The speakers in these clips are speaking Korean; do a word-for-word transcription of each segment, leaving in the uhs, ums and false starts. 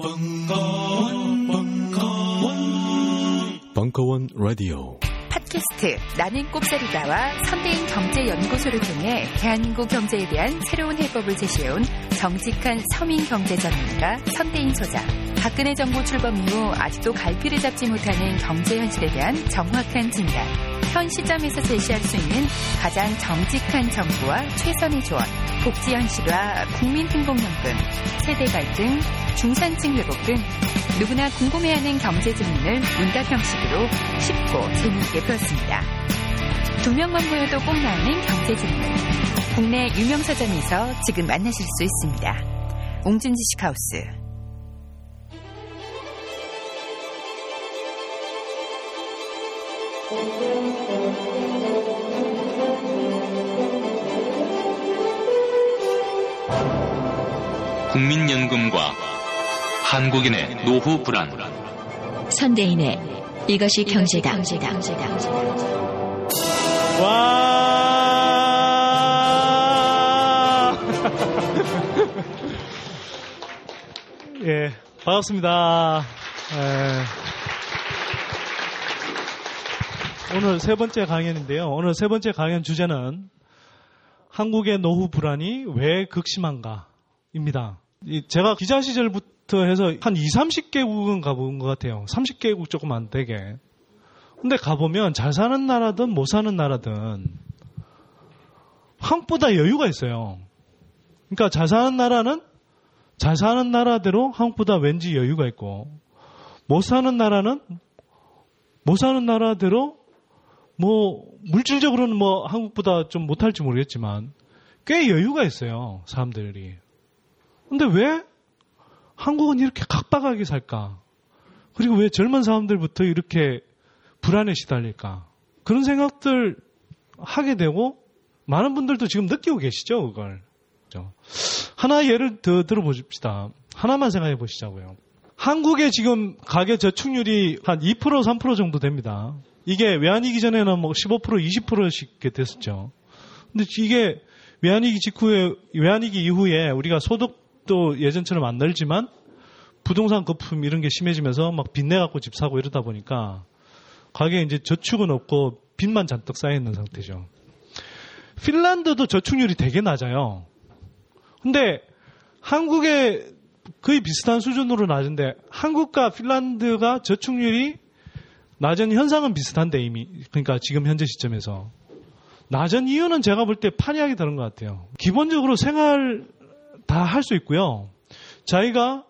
벙커원, 벙커원, 벙커원 라디오. 팟캐스트 나는 꼽사리다와 선대인 경제연구소를 통해 대한민국 경제에 대한 새로운 해법을 제시해온 정직한 서민 경제 전문가 선대인 소장. 박근혜 정부 출범 이후 아직도 갈피를 잡지 못하는 경제 현실에 대한 정확한 진단. 현 시점에서 제시할 수 있는 가장 정직한 정부와 최선의 조언. 복지 현실화, 국민등록연금, 세대 갈등, 중산층 회복 등 누구나 궁금해하는 경제 질문을 문답 형식으로 쉽고 재미있게 풀었습니다. 두 명만 모여도 꼭 나오는 경제 질문. 국내 유명 서점에서 지금 만나실 수 있습니다. 웅준 지식하우스. 국민연금과 한국인의 노후 불안. 선대인의 이것이 경제다. 와. 예, 반갑습니다. 예. 오늘 세 번째 강연인데요. 오늘 세 번째 강연 주제는 한국의 노후 불안이 왜 극심한가입니다. 제가 기자 시절부터 해서 한 이삼십 개국은 가본 것 같아요. 삼십 개국 조금 안 되게. 근데 가보면 잘 사는 나라든 못 사는 나라든 한국보다 여유가 있어요. 그러니까 잘 사는 나라는 잘 사는 나라대로 한국보다 왠지 여유가 있고, 못 사는 나라는 못 사는 나라대로 뭐 물질적으로는 뭐 한국보다 좀 못할지 모르겠지만 꽤 여유가 있어요, 사람들이. 근데 왜 한국은 이렇게 각박하게 살까? 그리고 왜 젊은 사람들부터 이렇게 불안에 시달릴까? 그런 생각들 하게 되고, 많은 분들도 지금 느끼고 계시죠, 그걸. 하나 예를 더 들어봅시다. 하나만 생각해 보시자고요. 한국의 지금 가계 저축률이 한 이 퍼센트, 삼 퍼센트 정도 됩니다. 이게 외환위기 전에는 뭐 십오 퍼센트, 이십 퍼센트씩 됐었죠. 근데 이게 외환위기 직후에, 외환위기 이후에 우리가 소득도 예전처럼 안 늘지만 부동산 거품 이런 게 심해지면서 막 빚내갖고 집 사고 이러다 보니까 가게에 이제 저축은 없고 빚만 잔뜩 쌓여있는 상태죠. 핀란드도 저축률이 되게 낮아요. 근데 한국의 거의 비슷한 수준으로 낮은데, 한국과 핀란드가 저축률이 낮은 현상은 비슷한데 이미, 그러니까 지금 현재 시점에서 낮은 이유는 제가 볼 때 판이하게 다른 것 같아요. 기본적으로 생활 다 할 수 있고요. 자기가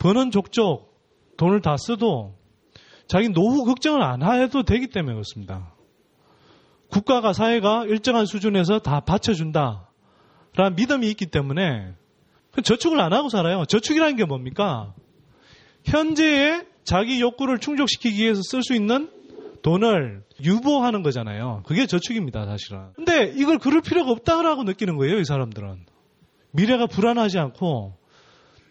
버는 족족 돈을 다 써도 자기 노후 걱정을 안 해도 되기 때문에 그렇습니다. 국가가, 사회가 일정한 수준에서 다 받쳐준다라는 믿음이 있기 때문에 저축을 안 하고 살아요. 저축이라는 게 뭡니까? 현재의 자기 욕구를 충족시키기 위해서 쓸 수 있는 돈을 유보하는 거잖아요. 그게 저축입니다, 사실은. 근데 이걸 그럴 필요가 없다라고 느끼는 거예요, 이 사람들은. 미래가 불안하지 않고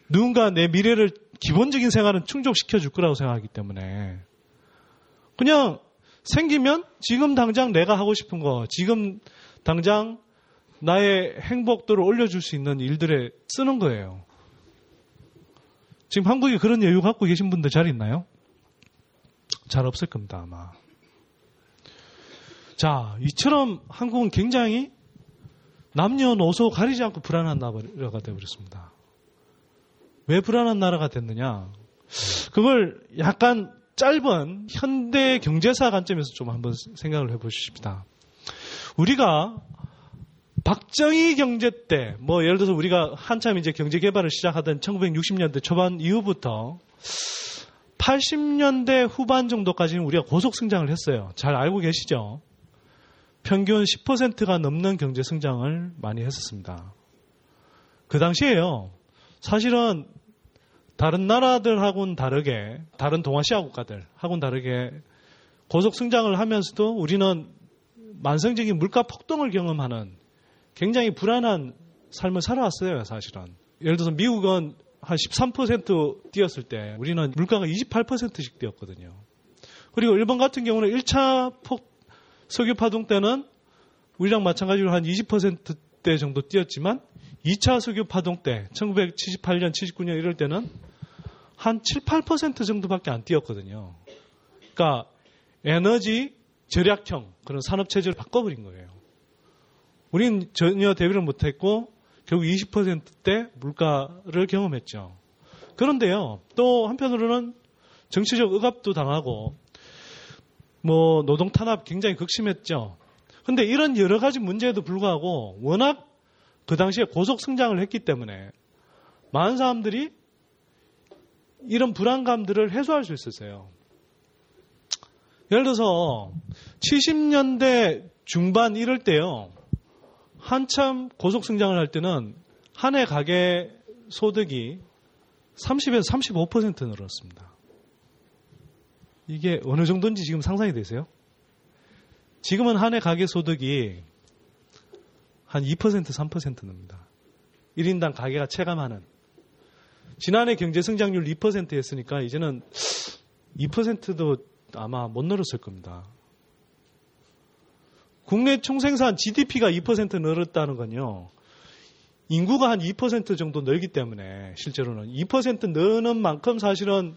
누군가 내 미래를, 기본적인 생활은 충족시켜 줄 거라고 생각하기 때문에 그냥 생기면 지금 당장 내가 하고 싶은 거, 지금 당장 나의 행복도를 올려줄 수 있는 일들에 쓰는 거예요. 지금 한국에 그런 여유 갖고 계신 분들 잘 있나요? 잘 없을 겁니다, 아마. 자, 이처럼 한국은 굉장히 남녀노소 가리지 않고 불안한 나라가 되어버렸습니다. 왜 불안한 나라가 됐느냐? 그걸 약간 짧은 현대 경제사 관점에서 좀 한번 생각을 해보십시다. 우리가 박정희 경제 때, 뭐 예를 들어서 우리가 한참 이제 경제 개발을 시작하던 천구백육십 년대 초반 이후부터 팔십 년대 후반 정도까지는 우리가 고속 성장을 했어요. 잘 알고 계시죠? 평균 십 퍼센트가 넘는 경제 성장을 많이 했었습니다. 그 당시에요. 사실은 다른 나라들하고는 다르게, 다른 동아시아 국가들하고는 다르게 고속 성장을 하면서도 우리는 만성적인 물가 폭등을 경험하는 굉장히 불안한 삶을 살아왔어요, 사실은. 예를 들어서 미국은 한 십삼 퍼센트 뛰었을 때 우리는 물가가 이십팔 퍼센트씩 뛰었거든요. 그리고 일본 같은 경우는 일 차 폭, 석유 파동 때는 우리랑 마찬가지로 한 이십 퍼센트대 정도 뛰었지만 이 차 석유 파동 때, 천구백칠십팔 년, 칠십구 년 이럴 때는 한 칠, 팔 퍼센트 정도밖에 안 뛰었거든요. 그러니까 에너지 절약형 그런 산업체제를 바꿔버린 거예요. 우린 전혀 대비를 못했고 결국 이십 퍼센트대 물가를 경험했죠. 그런데요, 또 한편으로는 정치적 억압도 당하고 뭐 노동 탄압 굉장히 극심했죠. 그런데 이런 여러 가지 문제에도 불구하고 워낙 그 당시에 고속 성장을 했기 때문에 많은 사람들이 이런 불안감들을 해소할 수 있었어요. 예를 들어서 칠십 년대 중반 이럴 때요, 한참 고속 성장을 할 때는 한 해 가계 소득이 삼십에서 삼십오 퍼센트 늘었습니다. 이게 어느 정도인지 지금 상상이 되세요? 지금은 한 해 가계 소득이 한 이 퍼센트, 삼 퍼센트 늡니다. 일 인당 가계가 체감하는. 지난해 경제 성장률 이 퍼센트 였으니까 이제는 이 퍼센트도 아마 못 늘었을 겁니다. 국내 총생산 지디피가 이 퍼센트 늘었다는 건요, 인구가 한 이 퍼센트 정도 늘기 때문에 실제로는 이 퍼센트 느는 만큼 사실은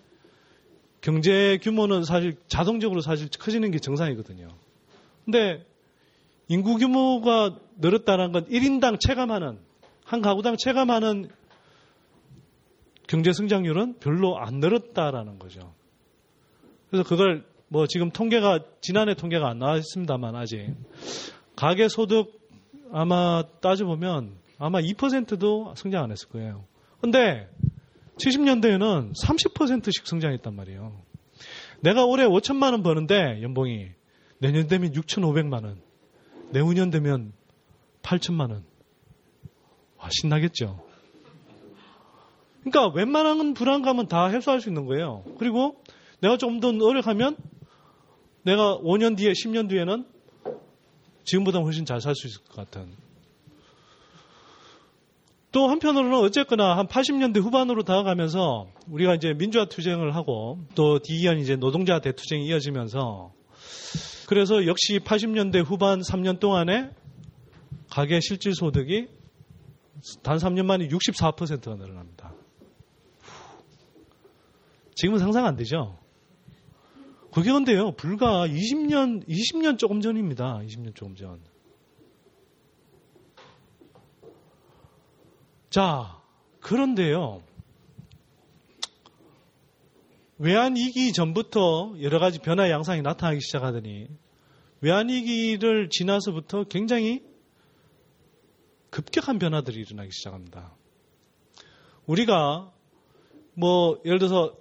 경제 규모는 사실 자동적으로 사실 커지는 게 정상이거든요. 근데 인구 규모가 늘었다는 건 일 인당 체감하는, 한 가구당 체감하는 경제 성장률은 별로 안 늘었다라는 거죠. 그래서 그걸 뭐 지금 통계가, 지난해 통계가 안 나와 있습니다만 아직 가계소득 아마 따져보면 아마 이 퍼센트도 성장 안 했을 거예요. 근데 칠십 년대에는 삼십 퍼센트씩 성장했단 말이에요. 내가 올해 오천만 원 버는데 연봉이 내년 되면 육천오백만 원, 내후년 되면 팔천만 원. 와, 신나겠죠. 그러니까 웬만한 불안감은 다 해소할 수 있는 거예요. 그리고 내가 좀 더 노력하면 내가 오 년 뒤에, 십 년 뒤에는 지금보다 훨씬 잘 살 수 있을 것 같은. 또 한편으로는 어쨌거나 한 팔십 년대 후반으로 다가가면서 우리가 이제 민주화 투쟁을 하고 또 뒤이은 이제 노동자 대투쟁이 이어지면서, 그래서 역시 팔십 년대 후반 삼 년 동안에 가계 실질 소득이 단 삼 년 만에 육십사 퍼센트가 늘어납니다. 지금은 상상 안 되죠? 그게 근데요, 불과 이십 년, 이십 년 조금 전입니다. 이십 년 조금 전. 자, 그런데요, 외환위기 전부터 여러 가지 변화 양상이 나타나기 시작하더니 외환위기를 지나서부터 굉장히 급격한 변화들이 일어나기 시작합니다. 우리가 뭐 예를 들어서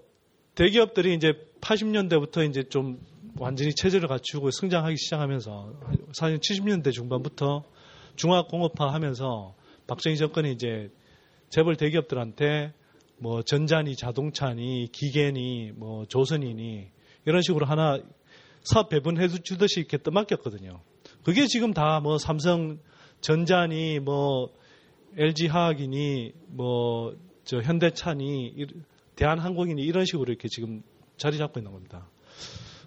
대기업들이 이제 팔십 년대부터 이제 좀 완전히 체제를 갖추고 성장하기 시작하면서 사실 칠십 년대 중반부터 중화공업화 하면서 박정희 정권이 이제 재벌 대기업들한테 뭐 전자니 자동차니 기계니 뭐 조선이니 이런 식으로 하나 사업 배분해 주듯이 이렇게 떠맡겼거든요. 그게 지금 다 뭐 삼성전자니 뭐 엘지화학이니 뭐 저 현대차니 대한항공이니 이런 식으로 이렇게 지금 자리 잡고 있는 겁니다.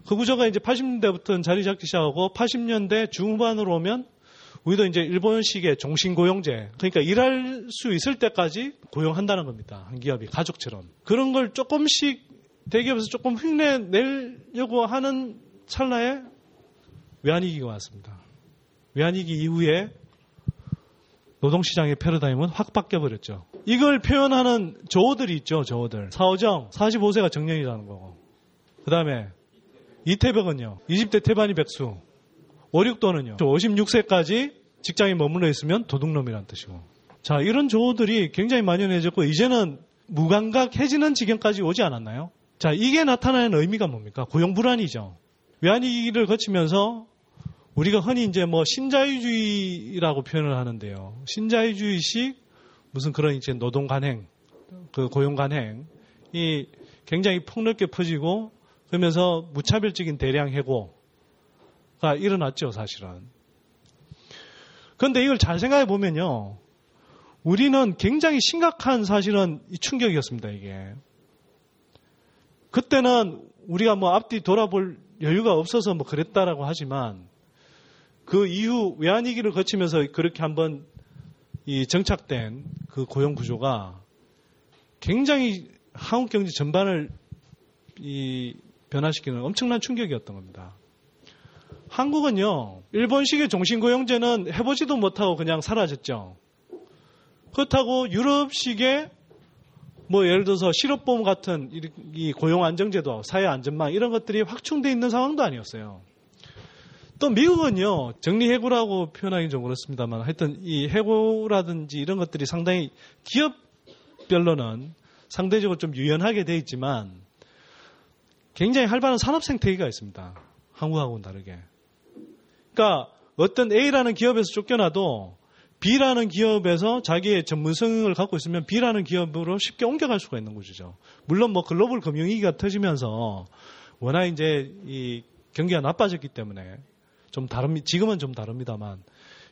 그 구조가 이제 팔십 년대부터는 자리 잡기 시작하고 팔십 년대 중후반으로 오면 우리도 이제 일본식의 종신고용제, 그러니까 일할 수 있을 때까지 고용한다는 겁니다. 한 기업이 가족처럼. 그런 걸 조금씩 대기업에서 조금 흉내 내려고 하는 찰나에 외환위기가 왔습니다. 외환위기 이후에 노동시장의 패러다임은 확 바뀌어버렸죠. 이걸 표현하는 저어들이 있죠. 저어들. 사오정, 사십오 세가 정년이라는 거고, 그 다음에 이태백은요, 이십 대 태반이 백수, 오륙도는요, 오십육 세까지 직장에 머물러 있으면 도둑놈이란 뜻이고. 자, 이런 조어들이 굉장히 만연해졌고 이제는 무감각해지는 지경까지 오지 않았나요? 자, 이게 나타나는 의미가 뭡니까? 고용 불안이죠. 외환위기를 거치면서 우리가 흔히 이제 뭐 신자유주의라고 표현을 하는데요, 신자유주의식 무슨 그런 이제 노동 간행, 그 고용 간행이 굉장히 폭넓게 퍼지고 그러면서 무차별적인 대량 해고 가 일어났죠, 사실은. 그런데 이걸 잘 생각해 보면요, 우리는 굉장히 심각한 사실은 이 충격이었습니다, 이게. 그때는 우리가 뭐 앞뒤 돌아볼 여유가 없어서 뭐 그랬다라고 하지만 그 이후 외환위기를 거치면서 그렇게 한번 이 정착된 그 고용 구조가 굉장히 한국 경제 전반을 이 변화시키는 엄청난 충격이었던 겁니다. 한국은요, 일본식의 종신고용제는 해보지도 못하고 그냥 사라졌죠. 그렇다고 유럽식의 뭐 예를 들어서 실업보험 같은 이 고용안정제도, 사회안전망 이런 것들이 확충되어 있는 상황도 아니었어요. 또 미국은요, 정리해고라고 표현하기는 좀 그렇습니다만 하여튼 이 해고라든지 이런 것들이 상당히 기업별로는 상대적으로 좀 유연하게 되어 있지만 굉장히 활발한 산업 생태계가 있습니다. 한국하고는 다르게. 그러니까 어떤 A라는 기업에서 쫓겨나도 B라는 기업에서 자기의 전문성을 갖고 있으면 B라는 기업으로 쉽게 옮겨갈 수가 있는 것이죠. 물론 뭐 글로벌 금융위기가 터지면서 워낙 이제 이 경기가 나빠졌기 때문에 좀 다릅니다. 지금은 좀 다릅니다만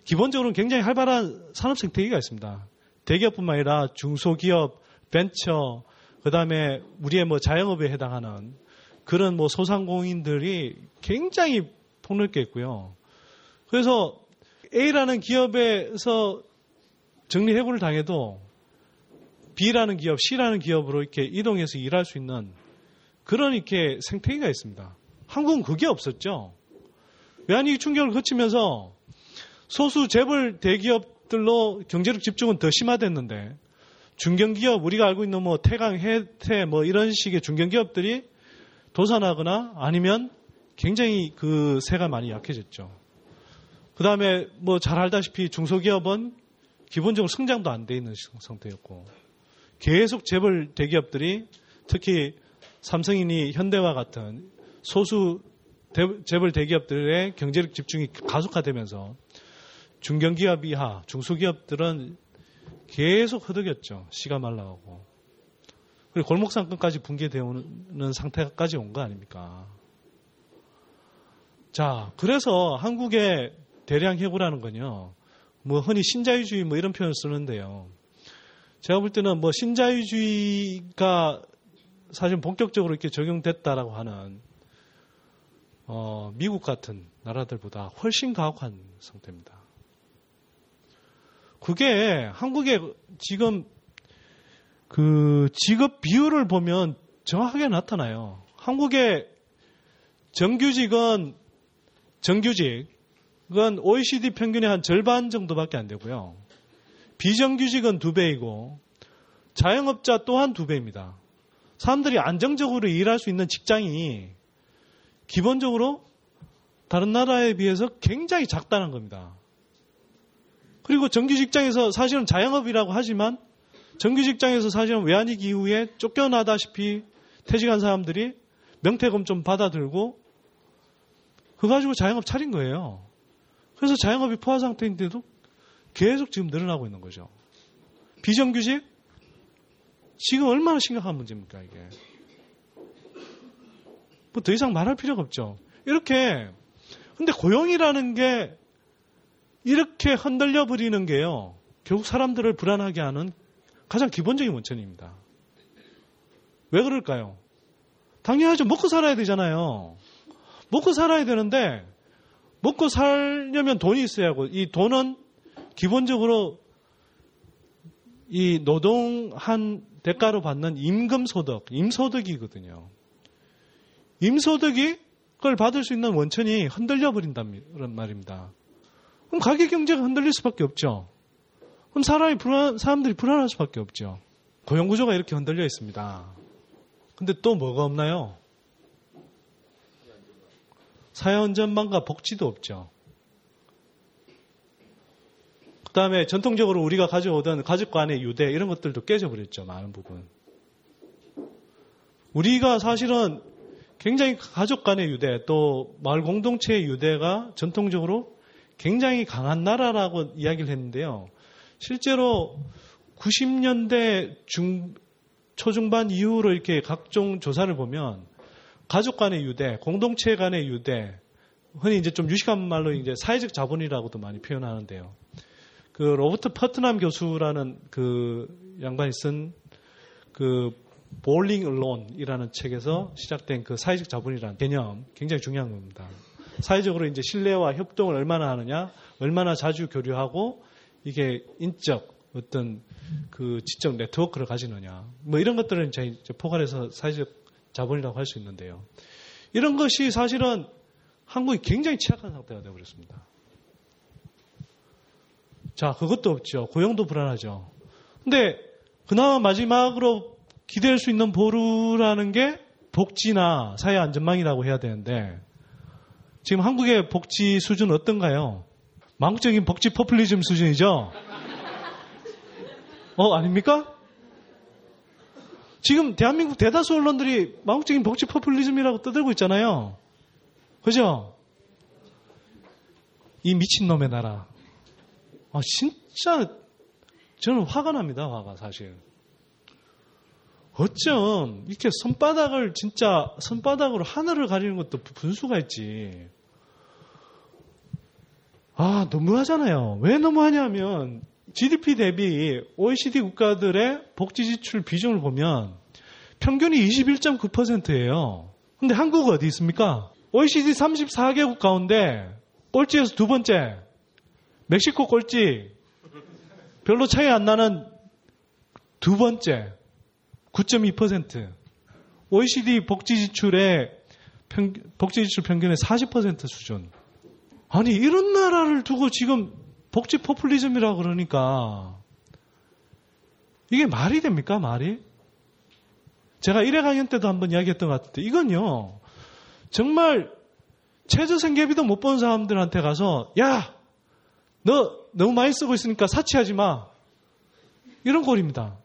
기본적으로는 굉장히 활발한 산업 생태계가 있습니다. 대기업뿐만 아니라 중소기업, 벤처, 그 다음에 우리의 뭐 자영업에 해당하는 그런 뭐 소상공인들이 굉장히 폭넓게 있고요. 그래서 A라는 기업에서 정리해고를 당해도 B라는 기업, C라는 기업으로 이렇게 이동해서 일할 수 있는 그런 이렇게 생태계가 있습니다. 한국은 그게 없었죠. 외환위기 충격을 거치면서 소수 재벌 대기업들로 경제력 집중은 더 심화됐는데 중견기업, 우리가 알고 있는 뭐 태강, 해태 뭐 이런 식의 중견기업들이 도산하거나 아니면 굉장히 그 세가 많이 약해졌죠. 그 다음에 뭐 잘 알다시피 중소기업은 기본적으로 성장도 안 돼 있는 상태였고 계속 재벌 대기업들이 특히 삼성이니 현대와 같은 소수 재벌 대기업들의 경제력 집중이 가속화되면서 중견기업 이하 중소기업들은 계속 허덕였죠. 씨가 말라가고. 그리고 골목상권까지 붕괴되는 상태까지 온 거 아닙니까? 자, 그래서 한국의 대량 해고라는 건요, 뭐 흔히 신자유주의 뭐 이런 표현을 쓰는데요. 제가 볼 때는 뭐 신자유주의가 사실 본격적으로 이렇게 적용됐다라고 하는 어, 미국 같은 나라들보다 훨씬 가혹한 상태입니다. 그게 한국의 지금 그 직업 비율을 보면 정확하게 나타나요. 한국의 정규직은 정규직은 오이시디 평균의 한 절반 정도밖에 안 되고요. 비정규직은 두 배이고 자영업자 또한 두 배입니다. 사람들이 안정적으로 일할 수 있는 직장이 기본적으로 다른 나라에 비해서 굉장히 작다는 겁니다. 그리고 정규직장에서 사실은 자영업이라고 하지만 정규직장에서 사실은 외환위기 이후에 쫓겨나다시피 퇴직한 사람들이 명퇴금 좀 받아들고 그거 가지고 자영업 차린 거예요. 그래서 자영업이 포화 상태인데도 계속 지금 늘어나고 있는 거죠. 비정규직? 지금 얼마나 심각한 문제입니까, 이게? 뭐 더 이상 말할 필요가 없죠. 이렇게, 근데 고용이라는 게 이렇게 흔들려 버리는 게요, 결국 사람들을 불안하게 하는 가장 기본적인 원천입니다. 왜 그럴까요? 당연하죠. 먹고 살아야 되잖아요. 먹고 살아야 되는데 먹고 살려면 돈이 있어야 하고 이 돈은 기본적으로 이 노동한 대가로 받는 임금소득, 임소득이거든요. 임소득이 그걸 받을 수 있는 원천이 흔들려 버린다는 말입니다. 그럼 가계경제가 흔들릴 수밖에 없죠. 그럼 사람이 불안, 사람들이 불안할 수밖에 없죠. 고용구조가 이렇게 흔들려 있습니다. 근데 또 뭐가 없나요? 사회안전망과 복지도 없죠. 그 다음에 전통적으로 우리가 가져오던 가족 간의 유대 이런 것들도 깨져버렸죠. 많은 부분. 우리가 사실은 굉장히 가족 간의 유대 또 마을 공동체의 유대가 전통적으로 굉장히 강한 나라라고 이야기를 했는데요. 실제로 구십 년대 중, 초중반 이후로 이렇게 각종 조사를 보면 가족 간의 유대, 공동체 간의 유대, 흔히 이제 좀 유식한 말로 이제 사회적 자본이라고도 많이 표현하는데요. 그 로버트 퍼트남 교수라는 그 양반이 쓴 그 Bowling Alone 이라는 책에서 시작된 그 사회적 자본이라는 개념 굉장히 중요한 겁니다. 사회적으로 이제 신뢰와 협동을 얼마나 하느냐, 얼마나 자주 교류하고 이게 인적, 어떤 그 지적 네트워크를 가지느냐. 뭐 이런 것들은 이제 포괄해서 사회적 자본이라고 할 수 있는데요. 이런 것이 사실은 한국이 굉장히 취약한 상태가 되어버렸습니다. 자, 그것도 없죠. 고용도 불안하죠. 근데 그나마 마지막으로 기대할 수 있는 보루라는 게 복지나 사회 안전망이라고 해야 되는데 지금 한국의 복지 수준 어떤가요? 망국적인 복지 포퓰리즘 수준이죠? 어, 아닙니까? 지금 대한민국 대다수 언론들이 망국적인 복지 포퓰리즘이라고 떠들고 있잖아요. 그죠? 이 미친놈의 나라. 아, 진짜 저는 화가 납니다. 화가 사실. 어쩜 이렇게 손바닥을 진짜 손바닥으로 하늘을 가리는 것도 분수가 있지. 아, 너무하잖아요. 왜 너무하냐면 지디피 대비 오이시디 국가들의 복지지출 비중을 보면 평균이 이십일 점 구 퍼센트예요. 근데 한국은 어디 있습니까? 오이시디 삼십사 개국 가운데 꼴찌에서 두 번째, 멕시코 꼴찌, 별로 차이 안 나는 두 번째, 구 점 이 퍼센트. 오이시디 복지지출의 평균, 복지지출 평균의 사십 퍼센트 수준. 아니, 이런 나라를 두고 지금 복지 포퓰리즘이라고 그러니까 이게 말이 됩니까? 말이? 제가 일 회 강연 때도 한번 이야기했던 것 같은데 이건요. 정말 최저 생계비도 못 본 사람들한테 가서 야! 너 너무 많이 쓰고 있으니까 사치하지 마. 이런 꼴입니다.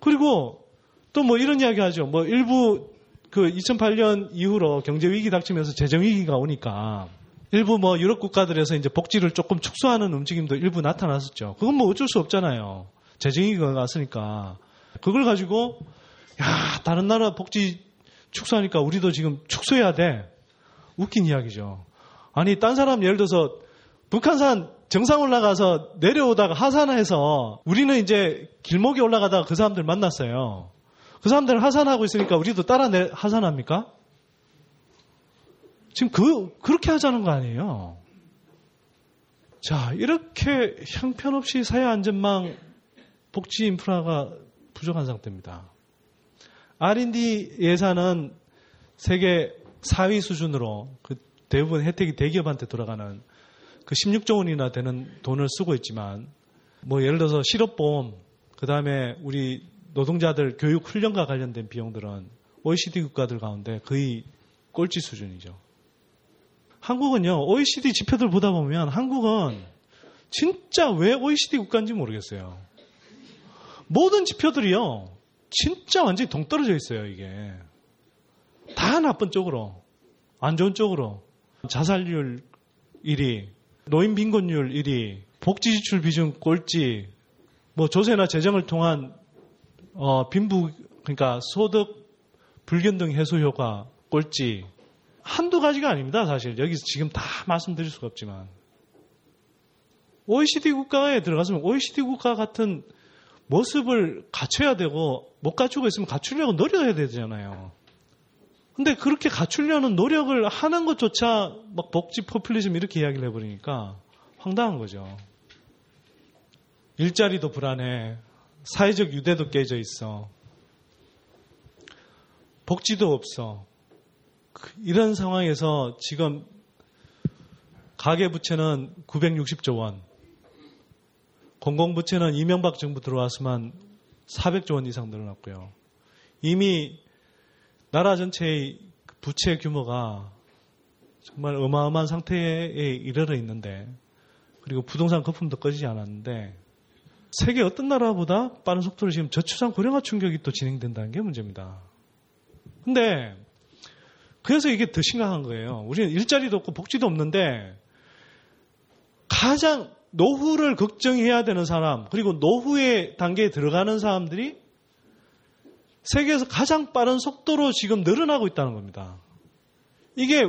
그리고 또 뭐 이런 이야기 하죠. 뭐 일부 그 이천팔 년 이후로 경제 위기 닥치면서 재정 위기가 오니까 일부 뭐 유럽 국가들에서 이제 복지를 조금 축소하는 움직임도 일부 나타났었죠. 그건 뭐 어쩔 수 없잖아요. 재정 위기가 왔으니까. 그걸 가지고 야, 다른 나라 복지 축소하니까 우리도 지금 축소해야 돼. 웃긴 이야기죠. 아니, 딴 사람 예를 들어서 북한산 정상 올라가서 내려오다가 하산해서 우리는 이제 길목에 올라가다가 그 사람들 만났어요. 그 사람들 하산하고 있으니까 우리도 따라 내, 하산합니까? 지금 그, 그렇게 하자는 거 아니에요. 자, 이렇게 형편없이 사회 안전망 복지 인프라가 부족한 상태입니다. 알앤디 예산은 세계 사 위 수준으로 그 대부분 혜택이 대기업한테 돌아가는 그 십육 조 원이나 되는 돈을 쓰고 있지만, 뭐 예를 들어서 실업보험, 그 다음에 우리 노동자들 교육 훈련과 관련된 비용들은 오이시디 국가들 가운데 거의 꼴찌 수준이죠. 한국은요, 오이시디 지표들 보다 보면 한국은 진짜 왜 오이시디 국가인지 모르겠어요. 모든 지표들이요, 진짜 완전히 동떨어져 있어요, 이게. 다 나쁜 쪽으로, 안 좋은 쪽으로. 자살률 일 위. 노인 빈곤율 일 위, 복지지출 비중 꼴찌, 뭐 조세나 재정을 통한 어, 빈부 그러니까 소득 불균등 해소 효과 꼴찌. 한두 가지가 아닙니다. 사실 여기서 지금 다 말씀드릴 수가 없지만 오이시디 국가에 들어가서는 오이시디 국가 같은 모습을 갖춰야 되고 못 갖추고 있으면 갖추려고 노력해야 되잖아요. 근데 그렇게 갖추려는 노력을 하는 것조차 막 복지 포퓰리즘 이렇게 이야기를 해버리니까 황당한 거죠. 일자리도 불안해. 사회적 유대도 깨져 있어. 복지도 없어. 이런 상황에서 지금 가계부채는 구백육십 조 원, 공공부채는 이명박 정부 들어왔으면 사백 조 원 이상 늘어났고요. 이미 나라 전체의 부채 규모가 정말 어마어마한 상태에 이르러 있는데, 그리고 부동산 거품도 꺼지지 않았는데, 세계 어떤 나라보다 빠른 속도로 지금 저출산 고령화 충격이 또 진행된다는 게 문제입니다. 근데, 그래서 이게 더 심각한 거예요. 우리는 일자리도 없고 복지도 없는데, 가장 노후를 걱정해야 되는 사람, 그리고 노후의 단계에 들어가는 사람들이 세계에서 가장 빠른 속도로 지금 늘어나고 있다는 겁니다. 이게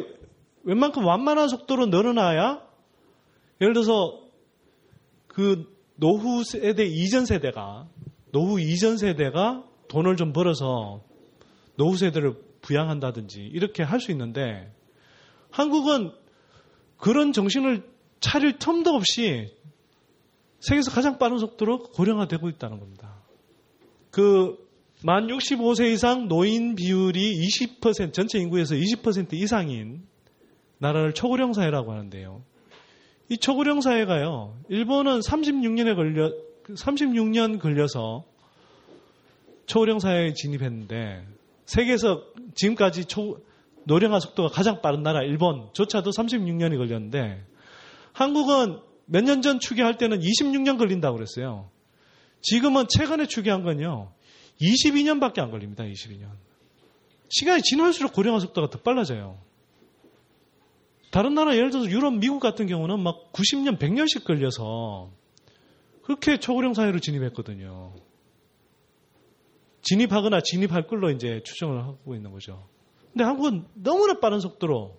웬만큼 완만한 속도로 늘어나야 예를 들어서 그 노후 세대 이전 세대가 노후 이전 세대가 돈을 좀 벌어서 노후 세대를 부양한다든지 이렇게 할 수 있는데 한국은 그런 정신을 차릴 틈도 없이 세계에서 가장 빠른 속도로 고령화되고 있다는 겁니다. 그 만 육십오 세 이상 노인 비율이 이십 퍼센트, 전체 인구에서 이십 퍼센트 이상인 나라를 초고령 사회라고 하는데요. 이 초고령 사회가요, 일본은 삼십육 년에 걸려, 삼십육 년 걸려서 초고령 사회에 진입했는데, 세계에서 지금까지 초, 노령화 속도가 가장 빠른 나라, 일본조차도 삼십육 년이 걸렸는데, 한국은 몇 년 전 추계할 때는 이십육 년 걸린다고 그랬어요. 지금은 최근에 추계한 건요, 이십이 년밖에 안 걸립니다, 이십이 년. 시간이 지날수록 고령화 속도가 더 빨라져요. 다른 나라, 예를 들어서 유럽, 미국 같은 경우는 막 구십 년, 백 년씩 걸려서 그렇게 초고령 사회로 진입했거든요. 진입하거나 진입할 걸로 이제 추정을 하고 있는 거죠. 근데 한국은 너무나 빠른 속도로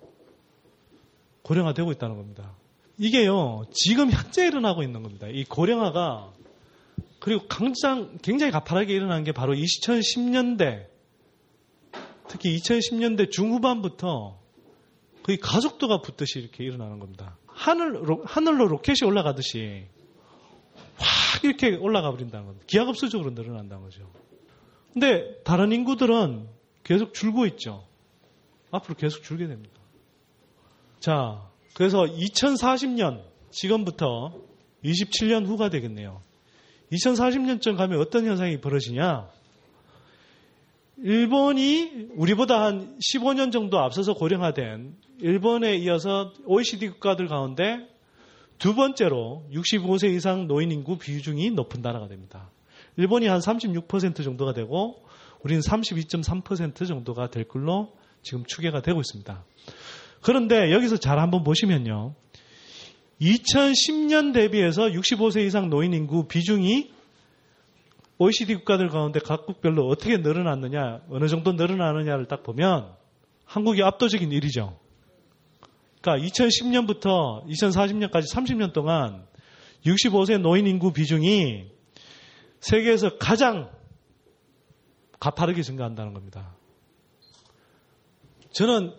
고령화되고 있다는 겁니다. 이게요, 지금 현재 일어나고 있는 겁니다. 이 고령화가, 그리고 가장 굉장히 가파르게 일어난 게 바로 이천십 년대, 특히 이천십 년대 중후반부터 거의 가속도가 붙듯이 이렇게 일어나는 겁니다. 하늘, 하늘로 로켓이 올라가듯이 확 이렇게 올라가 버린다는 겁니다. 기하급수적으로 늘어난다는 거죠. 근데 다른 인구들은 계속 줄고 있죠. 앞으로 계속 줄게 됩니다. 자, 그래서 이천사십 년, 지금부터 이십칠 년 후가 되겠네요. 이천사십 년쯤 가면 어떤 현상이 벌어지냐? 일본이 우리보다 한 십오 년 정도 앞서서 고령화된 일본에 이어서 오이시디 국가들 가운데 두 번째로 육십오 세 이상 노인 인구 비중이 높은 나라가 됩니다. 일본이 한 삼십육 퍼센트 정도가 되고 우리는 삼십이 점 삼 퍼센트 정도가 될 걸로 지금 추계가 되고 있습니다. 그런데 여기서 잘 한번 보시면요. 이천십 년 대비해서 육십오 세 이상 노인 인구 비중이 오이시디 국가들 가운데 각국별로 어떻게 늘어났느냐, 어느 정도 늘어나느냐를 딱 보면 한국이 압도적인 일이죠. 그러니까 이천십 년부터 이천사십 년까지 삼십 년 동안 육십오 세 노인 인구 비중이 세계에서 가장 가파르게 증가한다는 겁니다. 저는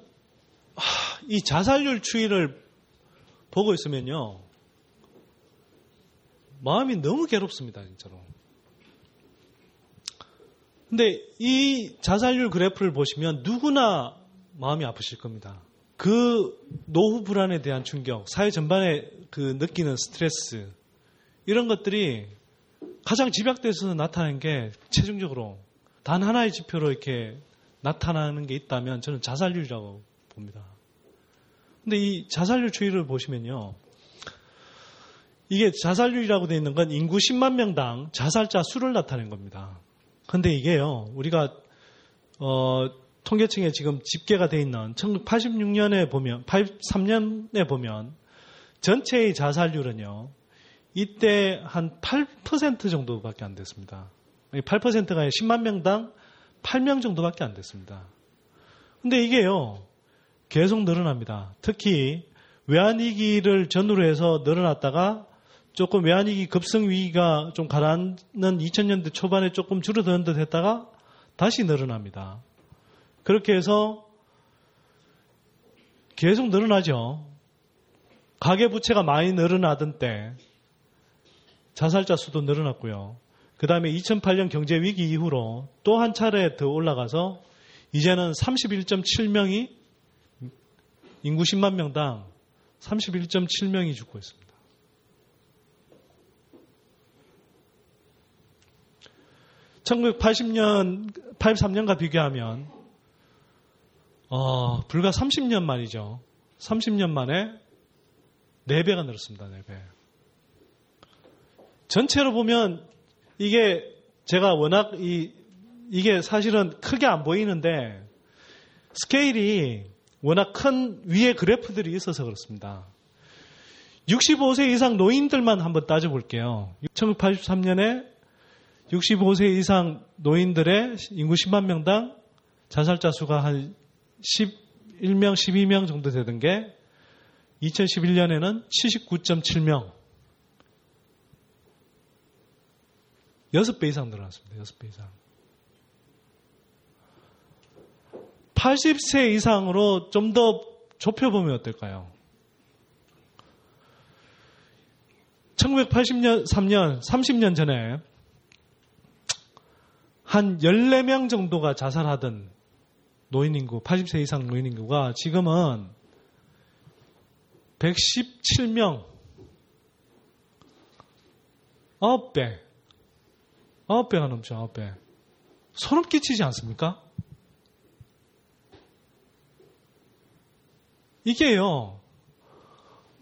이 자살률 추이를 보고 있으면요, 마음이 너무 괴롭습니다, 진짜로. 근데 이 자살률 그래프를 보시면 누구나 마음이 아프실 겁니다. 그 노후 불안에 대한 충격, 사회 전반에 그 느끼는 스트레스, 이런 것들이 가장 집약돼서 나타나는 게 최종적으로 단 하나의 지표로 이렇게 나타나는 게 있다면 저는 자살률이라고 봅니다. 근데 이 자살률 추이를 보시면요, 이게 자살률이라고 되어 있는 건 인구 십만 명당 자살자 수를 나타낸 겁니다. 근데 이게요, 우리가 어, 통계청에 지금 집계가 되어 있는 천구백팔십육 년에 보면, 팔십삼 년에 보면 전체의 자살률은요, 이때 한 팔 퍼센트 정도밖에 안 됐습니다. 팔 퍼센트가 아니라 십만 명당 팔 명 정도밖에 안 됐습니다. 근데 이게요, 계속 늘어납니다. 특히 외환위기를 전후로 해서 늘어났다가 조금 외환위기 급성위기가 좀 가라앉는 이천 년대 초반에 조금 줄어드는 듯 했다가 다시 늘어납니다. 그렇게 해서 계속 늘어나죠. 가계부채가 많이 늘어나던 때 자살자 수도 늘어났고요. 그 다음에 이천팔 년 경제위기 이후로 또 한 차례 더 올라가서 이제는 삼십일 점 칠 명이 인구 십만 명당 삼십일 점 칠 명이 죽고 있습니다. 천구백팔십 년, 팔십삼 년과 비교하면 어, 불과 삼십 년 만이죠. 삼십 년 만에 네 배가 늘었습니다. 네 배. 전체로 보면 이게 제가 워낙 이, 이게 사실은 크게 안 보이는데 스케일이 워낙 큰 위에 그래프들이 있어서 그렇습니다. 육십오 세 이상 노인들만 한번 따져볼게요. 천구백팔십삼 년에 육십오 세 이상 노인들의 인구 십만 명당 자살자 수가 한 십일 명, 십이 명 정도 되던 게 이천십일 년에는 칠십구 점 칠 명. 여섯 배 이상 늘어났습니다. 여섯 배 이상. 팔십 세 이상으로 좀 더 좁혀보면 어떨까요? 천구백팔십삼 년 삼십 년 전에 한 열네 명 정도가 자살하던 노인인구, 팔십 세 이상 노인인구가 지금은 백십칠 명, 아홉 배, 아홉 배가 넘죠, 아홉 배. 소름 끼치지 않습니까? 이게요,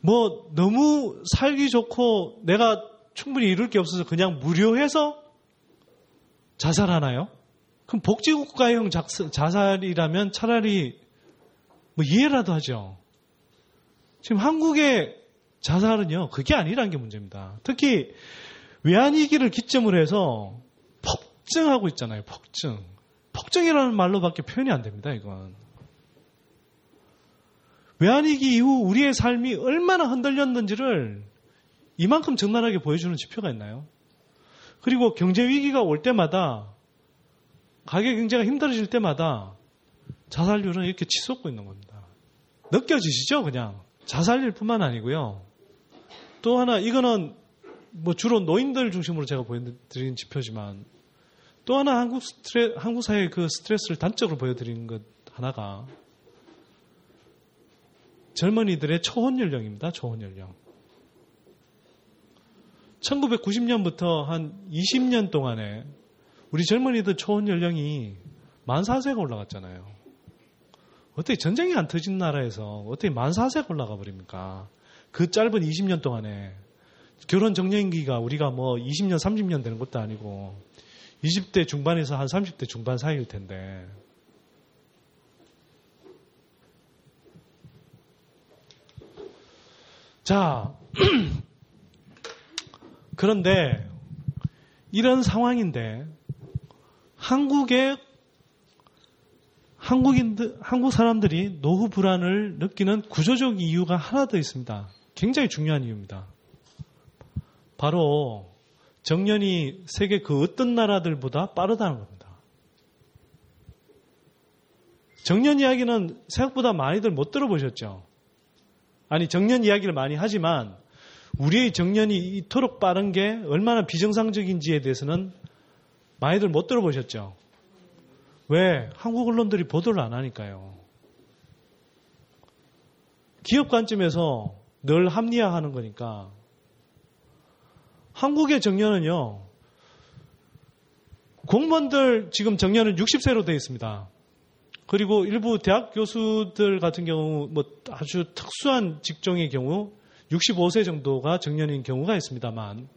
뭐 너무 살기 좋고 내가 충분히 이룰 게 없어서 그냥 무료해서 자살하나요? 그럼 복지국가형 자살이라면 차라리 뭐 이해라도 하죠. 지금 한국의 자살은요, 그게 아니라는 게 문제입니다. 특히 외환위기를 기점으로 해서 폭증하고 있잖아요. 폭증. 폭증이라는 말로밖에 표현이 안 됩니다. 이건. 외환위기 이후 우리의 삶이 얼마나 흔들렸는지를 이만큼 적나라하게 보여주는 지표가 있나요? 그리고 경제위기가 올 때마다, 가계 경제가 힘들어질 때마다 자살률은 이렇게 치솟고 있는 겁니다. 느껴지시죠? 그냥. 자살률 뿐만 아니고요. 또 하나, 이거는 뭐 주로 노인들 중심으로 제가 보여드린 지표지만 또 하나 한국 스트레, 한국 사회의 그 스트레스를 단적으로 보여드리는 것 하나가 젊은이들의 초혼 연령입니다. 초혼 연령. 천구백구십 년부터 한 이십 년 동안에 우리 젊은이들 초혼 연령이 만 네 살가 올라갔잖아요. 어떻게 전쟁이 안 터진 나라에서 어떻게 만 네 살가 올라가 버립니까? 그 짧은 이십 년 동안에 결혼 적령기가 우리가 뭐 이십 년, 삼십 년 되는 것도 아니고 이십 대 중반에서 한 삼십 대 중반 사이일 텐데 자 그런데 이런 상황인데 한국의 한국인들 한국 사람들이 노후 불안을 느끼는 구조적 이유가 하나 더 있습니다. 굉장히 중요한 이유입니다. 바로 정년이 세계 그 어떤 나라들보다 빠르다는 겁니다. 정년 이야기는 생각보다 많이들 못 들어보셨죠? 아니 정년 이야기를 많이 하지만 우리의 정년이 이토록 빠른 게 얼마나 비정상적인지에 대해서는 많이들 못 들어보셨죠? 왜? 한국 언론들이 보도를 안 하니까요. 기업 관점에서 늘 합리화하는 거니까 한국의 정년은요. 공무원들 지금 정년은 육십 세로 되어 있습니다. 그리고 일부 대학 교수들 같은 경우 뭐 아주 특수한 직종의 경우 육십오 세 정도가 정년인 경우가 있습니다만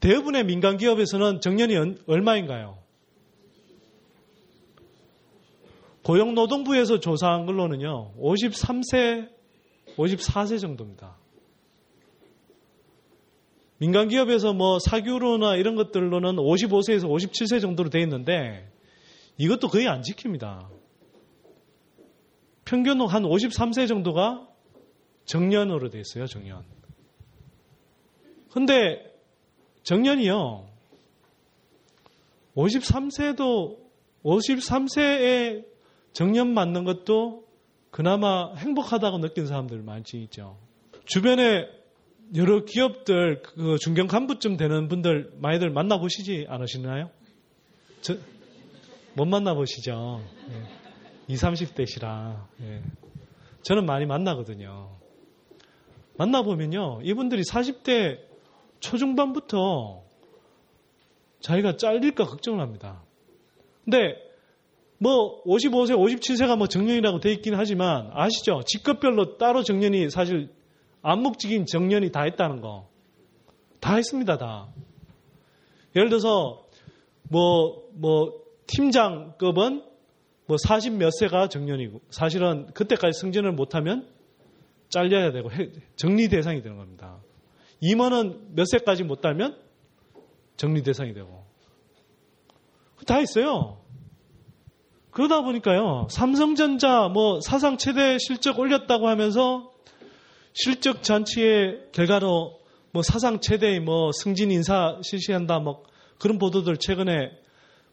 대부분의 민간 기업에서는 정년이 얼마인가요? 고용노동부에서 조사한 걸로는요. 오십삼 세, 오십사 세 정도입니다. 민간 기업에서 뭐 사규로나 이런 것들로는 오십오 세에서 오십칠 세 정도로 되어 있는데 이것도 거의 안 지킵니다. 평균 한 오십삼 세 정도가 정년으로 되어 있어요. 정년. 근데 정년이요. 오십삼 세도 오십삼 세에 정년 맞는 것도 그나마 행복하다고 느낀 사람들 많지 있죠. 주변에 여러 기업들 그 중견 간부쯤 되는 분들 많이들 만나보시지 않으시나요? 저, 못 만나보시죠. 예. 이십, 삼십 대시라. 예. 저는 많이 만나거든요. 만나보면요. 이분들이 사십 대 초중반부터 자기가 잘릴까 걱정을 합니다. 근데 뭐 오십오 세, 오십칠 세가 뭐 정년이라고 돼 있긴 하지만 아시죠? 직급별로 따로 정년이 사실 암묵적인 정년이 다 했다는 거. 다 했습니다, 다. 예를 들어서, 뭐, 뭐, 팀장급은 뭐 사십 몇 세가 정년이고, 사실은 그때까지 승진을 못하면 잘려야 되고, 정리 대상이 되는 겁니다. 임원은 몇 세까지 못 달면 정리 대상이 되고. 다 있어요. 그러다 보니까요, 삼성전자 뭐 사상 최대 실적 올렸다고 하면서 실적 잔치의 결과로 뭐 사상 최대의 뭐 승진 인사 실시한다 뭐 그런 보도들 최근에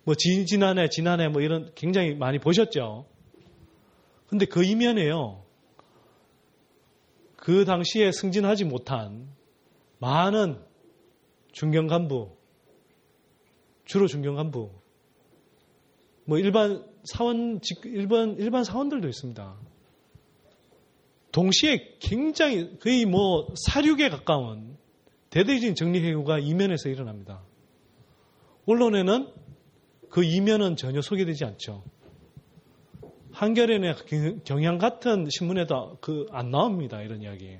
뭐 지난해 지난해 뭐 이런 굉장히 많이 보셨죠. 근데 그 이면에요. 그 당시에 승진하지 못한 많은 중견 간부, 주로 중견 간부, 뭐 일반 사원, 일반, 일반 사원들도 있습니다. 동시에 굉장히 거의 뭐 사륙에 가까운 대대적인 정리해고가 이면에서 일어납니다. 언론에는 그 이면은 전혀 소개되지 않죠. 한겨레나 경향 같은 신문에도 그 안 나옵니다. 이런 이야기.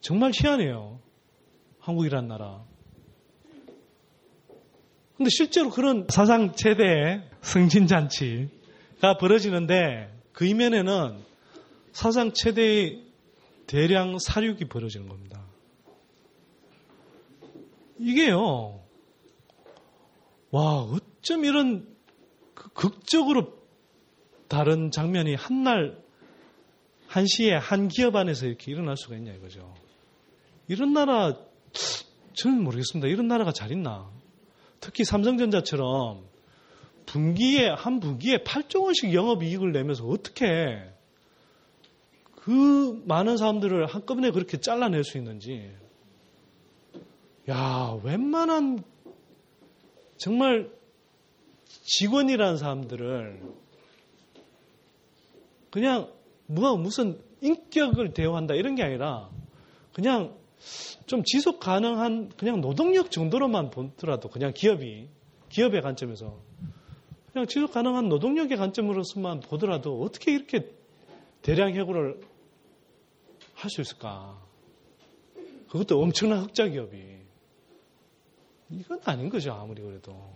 정말 희한해요. 한국이란 나라. 근데 실제로 그런 사상 최대의 승진잔치가 벌어지는데 그 이면에는 사상 최대의 대량 사륙이 벌어지는 겁니다. 이게요. 와, 어쩜 이런 극적으로 다른 장면이 한날, 한시에 한 기업 안에서 이렇게 일어날 수가 있냐 이거죠. 이런 나라, 저는 모르겠습니다. 이런 나라가 잘 있나. 특히 삼성전자처럼 분기에, 한 분기에 팔조 원씩 영업이익을 내면서 어떻게 그 많은 사람들을 한꺼번에 그렇게 잘라낼 수 있는지. 야, 웬만한 정말 직원이라는 사람들을 그냥 뭐가 무슨 인격을 대우한다 이런 게 아니라 그냥 좀 지속 가능한 그냥 노동력 정도로만 보더라도 그냥 기업이 기업의 관점에서 그냥 지속 가능한 노동력의 관점으로서만 보더라도 어떻게 이렇게 대량 해고를 할 수 있을까? 그것도 엄청난 흑자 기업이. 이건 아닌 거죠, 아무리 그래도.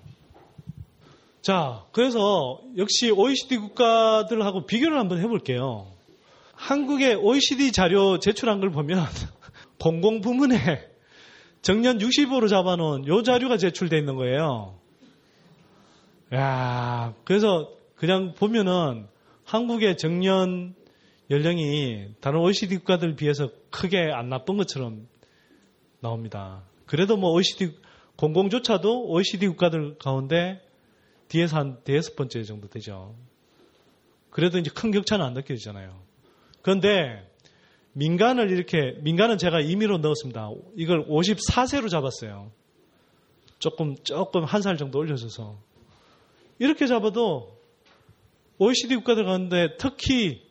자, 그래서 역시 오이시디 국가들하고 비교를 한번 해볼게요. 한국의 오이시디 자료 제출한 걸 보면 공공부문에 정년 육십오로 잡아놓은 요 자료가 제출되어 있는 거예요. 야, 그래서 그냥 보면은 한국의 정년 연령이 다른 오이시디 국가들 비해서 크게 안 나쁜 것처럼 나옵니다. 그래도 뭐 오이시디 공공조차도 오이시디 국가들 가운데 뒤에서 한 대여섯 번째 정도 되죠. 그래도 이제 큰 격차는 안 느껴지잖아요. 그런데 민간을 이렇게, 민간은 제가 임의로 넣었습니다. 이걸 오십사세로 잡았어요. 조금, 조금 한 살 정도 올려줘서. 이렇게 잡아도 오이시디 국가들 가는데 터키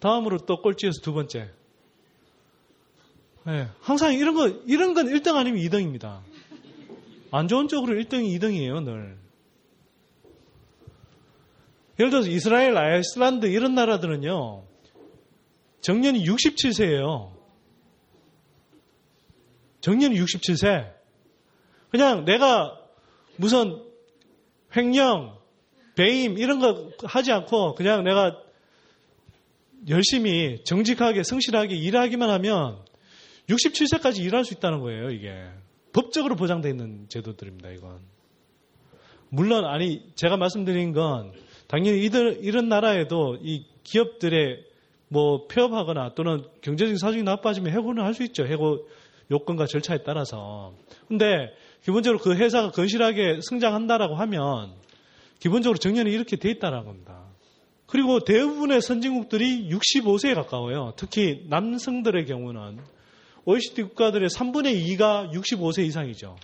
다음으로 또 꼴찌에서 두 번째. 네, 항상 이런 거, 이런 건 일 등 아니면 이 등입니다. 안 좋은 쪽으로 일 등이 이 등이에요, 늘. 예를 들어서 이스라엘, 아이슬란드 이런 나라들은요. 정년이 육십칠세예요. 정년이 육십칠세. 그냥 내가 무슨 횡령, 배임 이런 거 하지 않고 그냥 내가 열심히 정직하게 성실하게 일하기만 하면 육십칠세까지 일할 수 있다는 거예요. 이게. 법적으로 보장되어 있는 제도들입니다. 이건. 물론 아니 제가 말씀드린 건 당연히 이들, 이런 나라에도 이 기업들의 뭐 폐업하거나 또는 경제적인 사정이 나빠지면 해고는 할 수 있죠. 해고 요건과 절차에 따라서. 근데 기본적으로 그 회사가 건실하게 성장한다라고 하면 기본적으로 정년이 이렇게 돼 있다라는 겁니다. 그리고 대부분의 선진국들이 육십오세에 가까워요. 특히 남성들의 경우는 오이시디 국가들의 삼분의 이가 육십오세 이상이죠.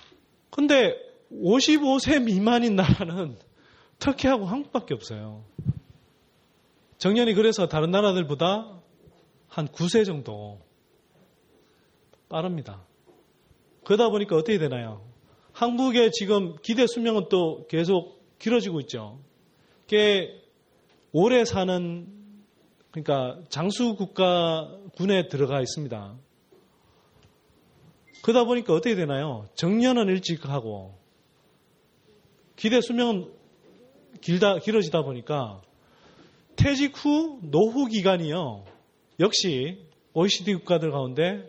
근데 오십오세 미만인 나라는 터키하고 한국밖에 없어요. 정년이 그래서 다른 나라들보다 한 구세 정도 빠릅니다. 그러다 보니까 어떻게 되나요? 한국의 지금 기대 수명은 또 계속 길어지고 있죠. 꽤 오래 사는, 그러니까 장수 국가군에 들어가 있습니다. 그러다 보니까 어떻게 되나요? 정년은 일찍 하고 기대 수명은 길다, 길어지다 보니까 퇴직 후 노후 기간이요. 역시 오이시디 국가들 가운데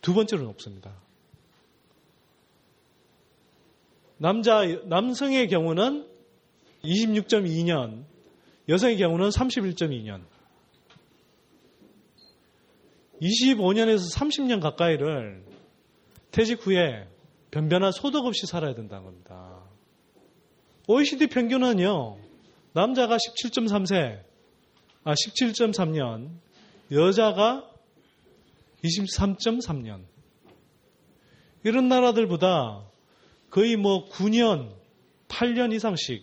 두 번째로는 없습니다. 남자, 남성의 경우는 이십육점이년, 여성의 경우는 삼십일점이년. 이십오년에서 삼십년 가까이를 퇴직 후에 변변한 소득 없이 살아야 된다는 겁니다. 오이시디 평균은요. 남자가 십칠점삼세, 아 십칠점삼년, 여자가 이십삼 점 삼 년. 이런 나라들보다 거의 뭐 구 년, 팔 년 이상씩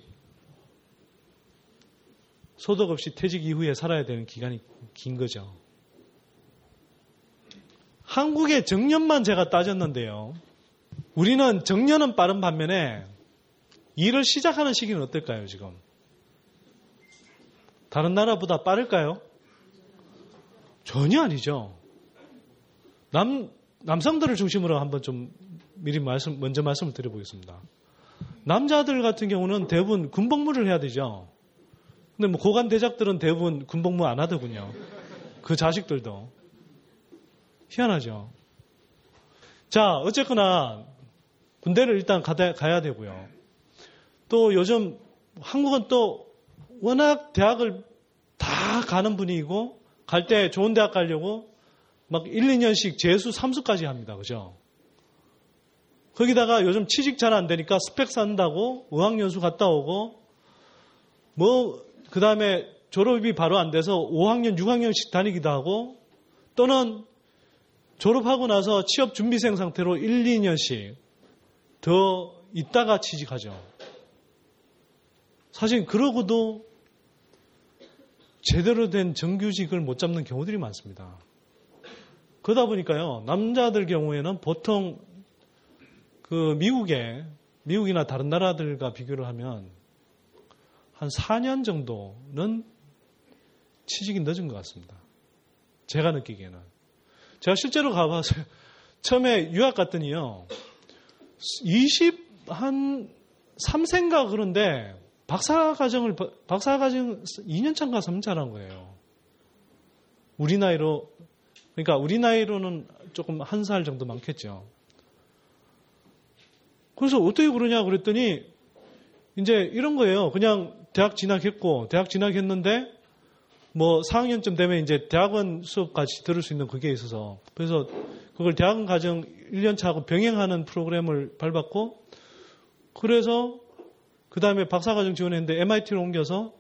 소득 없이 퇴직 이후에 살아야 되는 기간이 긴 거죠. 한국의 정년만 제가 따졌는데요. 우리는 정년은 빠른 반면에 일을 시작하는 시기는 어떨까요, 지금? 다른 나라보다 빠를까요? 전혀 아니죠. 남, 남성들을 중심으로 한번 좀 미리 말씀, 먼저 말씀을 드려보겠습니다. 남자들 같은 경우는 대부분 군복무를 해야 되죠. 근데 뭐 고관 대작들은 대부분 군복무 안 하더군요. 그 자식들도. 희한하죠. 자, 어쨌거나 군대를 일단 가다, 가야 되고요. 또 요즘 한국은 또 워낙 대학을 다 가는 분위기고 갈 때 좋은 대학 가려고 막 일, 이 년씩 재수, 삼수까지 합니다. 그죠? 거기다가 요즘 취직 잘 안 되니까 스펙 산다고 어학연수 갔다 오고 뭐 그 다음에 졸업이 바로 안 돼서 오 학년, 육 학년씩 다니기도 하고 또는 졸업하고 나서 취업 준비생 상태로 일, 이 년씩 더 있다가 취직하죠. 사실 그러고도 제대로 된 정규직을 못 잡는 경우들이 많습니다. 그러다 보니까요, 남자들 경우에는 보통 그 미국에, 미국이나 다른 나라들과 비교를 하면 한 사 년 정도는 취직이 늦은 것 같습니다. 제가 느끼기에는. 제가 실제로 가봐서 처음에 유학 갔더니요, 이십, 한, 삼 세인가 그런데 박사과정을, 박사과정 이 년 차인가 삼 차란 거예요. 우리 나이로, 그러니까 우리 나이로는 조금 한 살 정도 많겠죠. 그래서 어떻게 그러냐 그랬더니 이제 이런 거예요. 그냥 대학 진학했고 대학 진학했는데 뭐 사 학년쯤 되면 이제 대학원 수업까지 들을 수 있는 그게 있어서 그래서 그걸 대학원 과정 일 년 차하고 병행하는 프로그램을 밟았고 그래서 그 다음에 박사과정 지원했는데 엠아이티로 옮겨서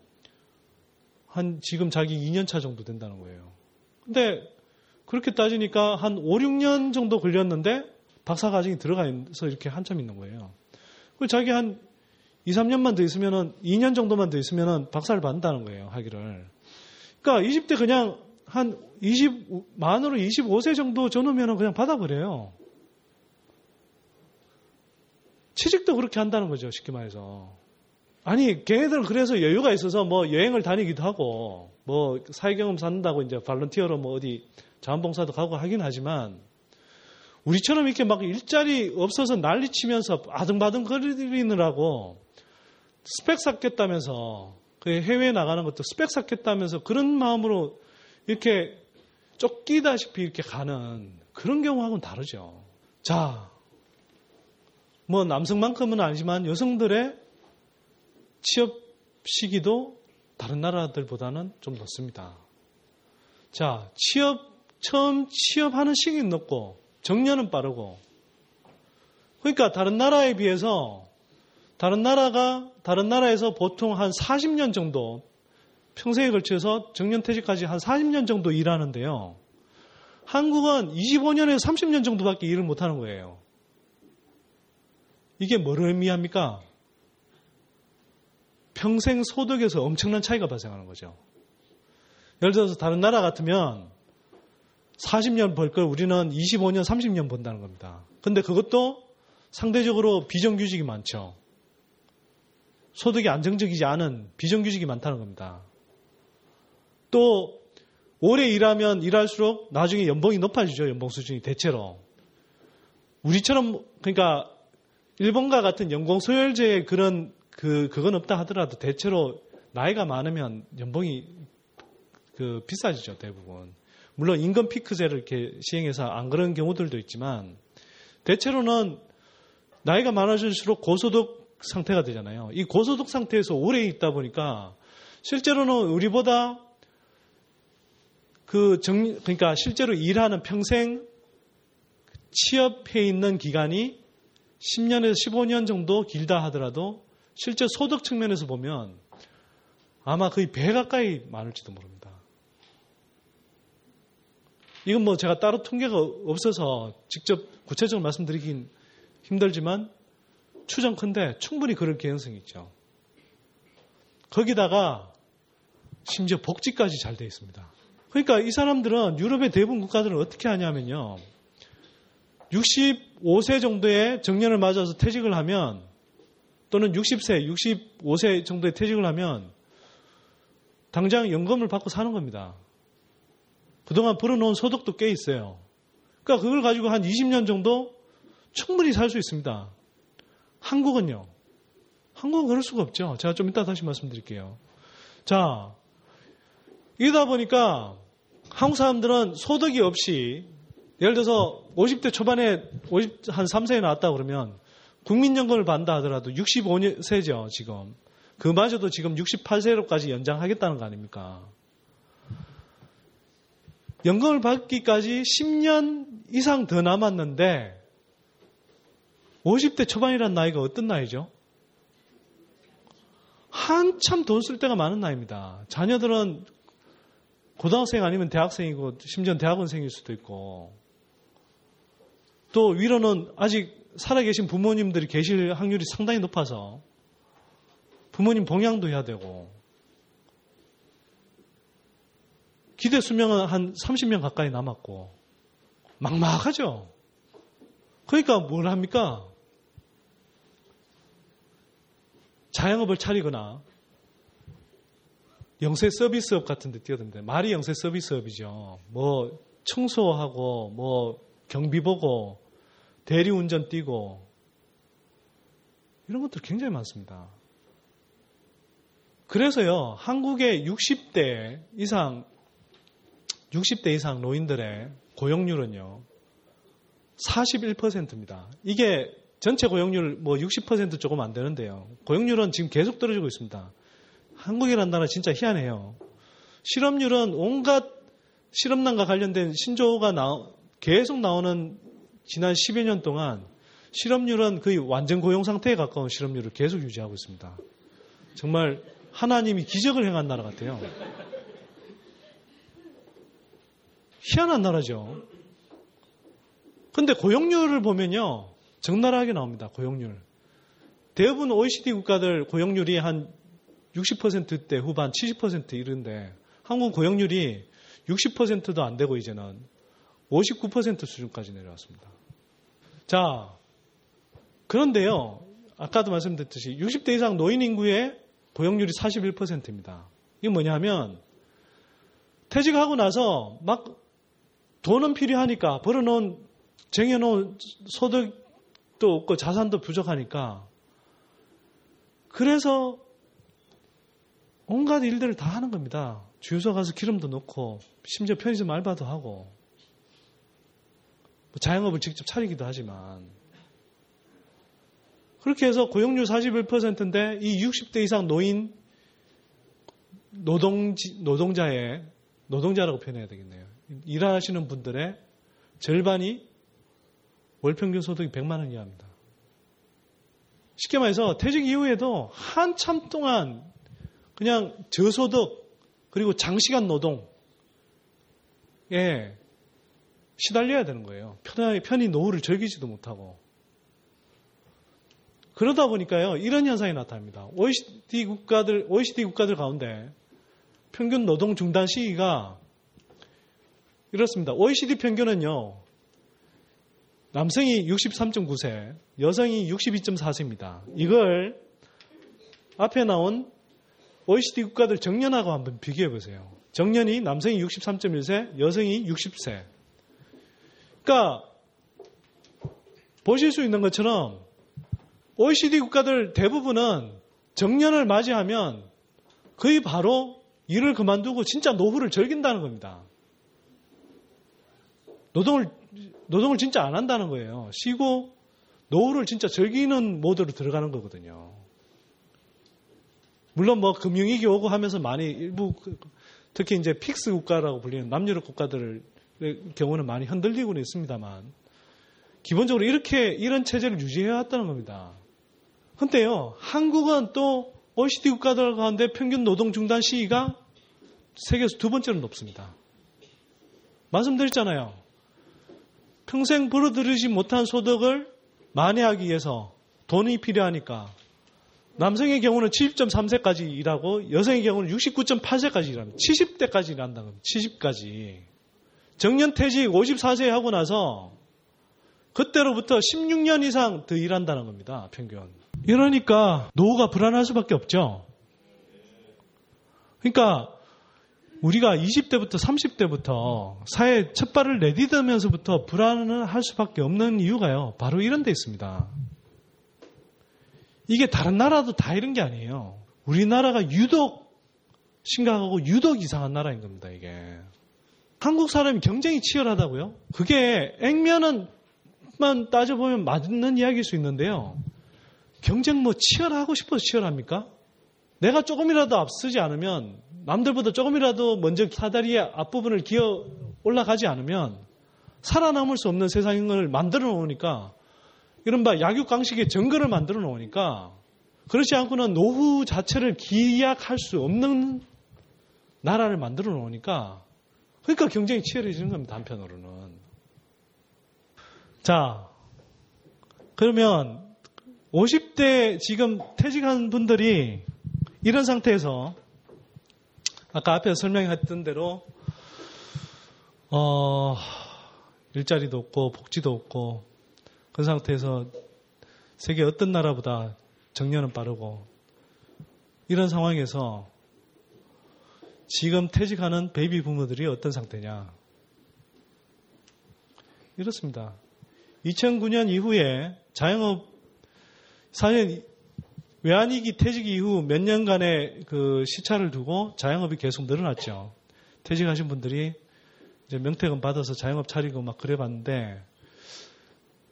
한 지금 자기 이 년 차 정도 된다는 거예요. 근데 그렇게 따지니까 한 오, 육 년 정도 걸렸는데 박사과정이 들어가서 이렇게 한참 있는 거예요. 그리고 자기 한 이, 삼 년만 더 있으면은 이 년 정도만 더 있으면은 박사를 받는다는 거예요, 학위를. 그러니까 이십 대 그냥 한 이십, 만으로 이십오 세 정도 전후면은 그냥 받아버려요. 취직도 그렇게 한다는 거죠, 쉽게 말해서. 아니, 걔네들은 그래서 여유가 있어서 뭐 여행을 다니기도 하고 뭐 사회경험 산다고 이제 발런티어로 뭐 어디 자원봉사도 가고 하긴 하지만 우리처럼 이렇게 막 일자리 없어서 난리치면서 아등바등 거리느라고 스펙 쌓겠다면서 해외에 나가는 것도 스펙 쌓겠다면서 그런 마음으로 이렇게 쫓기다시피 이렇게 가는 그런 경우하고는 다르죠. 자, 뭐 남성만큼은 아니지만 여성들의 취업 시기도 다른 나라들보다는 좀 높습니다. 자, 취업 처음 취업하는 시기는 높고 정년은 빠르고 그러니까 다른 나라에 비해서 다른 나라가 다른 나라에서 보통 한 사십 년 정도 평생에 걸쳐서 정년퇴직까지 한 사십 년 정도 일하는데요. 한국은 이십오 년에서 삼십 년 정도밖에 일을 못하는 거예요. 이게 뭐를 의미합니까? 평생 소득에서 엄청난 차이가 발생하는 거죠. 예를 들어서 다른 나라 같으면 사십 년 벌 걸 우리는 이십오 년, 삼십 년 번다는 겁니다. 근데 그것도 상대적으로 비정규직이 많죠. 소득이 안정적이지 않은 비정규직이 많다는 겁니다. 또 오래 일하면 일할수록 나중에 연봉이 높아지죠. 연봉 수준이 대체로. 우리처럼 그러니까 일본과 같은 연공 소멸제의 그런 그 그건 없다 하더라도 대체로 나이가 많으면 연봉이 그 비싸지죠. 대부분. 물론 임금 피크제를 이렇게 시행해서 안 그런 경우들도 있지만 대체로는 나이가 많아질수록 고소득 상태가 되잖아요. 이 고소득 상태에서 오래 있다 보니까 실제로는 우리보다 그 정, 그러니까 실제로 일하는 평생 취업해 있는 기간이 십 년에서 십오 년 정도 길다 하더라도 실제 소득 측면에서 보면 아마 거의 배 가까이 많을지도 모릅니다. 이건 뭐 제가 따로 통계가 없어서 직접 구체적으로 말씀드리긴 힘들지만 추정컨대 충분히 그럴 개연성이 있죠. 거기다가 심지어 복지까지 잘 돼 있습니다. 그러니까 이 사람들은 유럽의 대부분 국가들은 어떻게 하냐면요. 육십오 세 정도의 정년을 맞아서 퇴직을 하면 또는 육십 세, 육십오 세 정도의 퇴직을 하면 당장 연금을 받고 사는 겁니다. 그동안 벌어놓은 소득도 꽤 있어요. 그러니까 그걸 가지고 한 이십 년 정도 충분히 살 수 있습니다. 한국은요. 한국은 그럴 수가 없죠. 제가 좀 이따 다시 말씀드릴게요. 자, 이러다 보니까 한국 사람들은 소득이 없이 예를 들어서 오십 대 초반에 한 삼 세에 나왔다 그러면 국민연금을 받는다 하더라도 육십오 세죠, 지금. 그마저도 지금 육십팔 세로까지 연장하겠다는 거 아닙니까? 연금을 받기까지 십 년 이상 더 남았는데 오십 대 초반이란 나이가 어떤 나이죠? 한참 돈 쓸 때가 많은 나이입니다. 자녀들은 고등학생 아니면 대학생이고 심지어 대학원생일 수도 있고 또 위로는 아직 살아계신 부모님들이 계실 확률이 상당히 높아서 부모님 봉양도 해야 되고 기대 수명은 한 삼십 년 가까이 남았고 막막하죠. 그러니까 뭘 합니까? 자영업을 차리거나 영세 서비스업 같은 데 뛰어듭니다. 말이 영세 서비스업이죠. 뭐 청소하고 뭐 경비 보고 대리운전 뛰고 이런 것들 굉장히 많습니다. 그래서요. 한국의 육십 대 이상, 육십 대 이상 노인들의 고용률은요. 사십일 퍼센트입니다. 이게 전체 고용률 뭐 육십 퍼센트 조금 안 되는데요. 고용률은 지금 계속 떨어지고 있습니다. 한국이란 나라 진짜 희한해요. 실업률은 온갖 실업난과 관련된 신조어가 나, 계속 나오는 지난 십여 년 동안 실업률은 거의 완전 고용 상태에 가까운 실업률을 계속 유지하고 있습니다. 정말 하나님이 기적을 행한 나라 같아요. 희한한 나라죠. 근데 고용률을 보면요. 적나라하게 나옵니다. 고용률. 대부분 오이시디 국가들 고용률이 한 육십 퍼센트대 후반, 칠십 퍼센트 이른데 한국 고용률이 육십 퍼센트도 안 되고 이제는 오십구 퍼센트 수준까지 내려왔습니다. 자, 그런데요. 아까도 말씀드렸듯이 육십 대 이상 노인 인구의 고용률이 사십일 퍼센트입니다. 이게 뭐냐면 퇴직하고 나서 막 돈은 필요하니까 벌어놓은, 쟁여놓은 소득도 없고 자산도 부족하니까 그래서 온갖 일들을 다 하는 겁니다. 주유소 가서 기름도 넣고 심지어 편의점 알바도 하고 자영업을 직접 차리기도 하지만 그렇게 해서 고용률 사십일 퍼센트인데 이 육십 대 이상 노인 노동지, 노동자의 노동자라고 표현해야 되겠네요. 일하시는 분들의 절반이 월평균 소득이 백만 원 이하입니다. 쉽게 말해서 퇴직 이후에도 한참 동안 그냥 저소득 그리고 장시간 노동에 시달려야 되는 거예요. 편히, 편히 노후를 즐기지도 못하고. 그러다 보니까요. 이런 현상이 나타납니다. 오이시디 국가들, 오이시디 국가들 가운데 평균 노동 중단 시기가 이렇습니다. 오이시디 평균은요. 남성이 육십삼 점 구 세, 여성이 육십이 점 사 세입니다. 이걸 앞에 나온 오이시디 국가들 정년하고 한번 비교해 보세요. 정년이 남성이 육십삼 점 일 세, 여성이 육십 세. 그러니까 보실 수 있는 것처럼 오이시디 국가들 대부분은 정년을 맞이하면 거의 바로 일을 그만두고 진짜 노후를 즐긴다는 겁니다. 노동을, 노동을 진짜 안 한다는 거예요. 쉬고 노후를 진짜 즐기는 모드로 들어가는 거거든요. 물론 뭐 금융위기 오고 하면서 많이 일부 특히 이제 픽스 국가라고 불리는 남유럽 국가들의 경우는 많이 흔들리고는 있습니다만 기본적으로 이렇게 이런 체제를 유지해 왔다는 겁니다. 근데요 한국은 또 오이시디 국가들 가운데 평균 노동 중단 시기가 세계에서 두 번째로 높습니다. 말씀드렸잖아요. 평생 벌어들이지 못한 소득을 만회하기 위해서 돈이 필요하니까 남성의 경우는 칠십 점 삼 세까지 일하고 여성의 경우는 육십구 점 팔 세까지 일합니다. 칠십 대까지 일한다는 겁니다. 칠십까지. 정년퇴직 오십사 세 하고 나서 그때로부터 십육 년 이상 더 일한다는 겁니다. 평균. 이러니까 노후가 불안할 수밖에 없죠. 그러니까 우리가 이십 대부터 삼십 대부터 사회에 첫 발을 내딛으면서부터 불안을 할 수밖에 없는 이유가요. 바로 이런 데 있습니다. 이게 다른 나라도 다 이런 게 아니에요. 우리나라가 유독 심각하고 유독 이상한 나라인 겁니다. 이게. 한국 사람이 경쟁이 치열하다고요? 그게 액면만 따져보면 맞는 이야기일 수 있는데요. 경쟁 뭐 치열하고 싶어서 치열합니까? 내가 조금이라도 앞서지 않으면 남들보다 조금이라도 먼저 사다리의 앞부분을 기어 올라가지 않으면 살아남을 수 없는 세상을 만들어 놓으니까 이른바 약육강식의 정글을 만들어 놓으니까 그렇지 않고는 노후 자체를 기약할 수 없는 나라를 만들어 놓으니까 그러니까 경쟁이 치열해지는 겁니다. 한편으로는. 자, 그러면 오십 대 지금 퇴직한 분들이 이런 상태에서 아까 앞에서 설명했던 대로 어, 일자리도 없고 복지도 없고 그 상태에서 세계 어떤 나라보다 정년은 빠르고 이런 상황에서 지금 퇴직하는 베이비 부모들이 어떤 상태냐. 이렇습니다. 이천구 년 이후에 자영업 사실 외환위기 퇴직 이후 몇 년간의 그 시차를 두고 자영업이 계속 늘어났죠. 퇴직하신 분들이 이제 명퇴금 받아서 자영업 차리고 막 그래 봤는데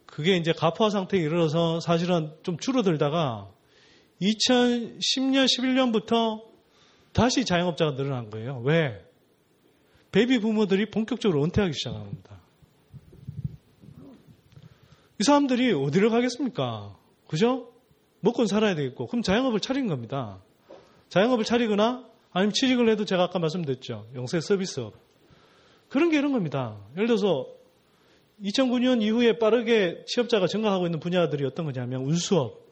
그게 이제 가포화 상태에 이르러서 사실은 좀 줄어들다가 이천십 년, 십일 년부터 다시 자영업자가 늘어난 거예요. 왜? 베이비 부모들이 본격적으로 은퇴하기 시작한 겁니다. 이 사람들이 어디를 가겠습니까? 그죠? 먹고는 살아야 되겠고. 그럼 자영업을 차린 겁니다. 자영업을 차리거나 아니면 취직을 해도 제가 아까 말씀드렸죠. 영세 서비스업. 그런 게 이런 겁니다. 예를 들어서 이천구 년 이후에 빠르게 취업자가 증가하고 있는 분야들이 어떤 거냐면 운수업.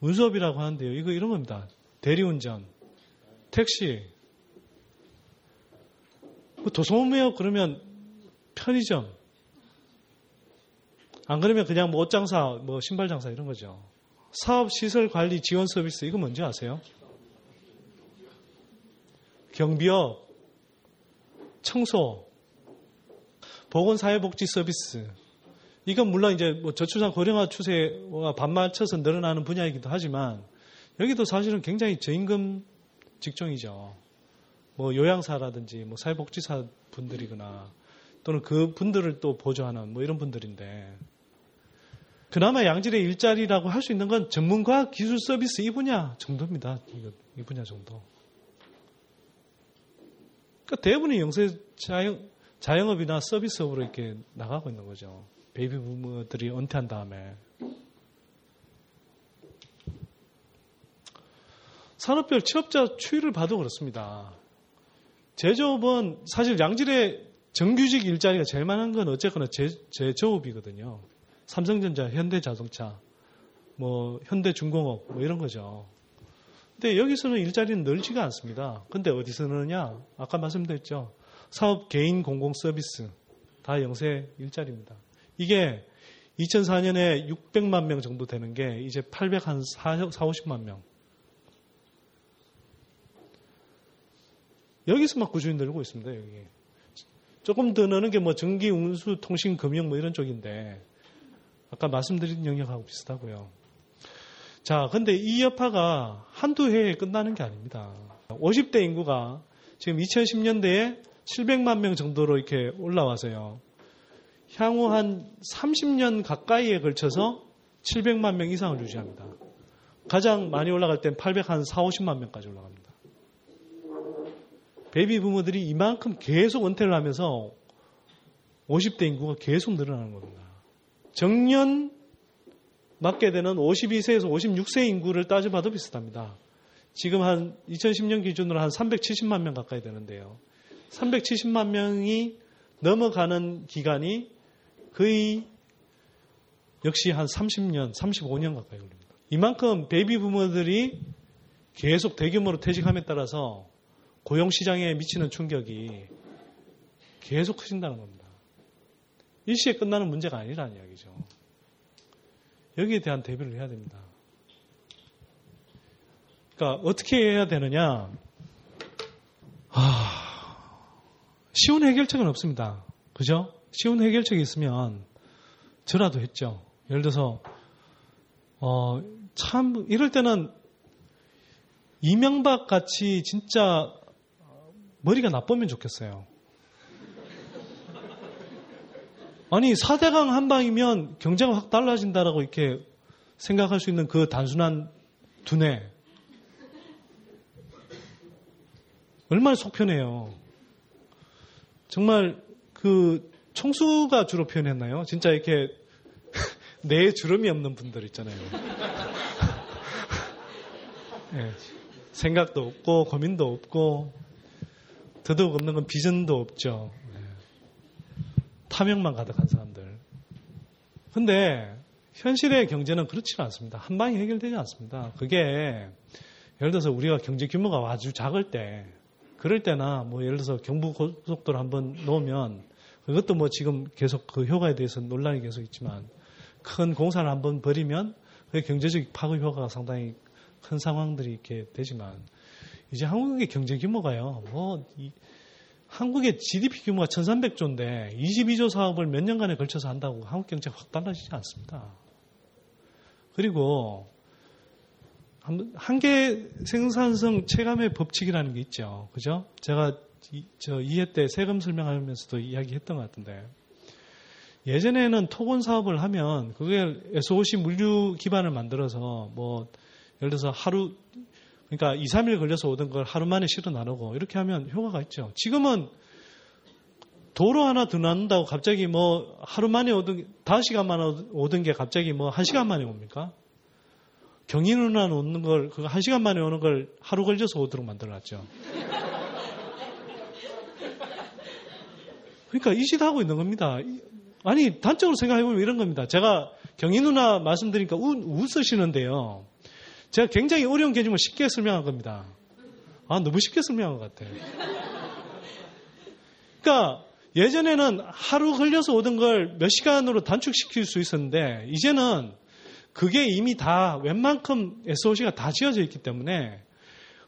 운수업이라고 하는데요. 이거 이런 겁니다. 대리운전, 택시, 도소매업 그러면 편의점. 안 그러면 그냥 뭐 옷장사, 뭐 신발장사 이런 거죠. 사업시설관리 지원 서비스 이거 뭔지 아세요? 경비업, 청소, 보건사회복지 서비스 이건 물론 이제 뭐 저출산 고령화 추세와 반맞춰서 늘어나는 분야이기도 하지만 여기도 사실은 굉장히 저임금 직종이죠. 뭐 요양사라든지 뭐 사회복지사 분들이거나 또는 그 분들을 또 보조하는 뭐 이런 분들인데 그나마 양질의 일자리라고 할 수 있는 건 전문과 기술 서비스 이 분야 정도입니다. 이 분야 정도. 그러니까 대부분이 영세 자영, 자영업이나 서비스업으로 이렇게 나가고 있는 거죠. 베이비 부모들이 은퇴한 다음에. 산업별 취업자 추이를 봐도 그렇습니다. 제조업은 사실 양질의 정규직 일자리가 제일 많은 건 어쨌거나 제, 제조업이거든요. 삼성전자, 현대자동차, 뭐 현대중공업 뭐 이런 거죠. 근데 여기서는 일자리는 늘지가 않습니다. 근데 어디서 느냐? 아까 말씀드렸죠. 사업, 개인, 공공 서비스 다 영세 일자리입니다. 이게 이천사 년에 육백만 명 정도 되는 게 이제 팔백 한 사백오십만 명. 여기서 막 꾸준히 늘고 있습니다. 여기 조금 더 느는 게 뭐 전기, 운수, 통신, 금융 뭐 이런 쪽인데. 아까 말씀드린 영역하고 비슷하고요. 자, 근데 이 여파가 한두 해에 끝나는 게 아닙니다. 오십 대 인구가 지금 이천십 년대에 칠백만 명 정도로 이렇게 올라와서요. 향후 한 삼십 년 가까이에 걸쳐서 칠백만 명 이상을 유지합니다. 가장 많이 올라갈 땐 팔백 한 사백오십만 명까지 올라갑니다. 베이비 부모들이 이만큼 계속 은퇴를 하면서 오십 대 인구가 계속 늘어나는 겁니다. 정년 맞게 되는 오십이 세에서 오십육 세 인구를 따져봐도 비슷합니다. 지금 한 이천십 년 기준으로 한 삼백칠십만 명 가까이 되는데요. 삼백칠십만 명이 넘어가는 기간이 거의 역시 한 삼십 년, 삼십오 년 가까이 걸립니다. 이만큼 베이비 부모들이 계속 대규모로 퇴직함에 따라서 고용시장에 미치는 충격이 계속 커진다는 겁니다. 일시에 끝나는 문제가 아니라는 이야기죠. 여기에 대한 대비를 해야 됩니다. 그러니까 어떻게 해야 되느냐? 아, 쉬운 해결책은 없습니다. 그죠? 쉬운 해결책이 있으면 저라도 했죠. 예를 들어서 어, 참 이럴 때는 이명박 같이 진짜 머리가 나쁘면 좋겠어요. 아니 사대강 한방이면 경제가 확 달라진다라고 이렇게 생각할 수 있는 그 단순한 두뇌 얼마나 속편해요. 정말 그 총수가 주로 표현했나요? 진짜 이렇게 뇌에 주름이 없는 분들 있잖아요. 네. 생각도 없고 고민도 없고 더더욱 없는 건 비전도 없죠. 탐욕만 가득한 사람들. 근데 현실의 경제는 그렇지 않습니다. 한 방에 해결되지 않습니다. 그게 예를 들어서 우리가 경제 규모가 아주 작을 때, 그럴 때나 뭐 예를 들어서 경부고속도로 한번 놓으면 그것도 뭐 지금 계속 그 효과에 대해서 논란이 계속 있지만 큰 공사를 한번 벌이면 그 경제적 파급 효과가 상당히 큰 상황들이 이렇게 되지만 이제 한국의 경제 규모가요. 뭐 이, 한국의 지디피 규모가 천삼백 조인데 이십이 조 사업을 몇 년간에 걸쳐서 한다고 한국 경제가 확 달라지지 않습니다. 그리고 한계 생산성 체감의 법칙이라는 게 있죠. 그죠? 제가 이, 저 이해 때 세금 설명하면서도 이야기했던 것 같은데 예전에는 토건 사업을 하면 그게 에스오씨 물류 기반을 만들어서 뭐 예를 들어서 하루 그러니까 이, 삼 일 걸려서 오던 걸 하루 만에 실어 나누고 이렇게 하면 효과가 있죠. 지금은 도로 하나 더 나눈다고 갑자기 뭐 하루 만에 오던, 다섯 시간 만에 오던 게 갑자기 뭐 한 시간 만에 옵니까? 경인운항 오는 걸, 그거 한 시간 만에 오는 걸 하루 걸려서 오도록 만들어놨죠. 그러니까 이 짓 하고 있는 겁니다. 아니, 단적으로 생각해보면 이런 겁니다. 제가 경인운항 말씀드리니까 우, 웃으시는데요. 제가 굉장히 어려운 개념을 쉽게 설명한 겁니다. 아, 너무 쉽게 설명한 것 같아요. 그러니까 예전에는 하루 걸려서 오던 걸 몇 시간으로 단축시킬 수 있었는데 이제는 그게 이미 다 웬만큼 에스오씨가 다 지어져 있기 때문에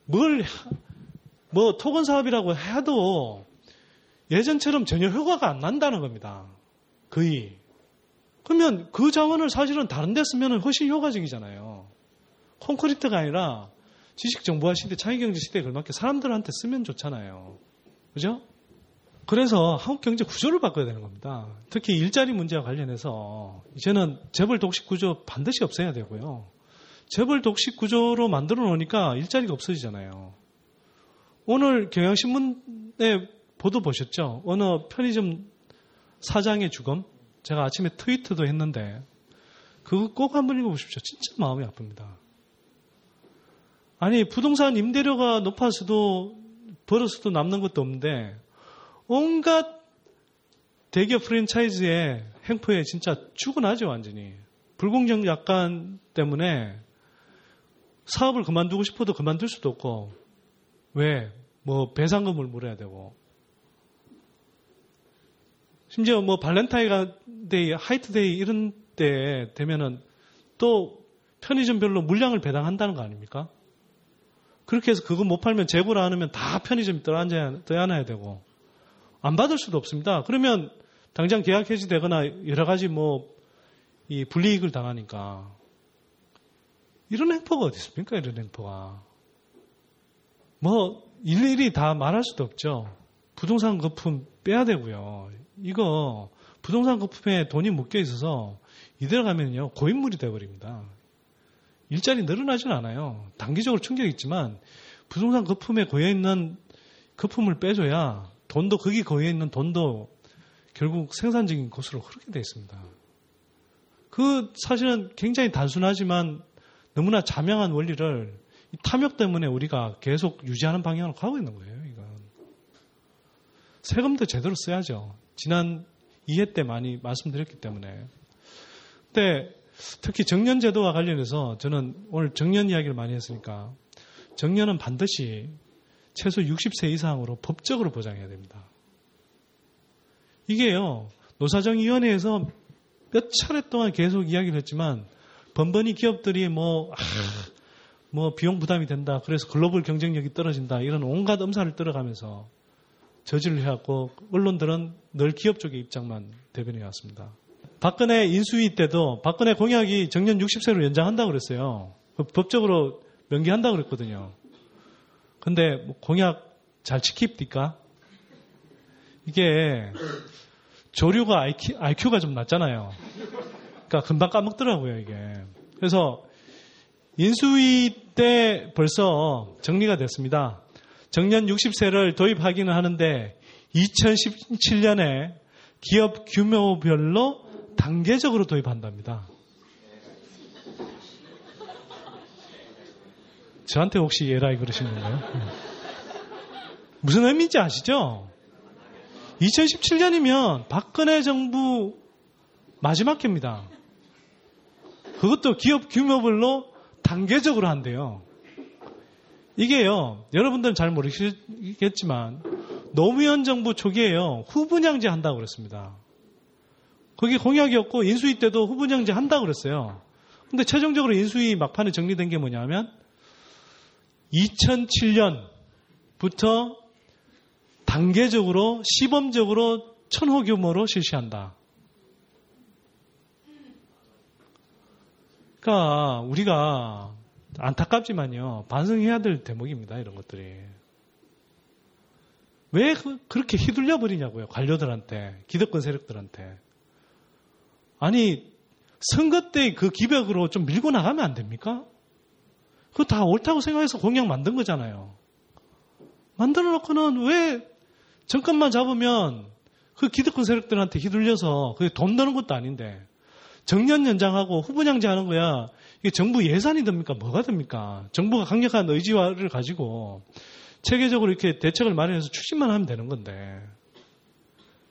뭘 뭐 토건 사업이라고 해도 예전처럼 전혀 효과가 안 난다는 겁니다. 거의. 그러면 그 자원을 사실은 다른 데 쓰면 훨씬 효과적이잖아요. 콘크리트가 아니라 지식정보화 시대, 창의경제 시대에 걸맞게 사람들한테 쓰면 좋잖아요. 그죠? 그래서 한국 경제 구조를 바꿔야 되는 겁니다. 특히 일자리 문제와 관련해서 이제는 재벌 독식 구조 반드시 없애야 되고요. 재벌 독식 구조로 만들어 놓으니까 일자리가 없어지잖아요. 오늘 경향신문에 보도 보셨죠? 어느 편의점 사장의 죽음? 제가 아침에 트위트도 했는데 그거 꼭 한번 읽어보십시오. 진짜 마음이 아픕니다. 아니 부동산 임대료가 높아서도 벌어서도 남는 것도 없는데 온갖 대기업 프랜차이즈의 행포에 진짜 죽어나죠. 완전히 불공정 약관 때문에 사업을 그만두고 싶어도 그만둘 수도 없고 왜? 뭐 배상금을 물어야 되고 심지어 뭐 발렌타인데이, 하이트데이 이런 때 되면은 또 편의점별로 물량을 배당한다는 거 아닙니까? 그렇게 해서 그거 못 팔면 재고를 안 하면 다 편의점에 떠안아야 되고 안 받을 수도 없습니다. 그러면 당장 계약 해지되거나 여러 가지 뭐 이 불이익을 당하니까 이런 행포가 어디 있습니까? 이런 행포가 뭐 일일이 다 말할 수도 없죠. 부동산 거품 빼야 되고요. 이거 부동산 거품에 돈이 묶여 있어서 이대로 가면요 고인물이 되어버립니다. 일자리 늘어나진 않아요. 단기적으로 충격이 있지만 부동산 거품에 고여있는 거품을 빼줘야 돈도 거기 고여있는 돈도 결국 생산적인 곳으로 흐르게 되어 있습니다. 그 사실은 굉장히 단순하지만 너무나 자명한 원리를 이 탐욕 때문에 우리가 계속 유지하는 방향으로 가고 있는 거예요. 이건 세금도 제대로 써야죠. 지난 이 회 때 많이 말씀드렸기 때문에. 근데 특히 정년제도와 관련해서 저는 오늘 정년 이야기를 많이 했으니까 정년은 반드시 최소 육십 세 이상으로 법적으로 보장해야 됩니다. 이게요, 노사정위원회에서 몇 차례 동안 계속 이야기를 했지만 번번이 기업들이 뭐, 아, 뭐 비용 부담이 된다. 그래서 글로벌 경쟁력이 떨어진다. 이런 온갖 엄살을 떨어가면서 저지를 해왔고 언론들은 늘 기업 쪽의 입장만 대변해왔습니다. 박근혜 인수위 때도 박근혜 공약이 정년 육십 세로 연장한다고 그랬어요. 법적으로 명기한다고 그랬거든요. 근데 뭐 공약 잘 지킵니까? 이게 조류가 아이큐가 좀 낮잖아요. 그러니까 금방 까먹더라고요, 이게. 그래서 인수위 때 벌써 정리가 됐습니다. 정년 육십 세를 도입하기는 하는데 이천십칠 년에 기업 규모별로 단계적으로 도입한답니다. 저한테 혹시 예라이 그러시는 건가요? 무슨 의미인지 아시죠? 이천십칠 년이면 박근혜 정부 마지막 해입니다. 그것도 기업 규모별로 단계적으로 한대요. 이게요, 여러분들은 잘 모르시겠지만 노무현 정부 초기에요, 후분양제 한다고 그랬습니다. 그게 공약이었고 인수위 때도 후분양제 한다고 그랬어요. 근데 최종적으로 인수위 막판에 정리된 게 뭐냐면 이천칠 년부터 단계적으로 시범적으로 천호 규모로 실시한다. 그러니까 우리가 안타깝지만요, 반성해야 될 대목입니다. 이런 것들이. 왜 그렇게 휘둘려 버리냐고요. 관료들한테, 기득권 세력들한테. 아니, 선거 때 그 기벽으로 좀 밀고 나가면 안 됩니까? 그거 다 옳다고 생각해서 공약 만든 거잖아요. 만들어 놓고는 왜 정권만 잡으면 그 기득권 세력들한테 휘둘려서 그게 돈 드는 것도 아닌데 정년 연장하고 후분양제 하는 거야. 이게 정부 예산이 됩니까? 뭐가 됩니까? 정부가 강력한 의지를 가지고 체계적으로 이렇게 대책을 마련해서 추진만 하면 되는 건데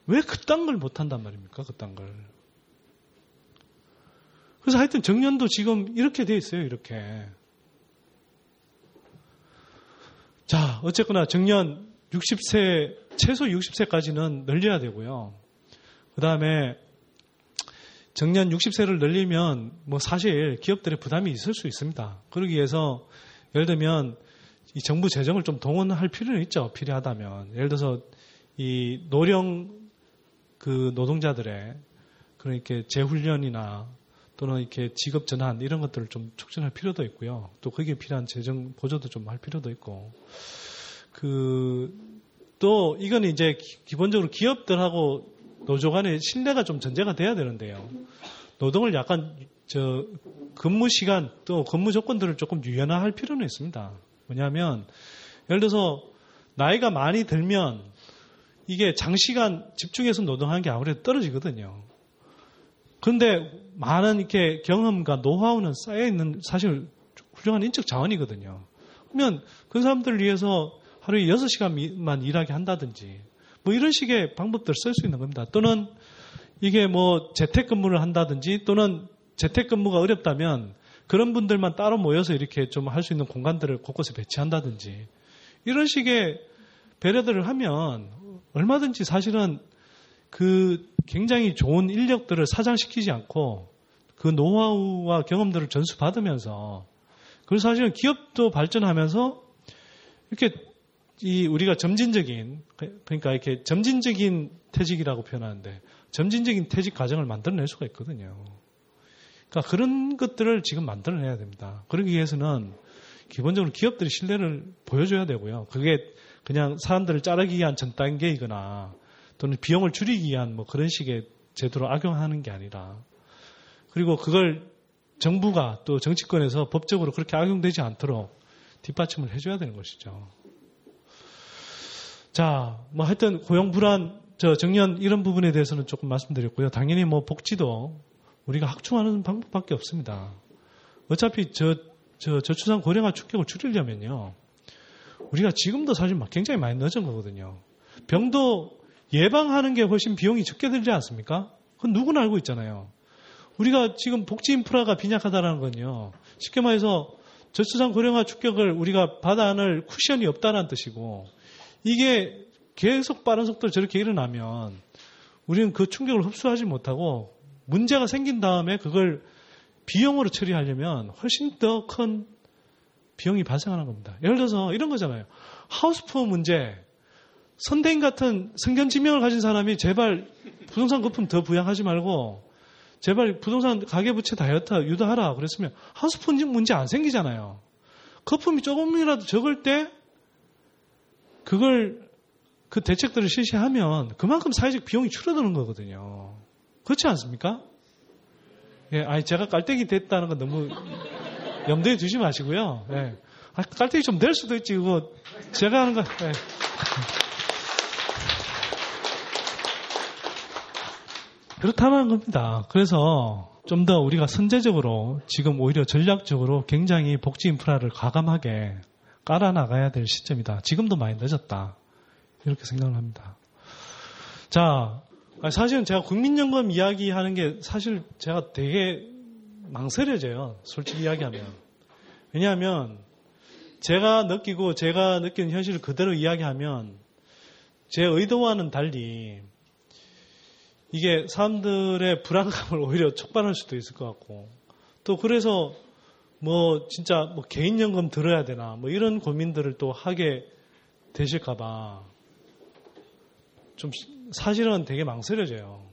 왜 그딴 걸 못한단 말입니까? 그딴 걸. 그래서 하여튼 정년도 지금 이렇게 돼 있어요. 이렇게. 자, 어쨌거나 정년 육십 세, 최소 육십 세까지는 늘려야 되고요. 그 다음에 정년 육십 세를 늘리면 뭐 사실 기업들의 부담이 있을 수 있습니다. 그러기 위해서 예를 들면 이 정부 재정을 좀 동원할 필요는 있죠. 필요하다면. 예를 들어서 이 노령 그 노동자들의 그런 이렇게 재훈련이나 또는 이렇게 직업 전환 이런 것들을 좀 촉진할 필요도 있고요. 또 거기에 필요한 재정 보조도 좀 할 필요도 있고. 그 또 이건 이제 기본적으로 기업들하고 노조 간의 신뢰가 좀 전제가 돼야 되는데요. 노동을 약간 저 근무 시간 또 근무 조건들을 조금 유연화할 필요는 있습니다. 뭐냐면 예를 들어서 나이가 많이 들면 이게 장시간 집중해서 노동하는 게 아무래도 떨어지거든요. 그런데 많은 이렇게 경험과 노하우는 쌓여 있는 사실 훌륭한 인적 자원이거든요. 그러면 그 사람들을 위해서 하루에 여섯 시간만 일하게 한다든지 뭐 이런 식의 방법들을 쓸 수 있는 겁니다. 또는 이게 뭐 재택근무를 한다든지 또는 재택근무가 어렵다면 그런 분들만 따로 모여서 이렇게 좀 할 수 있는 공간들을 곳곳에 배치한다든지 이런 식의 배려들을 하면 얼마든지 사실은 그 굉장히 좋은 인력들을 사장시키지 않고 그 노하우와 경험들을 전수받으면서 그래서 사실은 기업도 발전하면서 이렇게 이 우리가 점진적인 그러니까 이렇게 점진적인 퇴직이라고 표현하는데 점진적인 퇴직 과정을 만들어낼 수가 있거든요. 그러니까 그런 것들을 지금 만들어내야 됩니다. 그러기 위해서는 기본적으로 기업들이 신뢰를 보여줘야 되고요. 그게 그냥 사람들을 자르기 위한 전 단계이거나 또는 비용을 줄이기 위한 뭐 그런 식의 제도로 악용하는 게 아니라 그리고 그걸 정부가 또 정치권에서 법적으로 그렇게 악용되지 않도록 뒷받침을 해줘야 되는 것이죠. 자, 뭐 하여튼 고용 불안, 저 정년 이런 부분에 대해서는 조금 말씀드렸고요. 당연히 뭐 복지도 우리가 확충하는 방법밖에 없습니다. 어차피 저, 저 저출산 고령화 축격을 줄이려면요, 우리가 지금도 사실 막 굉장히 많이 늦은 거거든요. 병도 예방하는 게 훨씬 비용이 적게 들지 않습니까? 그건 누구나 알고 있잖아요. 우리가 지금 복지 인프라가 빈약하다는 건요. 쉽게 말해서 저출산 고령화 축격을 우리가 받아 안을 쿠션이 없다는 뜻이고, 이게 계속 빠른 속도로 저렇게 일어나면 우리는 그 충격을 흡수하지 못하고 문제가 생긴 다음에 그걸 비용으로 처리하려면 훨씬 더 큰 비용이 발생하는 겁니다. 예를 들어서 이런 거잖아요. 하우스푸어 문제. 선대인 같은 성견지명을 가진 사람이 제발 부동산 거품 더 부양하지 말고 제발 부동산 가계부채 다이어트 유도하라 그랬으면 하우스푸어 문제 안 생기잖아요. 거품이 조금이라도 적을 때 그걸 그 대책들을 실시하면 그만큼 사회적 비용이 줄어드는 거거든요. 그렇지 않습니까? 예, 아니 제가 깔때기 됐다는 건 너무 염두에 두지 마시고요. 예. 아, 깔때기 좀 될 수도 있지. 그거 제가 하는 거. 예. 그렇다는 겁니다. 그래서 좀 더 우리가 선제적으로 지금 오히려 전략적으로 굉장히 복지 인프라를 과감하게 깔아나가야 될 시점이다. 지금도 많이 늦었다. 이렇게 생각을 합니다. 자, 사실은 제가 국민연금 이야기하는 게 사실 제가 되게 망설여져요. 솔직히 이야기하면. 왜냐하면 제가 느끼고 제가 느끼는 현실을 그대로 이야기하면 제 의도와는 달리 이게 사람들의 불안감을 오히려 촉발할 수도 있을 것 같고, 또 그래서 뭐 진짜 뭐 개인연금 들어야 되나 뭐 이런 고민들을 또 하게 되실까봐 좀 사실은 되게 망설여져요.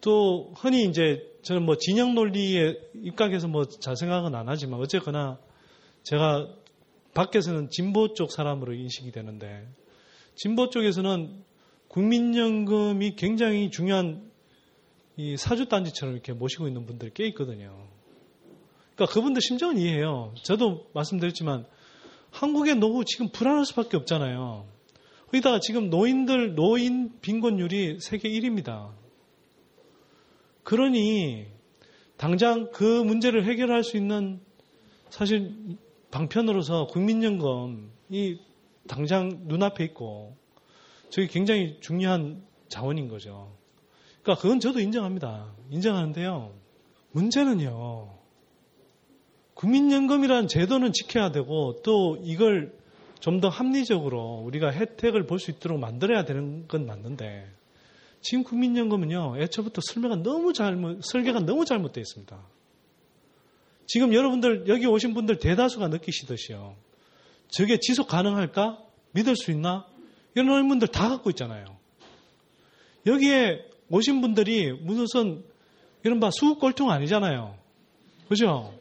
또 흔히 이제 저는 뭐 진영 논리에 입각해서 뭐 잘 생각은 안 하지만 어쨌거나 제가 밖에서는 진보 쪽 사람으로 인식이 되는데, 진보 쪽에서는 국민연금이 굉장히 중요한 이 사주단지처럼 이렇게 모시고 있는 분들이 꽤 있거든요. 그러니까 그분들 심정은 이해해요. 저도 말씀드렸지만 한국의 노후 지금 불안할 수밖에 없잖아요. 거기다가 지금 노인들 노인 빈곤율이 세계 일 위입니다. 그러니 당장 그 문제를 해결할 수 있는 사실 방편으로서 국민연금이 당장 눈앞에 있고 저게 굉장히 중요한 자원인 거죠. 그러니까 그건 저도 인정합니다. 인정하는데요. 문제는요. 국민연금이라는 제도는 지켜야 되고 또 이걸 좀 더 합리적으로 우리가 혜택을 볼 수 있도록 만들어야 되는 건 맞는데, 지금 국민연금은요. 애초부터 설계가 너무 잘못, 설계가 너무 잘못되어 있습니다. 지금 여러분들 여기 오신 분들 대다수가 느끼시듯이요. 저게 지속 가능할까? 믿을 수 있나? 이런 의문들 다 갖고 있잖아요. 여기에 오신 분들이 무슨 이른바 수급 골통 아니잖아요. 그죠?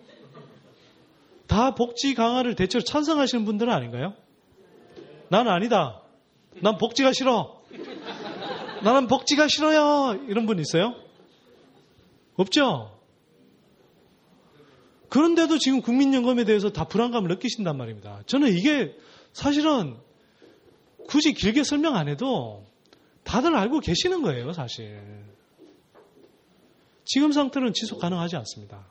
다 복지 강화를 대체로 찬성하시는 분들은 아닌가요? 난 아니다. 난 복지가 싫어. 나는 복지가 싫어요. 이런 분 있어요? 없죠? 그런데도 지금 국민연금에 대해서 다 불안감을 느끼신단 말입니다. 저는 이게 사실은 굳이 길게 설명 안 해도 다들 알고 계시는 거예요, 사실. 지금 상태는 지속 가능하지 않습니다.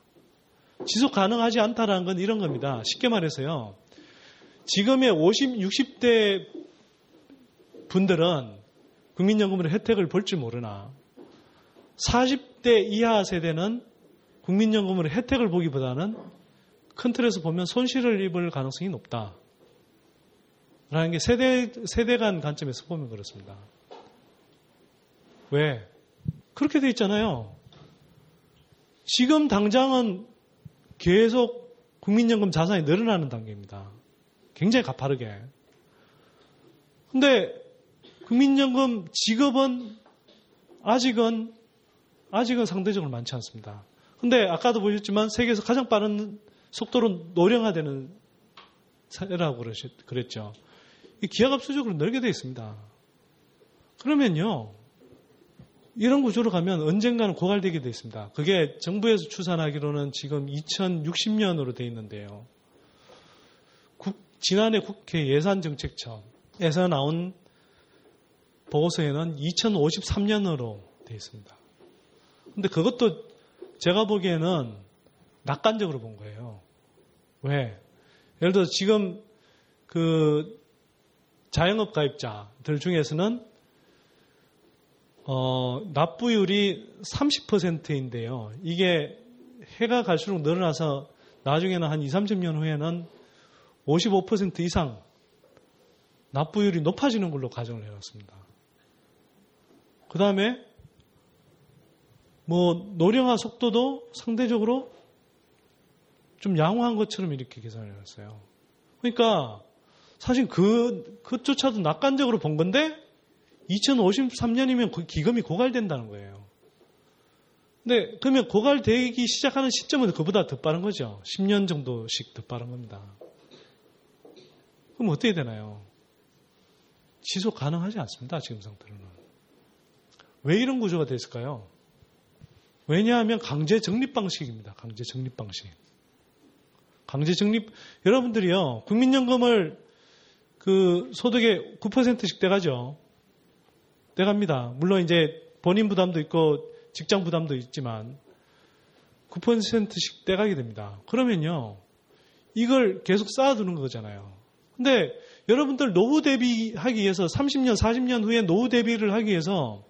지속 가능하지 않다라는 건 이런 겁니다. 쉽게 말해서요. 지금의 오십, 육십 대 분들은 국민연금으로 혜택을 볼지 모르나 사십 대 이하 세대는 국민연금으로 혜택을 보기보다는 큰 틀에서 보면 손실을 입을 가능성이 높다. 라는 게 세대, 세대 간 관점에서 보면 그렇습니다. 왜? 그렇게 돼 있잖아요. 지금 당장은 계속 국민연금 자산이 늘어나는 단계입니다. 굉장히 가파르게. 근데 국민연금 직업은 아직은, 아직은 상대적으로 많지 않습니다. 근데 아까도 보셨지만 세계에서 가장 빠른 속도로 노령화되는 사회라고 그랬죠. 기하급수적으로 넓게 되어 있습니다. 그러면요. 이런 구조로 가면 언젠가는 고갈되게 되어 있습니다. 그게 정부에서 추산하기로는 지금 이천육십 년으로 되어 있는데요. 국, 지난해 국회 예산정책처에서 나온 보고서에는 이천오십삼 년으로 되어 있습니다. 근데 그것도 제가 보기에는 낙관적으로 본 거예요. 왜? 예를 들어서 지금 그 자영업 가입자들 중에서는 어, 납부율이 삼십 퍼센트인데요. 이게 해가 갈수록 늘어나서 나중에는 한 이삼십 년 후에는 오십오 퍼센트 이상 납부율이 높아지는 걸로 가정을 해놨습니다. 그 다음에 뭐 노령화 속도도 상대적으로 좀 양호한 것처럼 이렇게 계산을 해놨어요. 그러니까 사실 그, 그조차도 낙관적으로 본 건데 이천오십삼 년이면 그 기금이 고갈된다는 거예요. 근데 그러면 고갈되기 시작하는 시점은 그보다 더 빠른 거죠. 십 년 정도씩 더 빠른 겁니다. 그럼 어떻게 되나요? 지속 가능하지 않습니다. 지금 상태로는. 왜 이런 구조가 됐을까요? 왜냐하면 강제 적립 방식입니다. 강제 적립 방식. 강제 적립. 여러분들이요. 국민연금을 그 소득의 구 퍼센트씩 떼가죠. 떼갑니다. 물론 이제 본인 부담도 있고 직장 부담도 있지만 구 퍼센트씩 떼가게 됩니다. 그러면요. 이걸 계속 쌓아두는 거잖아요. 근데 여러분들 노후 대비하기 위해서 삼십 년, 사십 년 후에 노후 대비를 하기 위해서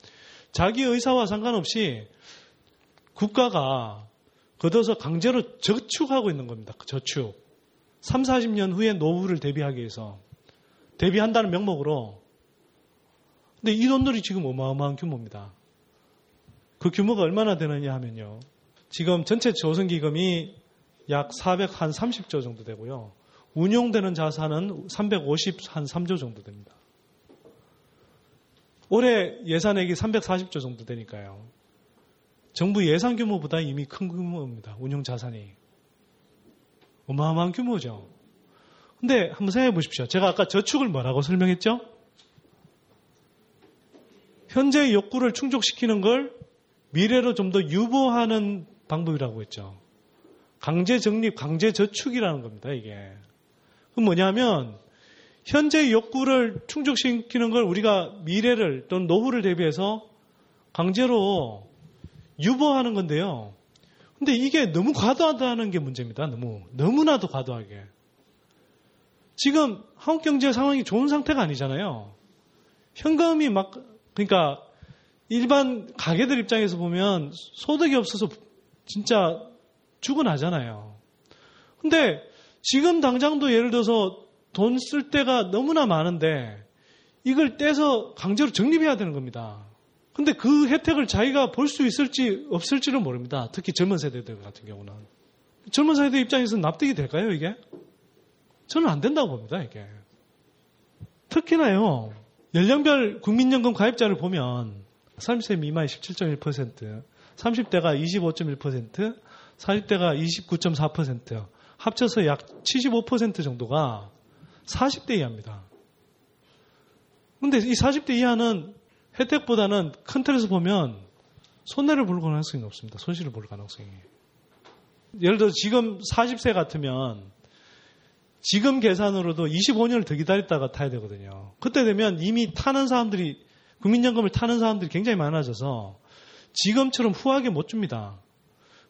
자기 의사와 상관없이 국가가 걷어서 강제로 저축하고 있는 겁니다. 저축. 삼십, 사십 년 후에 노후를 대비하기 위해서. 대비한다는 명목으로. 근데 이 돈들이 지금 어마어마한 규모입니다. 그 규모가 얼마나 되느냐 하면요. 지금 전체 조성기금이 약 사백삼십 조 정도 되고요. 운용되는 자산은 삼백오십삼 조 정도 됩니다. 올해 예산액이 삼백사십 조 정도 되니까요. 정부 예산 규모보다 이미 큰 규모입니다. 운용 자산이. 어마어마한 규모죠. 근데 한번 생각해 보십시오. 제가 아까 저축을 뭐라고 설명했죠? 현재의 욕구를 충족시키는 걸 미래로 좀 더 유보하는 방법이라고 했죠. 강제 적립, 강제 저축이라는 겁니다. 이게. 그럼 뭐냐면 현재의 욕구를 충족시키는 걸 우리가 미래를 또는 노후를 대비해서 강제로 유보하는 건데요. 근데 이게 너무 과도하다는 게 문제입니다. 너무 너무나도 과도하게. 지금 한국 경제 상황이 좋은 상태가 아니잖아요. 현금이 막 그러니까 일반 가게들 입장에서 보면 소득이 없어서 진짜 죽어나잖아요. 근데 지금 당장도 예를 들어서 돈 쓸 때가 너무나 많은데 이걸 떼서 강제로 적립해야 되는 겁니다. 근데 그 혜택을 자기가 볼 수 있을지 없을지를 모릅니다. 특히 젊은 세대들 같은 경우는. 젊은 세대 입장에서는 납득이 될까요, 이게? 저는 안 된다고 봅니다, 이게. 특히나요, 연령별 국민연금 가입자를 보면 삼십 세 미만이 십칠 점 일 퍼센트, 삼십 대가 이십오 점 일 퍼센트, 사십 대가 이십구 점 사 퍼센트, 합쳐서 약 칠십오 퍼센트 정도가 사십 대 이하입니다. 그런데 이 사십 대 이하는 혜택보다는 큰 틀에서 보면 손해를 볼 가능성이 없습니다. 손실을 볼 가능성이. 예를 들어 지금 사십 세 같으면 지금 계산으로도 이십오 년을 더 기다렸다가 타야 되거든요. 그때 되면 이미 타는 사람들이 국민연금을 타는 사람들이 굉장히 많아져서 지금처럼 후하게 못 줍니다.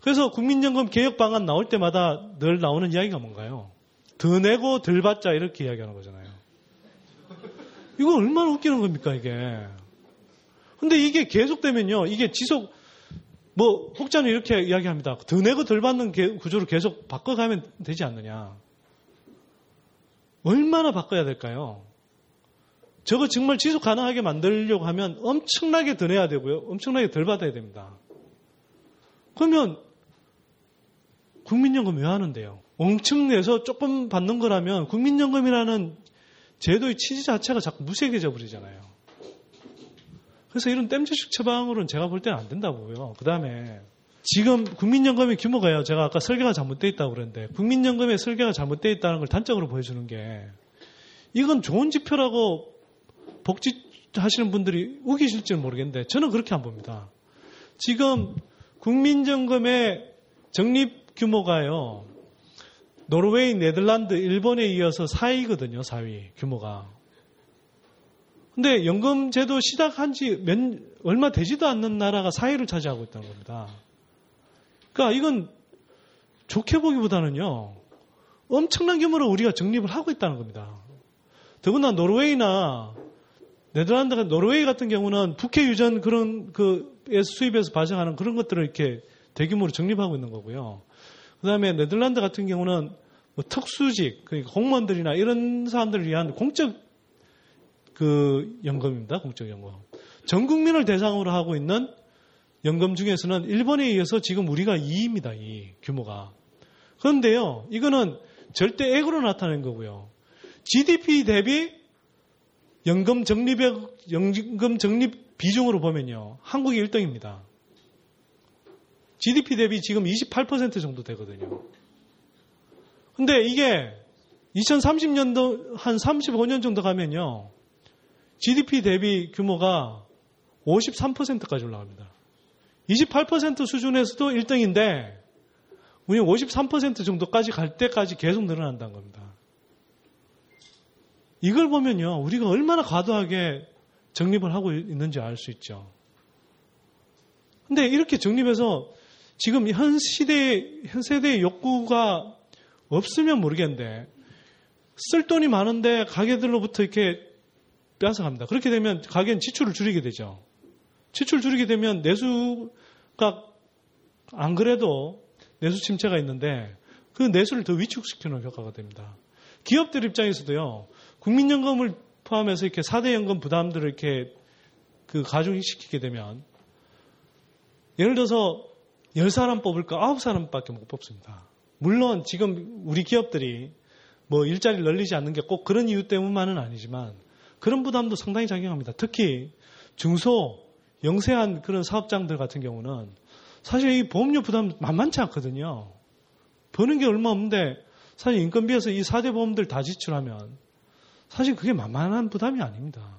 그래서 국민연금 개혁 방안 나올 때마다 늘 나오는 이야기가 뭔가요? 더 내고 덜 받자 이렇게 이야기하는 거잖아요. 이거 얼마나 웃기는 겁니까 이게? 근데 이게 계속되면요, 이게 지속 뭐 혹자는 이렇게 이야기합니다. 더 내고 덜 받는 게, 구조를 계속 바꿔가면 되지 않느냐? 얼마나 바꿔야 될까요? 저거 정말 지속 가능하게 만들려고 하면 엄청나게 더 내야 되고요, 엄청나게 덜 받아야 됩니다. 그러면 국민연금 왜 하는데요? 엉청 내서 조금 받는 거라면 국민연금이라는 제도의 취지 자체가 자꾸 무색해져 버리잖아요. 그래서 이런 땜질식 처방으로는 제가 볼 때는 안 된다고요. 그 다음에 지금 국민연금의 규모가요. 제가 아까 설계가 잘못되어 있다고 그랬는데 국민연금의 설계가 잘못되어 있다는 걸 단적으로 보여주는 게 이건 좋은 지표라고 복지하시는 분들이 우기실지는 모르겠는데 저는 그렇게 안 봅니다. 지금 국민연금의 적립 규모가요. 노르웨이, 네덜란드, 일본에 이어서 사 위거든요. 사 위 규모가. 근데 연금 제도 시작한 지 몇, 얼마 되지도 않는 나라가 사 위를 차지하고 있다는 겁니다. 그러니까 이건 좋게 보기보다는요. 엄청난 규모로 우리가 적립을 하고 있다는 겁니다. 더구나 노르웨이나 네덜란드, 노르웨이 같은 경우는 국회 유전 그런 그 수입에서 발생하는 그런 것들을 이렇게 대규모로 적립하고 있는 거고요. 그 다음에 네덜란드 같은 경우는 뭐 특수직, 그러니까 공무원들이나 이런 사람들을 위한 공적 그 연금입니다. 공적 연금. 전 국민을 대상으로 하고 있는 연금 중에서는 일본에 의해서 지금 우리가 이위입니다. 이 규모가. 그런데요, 이거는 절대액으로 나타낸 거고요. 지디피 대비 연금 적립액, 연금 적립 비중으로 보면요, 한국이 일 등입니다. 지디피 대비 지금 이십팔 퍼센트 정도 되거든요. 근데 이게 이천삼십 년도 한 삼십오 년 정도 가면요, 지디피 대비 규모가 오십삼 퍼센트까지 올라갑니다. 이십팔 퍼센트 수준에서도 일 등인데 우리 오십삼 퍼센트 정도까지 갈 때까지 계속 늘어난다는 겁니다. 이걸 보면요, 우리가 얼마나 과도하게 적립을 하고 있는지 알 수 있죠. 근데 이렇게 적립해서 지금 현 시대, 현 세대의 욕구가 없으면 모르겠는데, 쓸 돈이 많은데 가게들로부터 이렇게 빼앗아갑니다. 그렇게 되면 가게는 지출을 줄이게 되죠. 지출 줄이게 되면 내수가 안 그래도 내수 침체가 있는데 그 내수를 더 위축시키는 효과가 됩니다. 기업들 입장에서도요, 국민연금을 포함해서 이렇게 사 대 연금 부담들을 이렇게 그 가중시키게 되면, 예를 들어서 열 사람 뽑을까 아홉 사람밖에 못 뽑습니다. 물론 지금 우리 기업들이 뭐 일자리를 늘리지 않는 게 꼭 그런 이유 때문만은 아니지만 그런 부담도 상당히 작용합니다. 특히 중소, 영세한 그런 사업장들 같은 경우는 사실 이 보험료 부담 만만치 않거든요. 버는 게 얼마 없는데 사실 인건비에서 이 사 대 보험들 다 지출하면 사실 그게 만만한 부담이 아닙니다.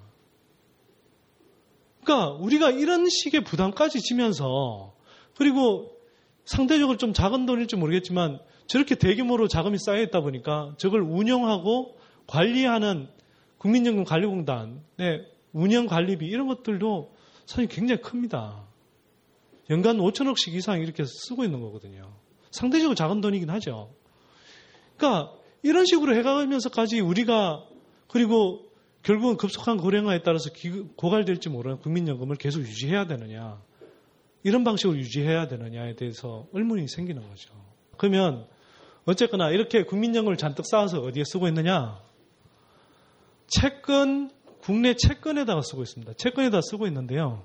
그러니까 우리가 이런 식의 부담까지 지면서, 그리고 상대적으로 좀 작은 돈일지 모르겠지만 저렇게 대규모로 자금이 쌓여있다 보니까 저걸 운영하고 관리하는 국민연금관리공단의 운영관리비 이런 것들도 사실 굉장히 큽니다. 연간 오천억씩 이상 이렇게 쓰고 있는 거거든요. 상대적으로 작은 돈이긴 하죠. 그러니까 이런 식으로 해가면서까지 우리가, 그리고 결국은 급속한 고령화에 따라서 고갈될지 모르는 국민연금을 계속 유지해야 되느냐, 이런 방식으로 유지해야 되느냐에 대해서 의문이 생기는 거죠. 그러면 어쨌거나 이렇게 국민연금을 잔뜩 쌓아서 어디에 쓰고 있느냐? 채권, 국내 채권에다가 쓰고 있습니다. 채권에다 쓰고 있는데요,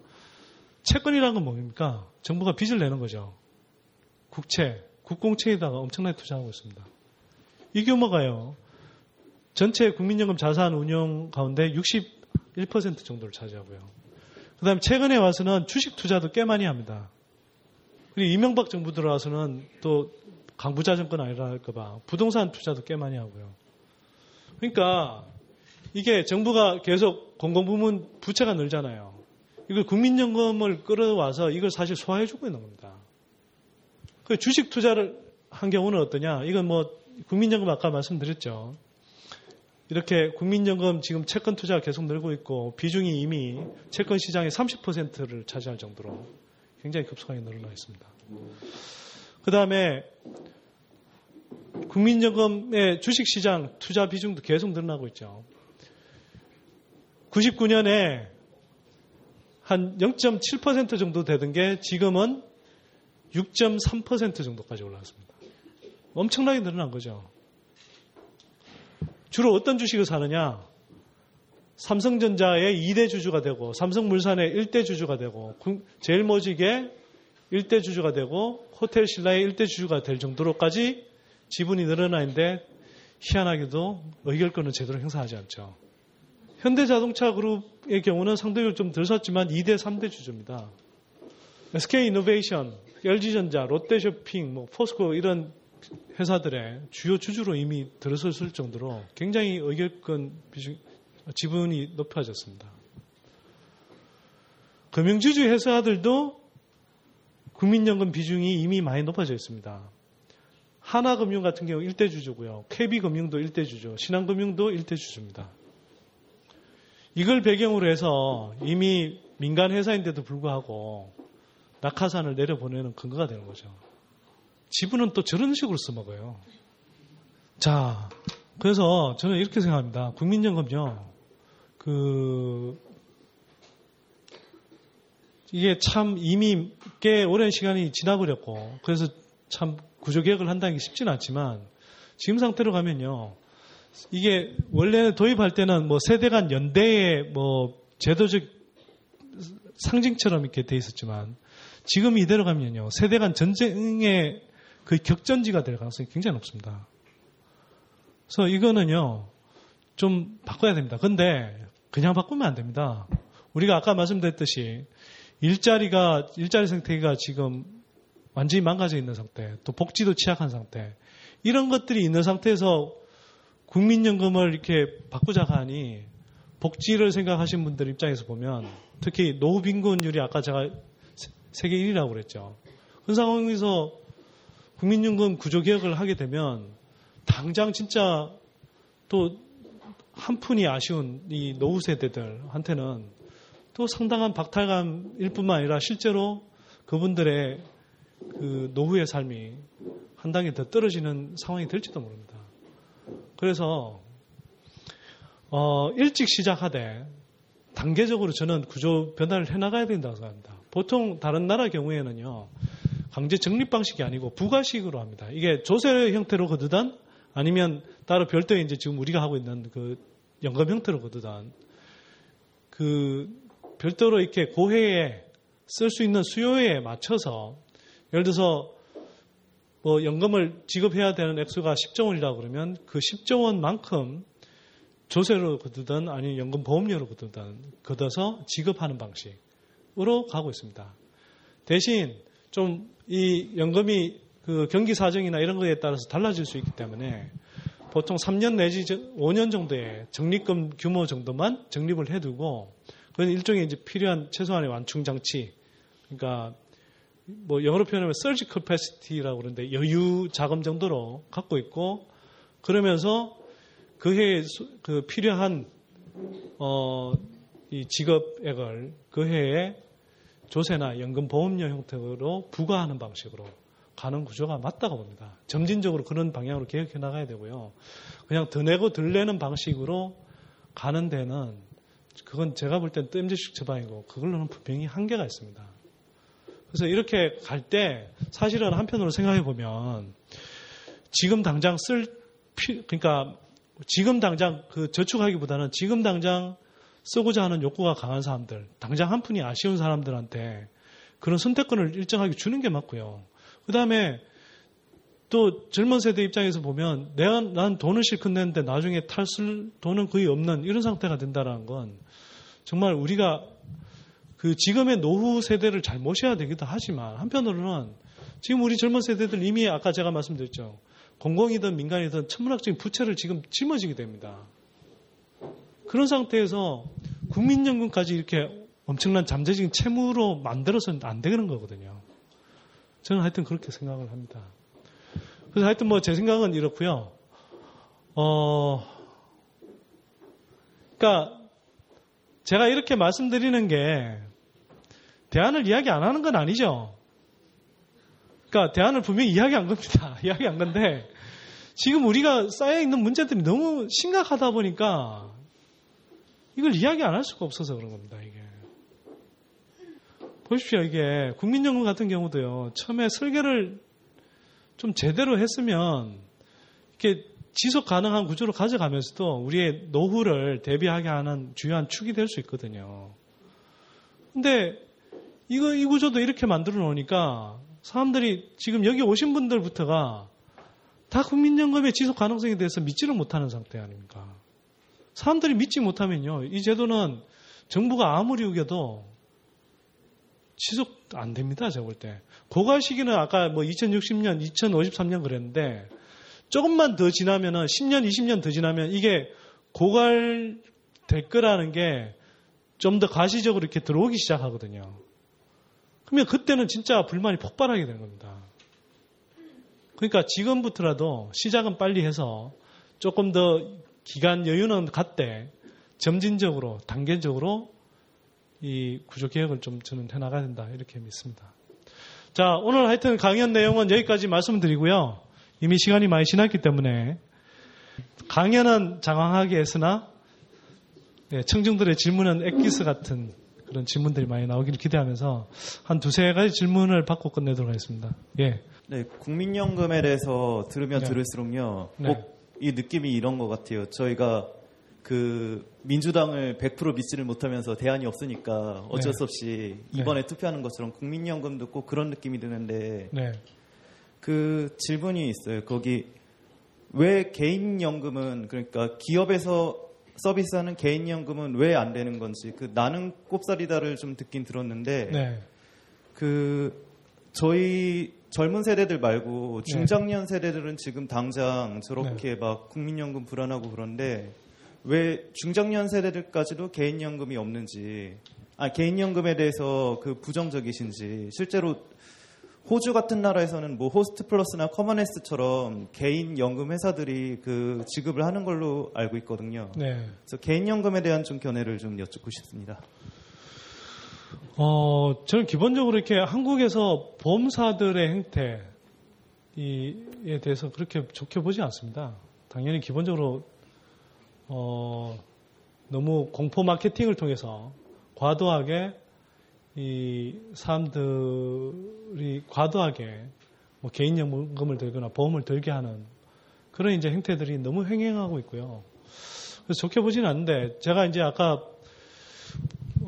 채권이라는 건 뭡니까? 정부가 빚을 내는 거죠. 국채, 국공채에다가 엄청나게 투자하고 있습니다. 이 규모가요, 전체 국민연금 자산 운용 가운데 육십일 퍼센트 정도를 차지하고요. 그 다음에 최근에 와서는 주식 투자도 꽤 많이 합니다. 그리고 이명박 정부 들어와서는 또 강부자 정권 아니라 할까봐 부동산 투자도 꽤 많이 하고요. 그러니까 이게 정부가 계속 공공부문 부채가 늘잖아요. 이걸 국민연금을 끌어와서 이걸 사실 소화해주고 있는 겁니다. 그 주식 투자를 한 경우는 어떠냐? 이건 뭐 국민연금 아까 말씀드렸죠. 이렇게 국민연금 지금 채권 투자가 계속 늘고 있고 비중이 이미 채권 시장의 삼십 퍼센트를 차지할 정도로 굉장히 급속하게 늘어나 있습니다. 그 다음에 국민연금의 주식시장 투자 비중도 계속 늘어나고 있죠. 구십구 년에 한 영 점 칠 퍼센트 정도 되던 게 지금은 육 점 삼 퍼센트 정도까지 올라왔습니다. 엄청나게 늘어난 거죠. 주로 어떤 주식을 사느냐? 삼성전자의 이 대 주주가 되고, 삼성물산의 일 대 주주가 되고, 제일모직의 일 대 주주가 되고, 호텔신라의 일 대 주주가 될 정도로까지 지분이 늘어나 있는데, 희한하게도 의결권은 제대로 행사하지 않죠. 현대자동차 그룹의 경우는 상대적으로 좀 덜 샀지만 이 대, 삼 대 주주입니다. 에스케이이노베이션, 엘지전자, 롯데쇼핑, 뭐 포스코 이런 회사들의 주요 주주로 이미 들어섰을 정도로 굉장히 의결권 비중, 지분이 높아졌습니다. 금융주주 회사들도 국민연금 비중이 이미 많이 높아져 있습니다. 하나금융 같은 경우 일 대 주주고요. 케이비금융도 일 대 주주, 신한금융도 일 대 주주입니다. 이걸 배경으로 해서 이미 민간 회사인데도 불구하고 낙하산을 내려보내는 근거가 되는 거죠. 지분은 또 저런 식으로 써먹어요. 자, 그래서 저는 이렇게 생각합니다. 국민연금요, 그, 이게 참 이미 꽤 오랜 시간이 지나버렸고, 그래서 참 구조개혁을 한다는 게 쉽지는 않지만, 지금 상태로 가면요, 이게 원래 도입할 때는 뭐 세대 간 연대의 뭐 제도적 상징처럼 이렇게 돼 있었지만, 지금 이대로 가면요, 세대 간 전쟁의 그 격전지가 될 가능성이 굉장히 높습니다. 그래서 이거는요, 좀 바꿔야 됩니다. 근데 그냥 바꾸면 안 됩니다. 우리가 아까 말씀드렸듯이 일자리가, 일자리 생태계가 지금 완전히 망가져 있는 상태, 또 복지도 취약한 상태, 이런 것들이 있는 상태에서 국민연금을 이렇게 바꾸자가 하니, 복지를 생각하신 분들 입장에서 보면, 특히 노후 빈곤율이 아까 제가 세계 일 위라고 그랬죠. 그런 상황에서 국민연금 구조 개혁을 하게 되면 당장 진짜 또 한 푼이 아쉬운 이 노후 세대들한테는 또 상당한 박탈감일 뿐만 아니라 실제로 그분들의 그 노후의 삶이 한 단계 더 떨어지는 상황이 될지도 모릅니다. 그래서 어, 일찍 시작하되 단계적으로 저는 구조 변화를 해나가야 된다고 생각합니다. 보통 다른 나라 경우에는요, 강제 적립 방식이 아니고 부가식으로 합니다. 이게 조세 형태로 거두든, 아니면 따로 별도의 이제 지금 우리가 하고 있는 그 연금 형태로 거두든, 그 별도로 이렇게 고해에 쓸 수 있는 수요에 맞춰서, 예를 들어서 뭐 연금을 지급해야 되는 액수가 십조 원이라고 그러면 그 십조 원만큼 조세로 거두든 아니면 연금 보험료로 거두든 거둬서 지급하는 방식으로 가고 있습니다. 대신 좀 이 연금이 그 경기 사정이나 이런 거에 따라서 달라질 수 있기 때문에 보통 삼 년 내지 오 년 정도의 적립금 규모 정도만 적립을 해두고, 그건 일종의 이제 필요한 최소한의 완충 장치, 그러니까 뭐 영어로 표현하면 surge capacity라고 그러는데 여유 자금 정도로 갖고 있고, 그러면서 그 해에 그 필요한 어 이 지급액을 그 해에 조세나 연금 보험료 형태로 부과하는 방식으로 가는 구조가 맞다고 봅니다. 점진적으로 그런 방향으로 개혁해 나가야 되고요. 그냥 더 내고 덜 내는 방식으로 가는 데는, 그건 제가 볼 땐 땜질식 처방이고, 그걸로는 분명히 한계가 있습니다. 그래서 이렇게 갈 때 사실은 한편으로 생각해 보면 지금 당장 쓸 필, 그러니까 지금 당장 그 저축하기보다는 지금 당장 쓰고자 하는 욕구가 강한 사람들, 당장 한 푼이 아쉬운 사람들한테 그런 선택권을 일정하게 주는 게 맞고요. 그 다음에 또 젊은 세대 입장에서 보면 내가, 난 돈을 실컷 냈는데 나중에 탈 쓸 돈은 거의 없는 이런 상태가 된다는 건, 정말 우리가 그 지금의 노후 세대를 잘 모셔야 되기도 하지만, 한편으로는 지금 우리 젊은 세대들 이미 아까 제가 말씀드렸죠. 공공이든 민간이든 천문학적인 부채를 지금 짊어지게 됩니다. 그런 상태에서 국민연금까지 이렇게 엄청난 잠재적인 채무로 만들어서는 안 되는 거거든요. 저는 하여튼 그렇게 생각을 합니다. 그래서 하여튼 뭐 제 생각은 이렇고요. 어, 그러니까 제가 이렇게 말씀드리는 게 대안을 이야기 안 하는 건 아니죠. 그러니까 대안을 분명히 이야기한 겁니다. 이야기한 건데 지금 우리가 쌓여 있는 문제들이 너무 심각하다 보니까 이걸 이야기 안 할 수가 없어서 그런 겁니다. 이게 보십시오. 이게 국민연금 같은 경우도요, 처음에 설계를 좀 제대로 했으면 이렇게 지속 가능한 구조로 가져가면서도 우리의 노후를 대비하게 하는 중요한 축이 될 수 있거든요. 근데 이거 이 구조도 이렇게 만들어 놓으니까 사람들이 지금 여기 오신 분들부터가 다 국민연금의 지속 가능성에 대해서 믿지를 못하는 상태 아닙니까? 사람들이 믿지 못하면요, 이 제도는 정부가 아무리 우겨도 지속 안 됩니다. 제가 볼 때. 고갈 시기는 아까 뭐 이천육십 년, 이천오십삼 년 그랬는데, 조금만 더 지나면은 십 년, 이십 년 더 지나면 이게 고갈 될 거라는 게 좀 더 가시적으로 이렇게 들어오기 시작하거든요. 그러면 그때는 진짜 불만이 폭발하게 되는 겁니다. 그러니까 지금부터라도 시작은 빨리 해서 조금 더 기간 여유는 갖되 점진적으로, 단계적으로 이 구조 개혁을 좀 저는 해나가야 된다, 이렇게 믿습니다. 자, 오늘 하여튼 강연 내용은 여기까지 말씀드리고요. 이미 시간이 많이 지났기 때문에 강연은 장황하게 했으나 네, 청중들의 질문은 액기스 같은 그런 질문들이 많이 나오기를 기대하면서 한 두세 가지 질문을 받고 끝내도록 하겠습니다. 예. 네, 국민연금에 대해서 들으면 네. 들을수록요, 네. 꼭 이 느낌이 이런 것 같아요. 저희가 그 민주당을 백 퍼센트 믿지를 못하면서 대안이 없으니까 어쩔 네. 수 없이 이번에 네. 투표하는 것처럼 국민연금도 꼭 그런 느낌이 드는데 네. 그 질문이 있어요. 거기 왜 개인연금은 그러니까 기업에서 서비스하는 개인연금은 왜 안 되는 건지 그 나는 꼽사리다를 좀 듣긴 들었는데 네. 그 저희 젊은 세대들 말고 중장년 네. 세대들은 지금 당장 저렇게 네. 막 국민연금 불안하고 그런데 왜 중장년 세대들까지도 개인연금이 없는지 아 개인연금에 대해서 그 부정적이신지 실제로 호주 같은 나라에서는 뭐 호스트 플러스나 커먼헬스처럼 개인 연금 회사들이 그 지급을 하는 걸로 알고 있거든요. 네. 그래서 개인 연금에 대한 좀 견해를 좀 여쭙고 싶습니다. 어, 저는 기본적으로 이렇게 한국에서 보험사들의 행태에 대해서 그렇게 좋게 보지 않습니다. 당연히 기본적으로 어, 너무 공포 마케팅을 통해서 과도하게 이 사람들이 과도하게 뭐 개인연금을 들거나 보험을 들게 하는 그런 이제 행태들이 너무 횡행하고 있고요. 그래서 좋게 보지는 않는데 제가 이제 아까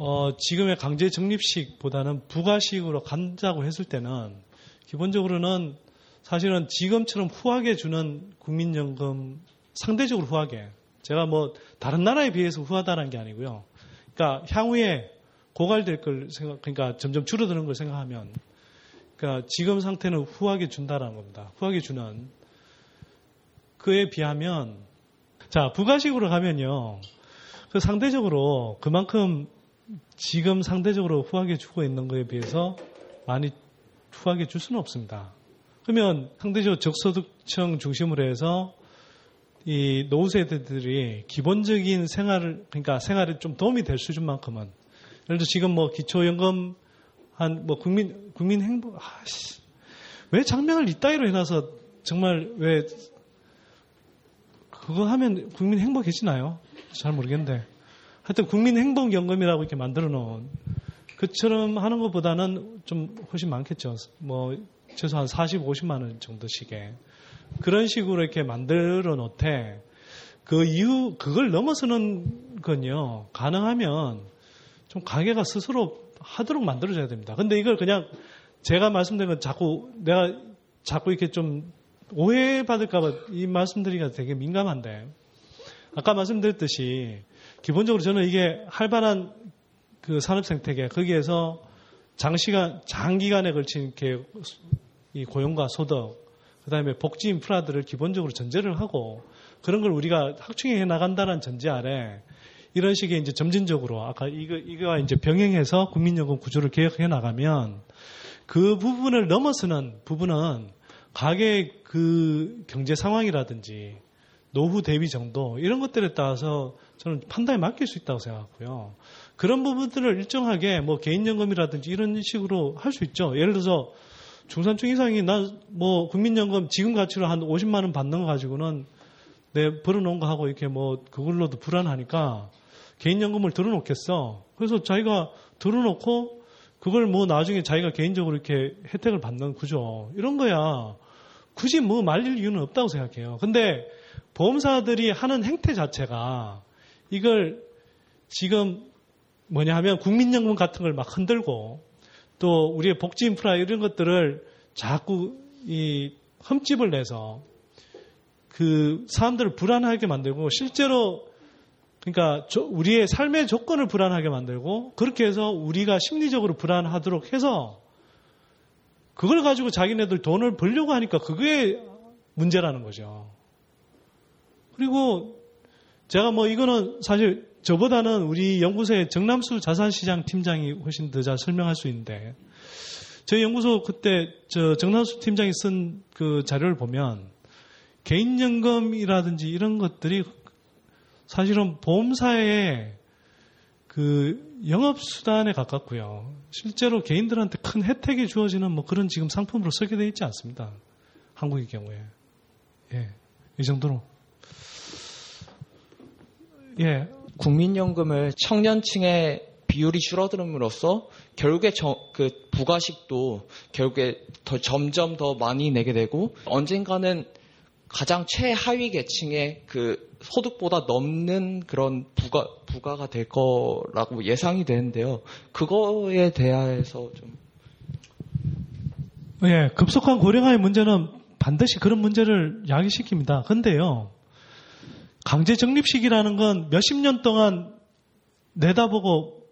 어 지금의 강제 적립식보다는 부가식으로 간다고 했을 때는 기본적으로는 사실은 지금처럼 후하게 주는 국민연금 상대적으로 후하게 제가 뭐 다른 나라에 비해서 후하다는 게 아니고요. 그러니까 향후에 고갈될 걸 생각, 그러니까 점점 줄어드는 걸 생각하면, 그러니까 지금 상태는 후하게 준다라는 겁니다. 후하게 주는. 그에 비하면, 자, 부가식으로 가면요. 그 상대적으로 그만큼 지금 상대적으로 후하게 주고 있는 거에 비해서 많이 후하게 줄 수는 없습니다. 그러면 상대적으로 저소득층 중심으로 해서 이 노후 세대들이 기본적인 생활을, 그러니까 생활에 좀 도움이 될 수준만큼은 예를 들어 지금 뭐 기초연금 한 뭐 국민 국민 행복 아씨 왜 장명을 이따위로 해놔서 정말 왜 그거 하면 국민 행복해지나요? 잘 모르겠는데 하여튼 국민 행복 연금이라고 이렇게 만들어 놓은 그처럼 하는 것보다는 좀 훨씬 많겠죠. 뭐 최소한 사십, 오십만 원 정도씩의 그런 식으로 이렇게 만들어 놓되 그 이후 그걸 넘어서는 건요 가능하면. 좀 가게가 스스로 하도록 만들어져야 됩니다. 근데 이걸 그냥 제가 말씀드린 건 자꾸 내가 자꾸 이렇게 좀 오해받을까봐 이 말씀드리기가 되게 민감한데 아까 말씀드렸듯이 기본적으로 저는 이게 활발한 그 산업 생태계 거기에서 장시간, 장기간에 걸친 이렇게 이 고용과 소득 그 다음에 복지 인프라들을 기본적으로 전제를 하고 그런 걸 우리가 확충해 나간다는 전제 아래 이런 식의 이제 점진적으로 아까 이거 이거와 이제 병행해서 국민연금 구조를 개혁해 나가면 그 부분을 넘어서는 부분은 가계의 그 경제 상황이라든지 노후 대비 정도 이런 것들에 따라서 저는 판단에 맡길 수 있다고 생각하고요. 그런 부분들을 일정하게 뭐 개인연금이라든지 이런 식으로 할 수 있죠. 예를 들어서 중산층 이상이 난 뭐 국민연금 지금 가치로 한 오십만 원 받는 거 가지고는 내 벌어놓은 거 하고 이렇게 뭐 그걸로도 불안하니까. 개인연금을 들어놓겠어. 그래서 자기가 들어놓고 그걸 뭐 나중에 자기가 개인적으로 이렇게 혜택을 받는 구조. 이런 거야. 굳이 뭐 말릴 이유는 없다고 생각해요. 근데 보험사들이 하는 행태 자체가 이걸 지금 뭐냐 하면 국민연금 같은 걸 막 흔들고 또 우리의 복지 인프라 이런 것들을 자꾸 이 흠집을 내서 그 사람들을 불안하게 만들고 실제로 그러니까 우리의 삶의 조건을 불안하게 만들고 그렇게 해서 우리가 심리적으로 불안하도록 해서 그걸 가지고 자기네들 돈을 벌려고 하니까 그게 문제라는 거죠. 그리고 제가 뭐 이거는 사실 저보다는 우리 연구소의 정남수 자산시장 팀장이 훨씬 더 잘 설명할 수 있는데 저희 연구소 그때 저 정남수 팀장이 쓴 그 자료를 보면 개인연금이라든지 이런 것들이 사실은 보험사의 그 영업수단에 가깝고요. 실제로 개인들한테 큰 혜택이 주어지는 뭐 그런 지금 상품으로 설계되어 있지 않습니다. 한국의 경우에. 예. 이 정도로. 예, 국민연금을 청년층의 비율이 줄어들음으로써 결국에 저, 그 부가식도 결국에 더 점점 더 많이 내게 되고 언젠가는 가장 최하위 계층의 그 소득보다 넘는 그런 부가 부가가 될 거라고 예상이 되는데요. 그거에 대해서 좀 예, 급속한 고령화의 문제는 반드시 그런 문제를 야기시킵니다. 근데요, 강제 적립식이라는 건 몇십 년 동안 내다보고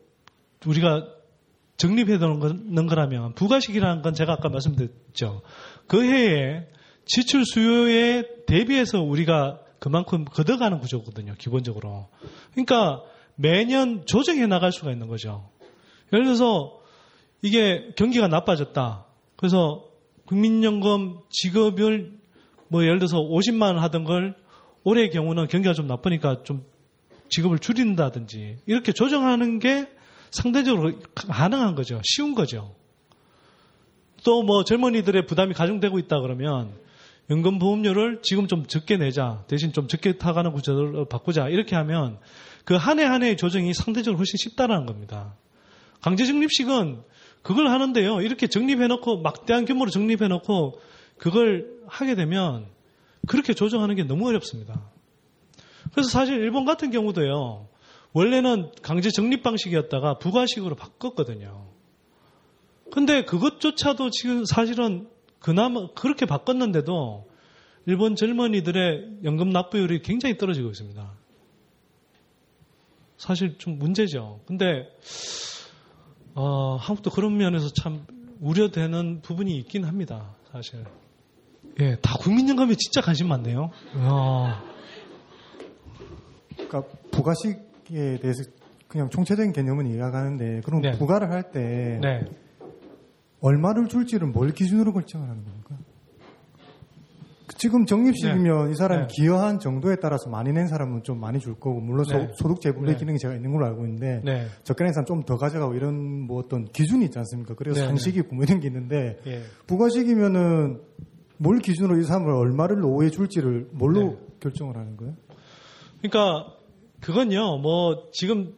우리가 적립해두는 거라면 부가식이라는 건 제가 아까 말씀드렸죠. 그 해에 지출 수요에 대비해서 우리가 그만큼 걷어가는 구조거든요, 기본적으로. 그러니까 매년 조정해 나갈 수가 있는 거죠. 예를 들어서 이게 경기가 나빠졌다. 그래서 국민연금 지급을 뭐 예를 들어서 오십만 원 하던 걸 올해의 경우는 경기가 좀 나쁘니까 좀 지급을 줄인다든지 이렇게 조정하는 게 상대적으로 가능한 거죠. 쉬운 거죠. 또 뭐 젊은이들의 부담이 가중되고 있다 그러면 연금보험료를 지금 좀 적게 내자, 대신 좀 적게 타가는 구조를 바꾸자 이렇게 하면 그 한 해 한 해의 조정이 상대적으로 훨씬 쉽다라는 겁니다. 강제적립식은 그걸 하는데요, 이렇게 적립해놓고 막대한 규모로 적립해놓고 그걸 하게 되면 그렇게 조정하는 게 너무 어렵습니다. 그래서 사실 일본 같은 경우도요, 원래는 강제 적립 방식이었다가 부가식으로 바꿨거든요. 근데 그것조차도 지금 사실은 그나마 그렇게 바꿨는데도 일본 젊은이들의 연금 납부율이 굉장히 떨어지고 있습니다. 사실 좀 문제죠. 근데 어, 한국도 그런 면에서 참 우려되는 부분이 있긴 합니다. 사실. 예, 다 국민연금에 진짜 관심 많네요. 어. 그러니까 부가식에 대해서 그냥 총체적인 개념은 이해가 가는데 그럼 네. 부과를 할 때 네. 얼마를 줄지를 뭘 기준으로 결정을 하는 겁니까? 지금 적립식이면 네. 이 사람이 네. 기여한 정도에 따라서 많이 낸 사람은 좀 많이 줄 거고 물론 네. 소득 재분배 네. 기능이 제가 있는 걸로 알고 있는데 네. 적게 낸 사람 좀 더 가져가고 이런 뭐 어떤 기준이 있지 않습니까? 그래서 네. 상식이 구매된 게 있는데 네. 부가식이면은 뭘 기준으로 이 사람을 얼마를 노후에 줄지를 뭘로 네. 결정을 하는 거예요? 그러니까 그건요, 뭐 지금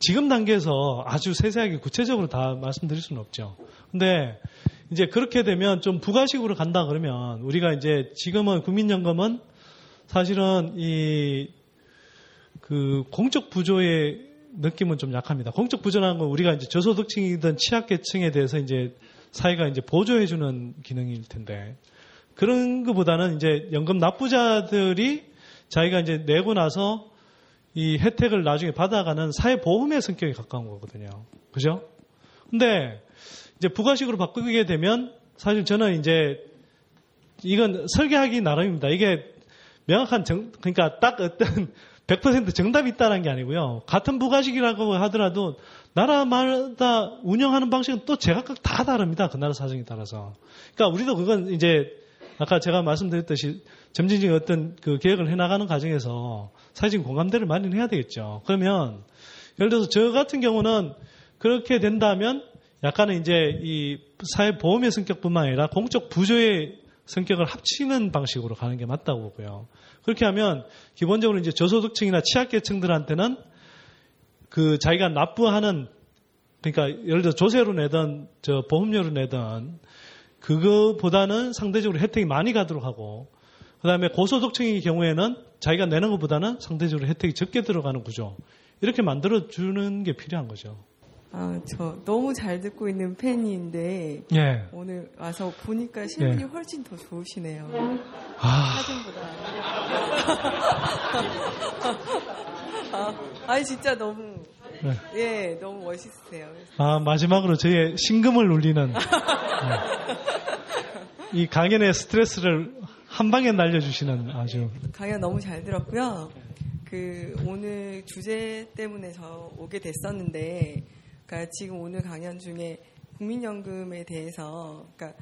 지금 단계에서 아주 세세하게 구체적으로 다 말씀드릴 수는 없죠. 근데 이제 그렇게 되면 좀 부가식으로 간다 그러면 우리가 이제 지금은 국민연금은 사실은 이 그 공적 부조의 느낌은 좀 약합니다. 공적 부조라는 건 우리가 이제 저소득층이든 취약계층에 대해서 이제 사회가 이제 보조해주는 기능일 텐데 그런 것보다는 이제 연금 납부자들이 자기가 이제 내고 나서 이 혜택을 나중에 받아가는 사회보험의 성격에 가까운 거거든요. 그죠? 근데 이제 부가식으로 바꾸게 되면 사실 저는 이제 이건 설계하기 나름입니다. 이게 명확한 정, 그러니까 딱 어떤 백 퍼센트 정답이 있다는 게 아니고요. 같은 부가식이라고 하더라도 나라마다 운영하는 방식은 또 제각각 다 다릅니다. 그 나라 사정에 따라서. 그러니까 우리도 그건 이제 아까 제가 말씀드렸듯이 점진적인 어떤 그 계획을 해나가는 과정에서 사실 공감대를 마련해야 되겠죠. 그러면 예를 들어서 저 같은 경우는 그렇게 된다면 약간은 이제 이 사회보험의 성격뿐만 아니라 공적 부조의 성격을 합치는 방식으로 가는 게 맞다고 보고요. 그렇게 하면 기본적으로 이제 저소득층이나 취약계층들한테는 그 자기가 납부하는 그러니까 예를 들어 조세로 내던 저 보험료로 내던 그거보다는 상대적으로 혜택이 많이 가도록 하고 그 다음에 고소득층의 경우에는 자기가 내는 것보다는 상대적으로 혜택이 적게 들어가는 구조 이렇게 만들어주는 게 필요한 거죠. 아, 저 너무 잘 듣고 있는 팬인데 예. 오늘 와서 보니까 실물이 예. 훨씬 더 좋으시네요. 아. 사진보다. 아니 진짜 너무 네. 예 너무 멋있으세요. 아 마지막으로 저의 신금을 울리는 네. 이 강연의 스트레스를 한 방에 날려주시는 아주 강연 너무 잘 들었고요. 그 오늘 주제 때문에 저 오게 됐었는데, 그러니까 지금 오늘 강연 중에 국민연금에 대해서 그러니까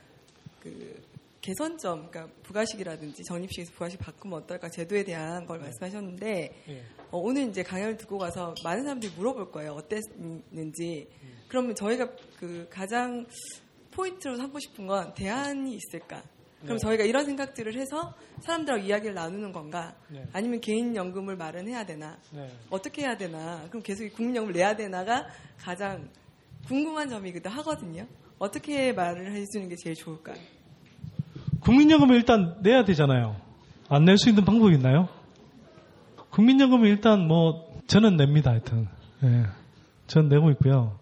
그 개선점, 그러니까 부가식이라든지 적립식에서 부가식 바꾸면 어떨까 제도에 대한 걸 말씀하셨는데 예. 어, 오늘 이제 강연을 듣고 가서 많은 사람들이 물어볼 거예요. 어땠는지. 예. 그러면 저희가 그 가장 포인트로 삼고 싶은 건 대안이 있을까? 그럼 네. 저희가 이런 생각들을 해서 사람들하고 이야기를 나누는 건가? 네. 아니면 개인연금을 마련해야 되나? 네. 어떻게 해야 되나? 그럼 계속 국민연금을 내야 되나가 가장 궁금한 점이기도 하거든요. 어떻게 말을 해주는 게 제일 좋을까요? 국민연금을 일단 내야 되잖아요. 안 낼 수 있는 방법이 있나요? 국민연금은 일단 뭐 저는 냅니다. 하여튼 예, 저는 내고 있고요.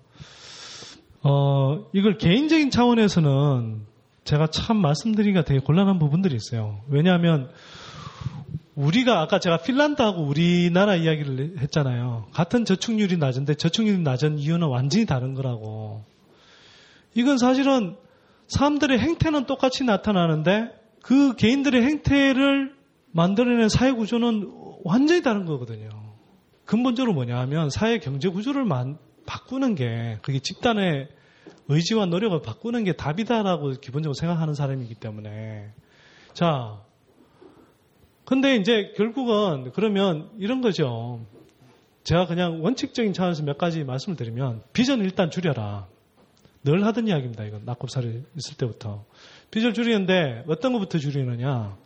어 이걸 개인적인 차원에서는 제가 참 말씀드리기가 되게 곤란한 부분들이 있어요. 왜냐하면 우리가 아까 제가 핀란드하고 우리나라 이야기를 했잖아요. 같은 저축률이 낮은데 저축률이 낮은 이유는 완전히 다른 거라고. 이건 사실은 사람들의 행태는 똑같이 나타나는데 그 개인들의 행태를 만들어낸 사회 구조는 완전히 다른 거거든요. 근본적으로 뭐냐 하면 사회 경제 구조를 만, 바꾸는 게 그게 집단의 의지와 노력을 바꾸는 게 답이다라고 기본적으로 생각하는 사람이기 때문에 자 근데 이제 결국은 그러면 이런 거죠. 제가 그냥 원칙적인 차원에서 몇 가지 말씀을 드리면 비전을 일단 줄여라. 늘 하던 이야기입니다. 이건 낙곱살이 있을 때부터. 빚을 줄이는데 어떤 것부터 줄이느냐.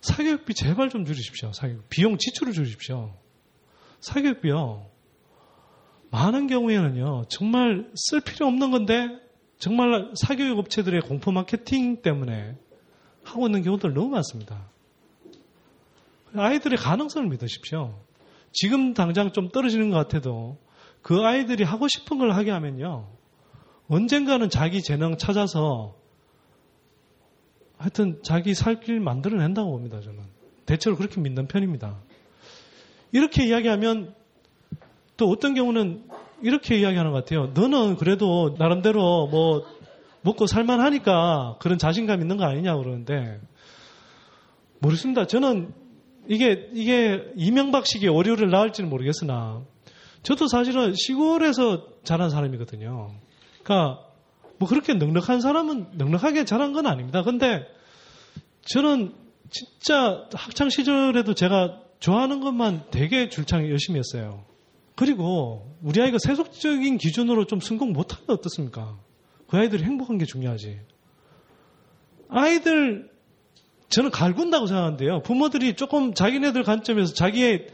사교육비 제발 좀 줄이십시오. 사교육 비용 지출을 줄이십시오. 사교육비요. 많은 경우에는요. 정말 쓸 필요 없는 건데 정말 사교육 업체들의 공포 마케팅 때문에 하고 있는 경우들 너무 많습니다. 아이들의 가능성을 믿으십시오. 지금 당장 좀 떨어지는 것 같아도 그 아이들이 하고 싶은 걸 하게 하면요. 언젠가는 자기 재능 찾아서 하여튼 자기 살 길 만들어낸다고 봅니다. 저는. 대체로 그렇게 믿는 편입니다. 이렇게 이야기하면 또 어떤 경우는 이렇게 이야기하는 것 같아요. 너는 그래도 나름대로 뭐 먹고 살만하니까 그런 자신감 있는 거 아니냐고 그러는데 모르겠습니다. 저는 이게 이게 이명박식의 오류를 낳을지는 모르겠으나 저도 사실은 시골에서 자란 사람이거든요. 그러니까 뭐 그렇게 넉넉한 사람은 넉넉하게 자란 건 아닙니다. 근데 저는 진짜 학창 시절에도 제가 좋아하는 것만 되게 줄창 열심히 했어요. 그리고 우리 아이가 세속적인 기준으로 좀 성공 못하면 어떻습니까? 그 아이들이 행복한 게 중요하지. 아이들 저는 갈군다고 생각하는데요. 부모들이 조금 자기네들 관점에서 자기의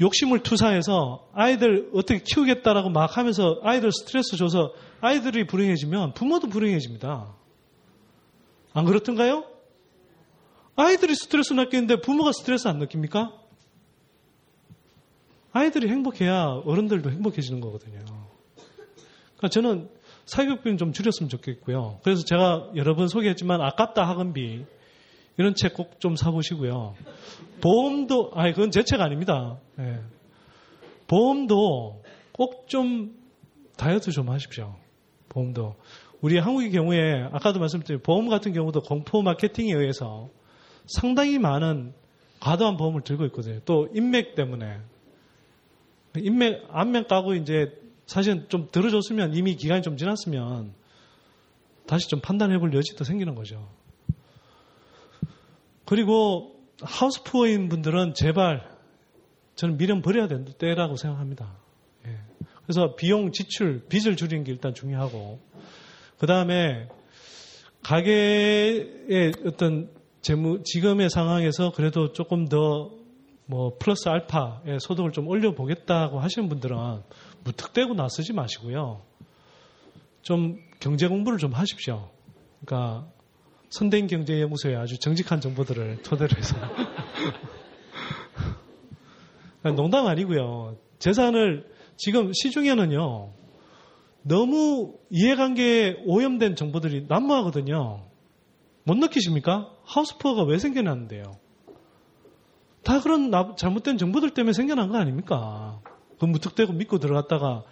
욕심을 투사해서 아이들 어떻게 키우겠다라고 막 하면서 아이들 스트레스 줘서 아이들이 불행해지면 부모도 불행해집니다. 안 그렇던가요? 아이들이 스트레스 느끼는데 부모가 스트레스 안 느낍니까? 아이들이 행복해야 어른들도 행복해지는 거거든요. 그러니까 저는 사교육비는 좀 줄였으면 좋겠고요. 그래서 제가 여러 번 소개했지만 아깝다 학원비 이런 책 꼭 좀 사보시고요. 보험도, 아니, 그건 제 책 아닙니다. 예. 보험도 꼭 좀 다이어트 좀 하십시오. 보험도. 우리 한국의 경우에, 아까도 말씀드린 보험 같은 경우도 공포 마케팅에 의해서 상당히 많은 과도한 보험을 들고 있거든요. 또 인맥 때문에. 인맥, 안면 까고 이제 사실은 좀 들어줬으면 이미 기간이 좀 지났으면 다시 좀 판단해 볼 여지도 생기는 거죠. 그리고 하우스푸어인 분들은 제발 저는 미련 버려야 될 때라고 생각합니다. 예. 그래서 비용 지출, 빚을 줄이는 게 일단 중요하고 그 다음에 가계의 어떤 재무, 지금의 상황에서 그래도 조금 더 뭐 플러스 알파의 소득을 좀 올려보겠다고 하시는 분들은 무턱대고 나서지 마시고요. 좀 경제 공부를 좀 하십시오. 그러니까 선대인경제연구소에 아주 정직한 정보들을 토대로 해서 농담 아니고요. 재산을 지금 시중에는요. 너무 이해관계에 오염된 정보들이 난무하거든요. 못 느끼십니까? 하우스푸어가 왜 생겨났는데요? 다 그런 잘못된 정보들 때문에 생겨난 거 아닙니까? 그 무턱대고 믿고 들어갔다가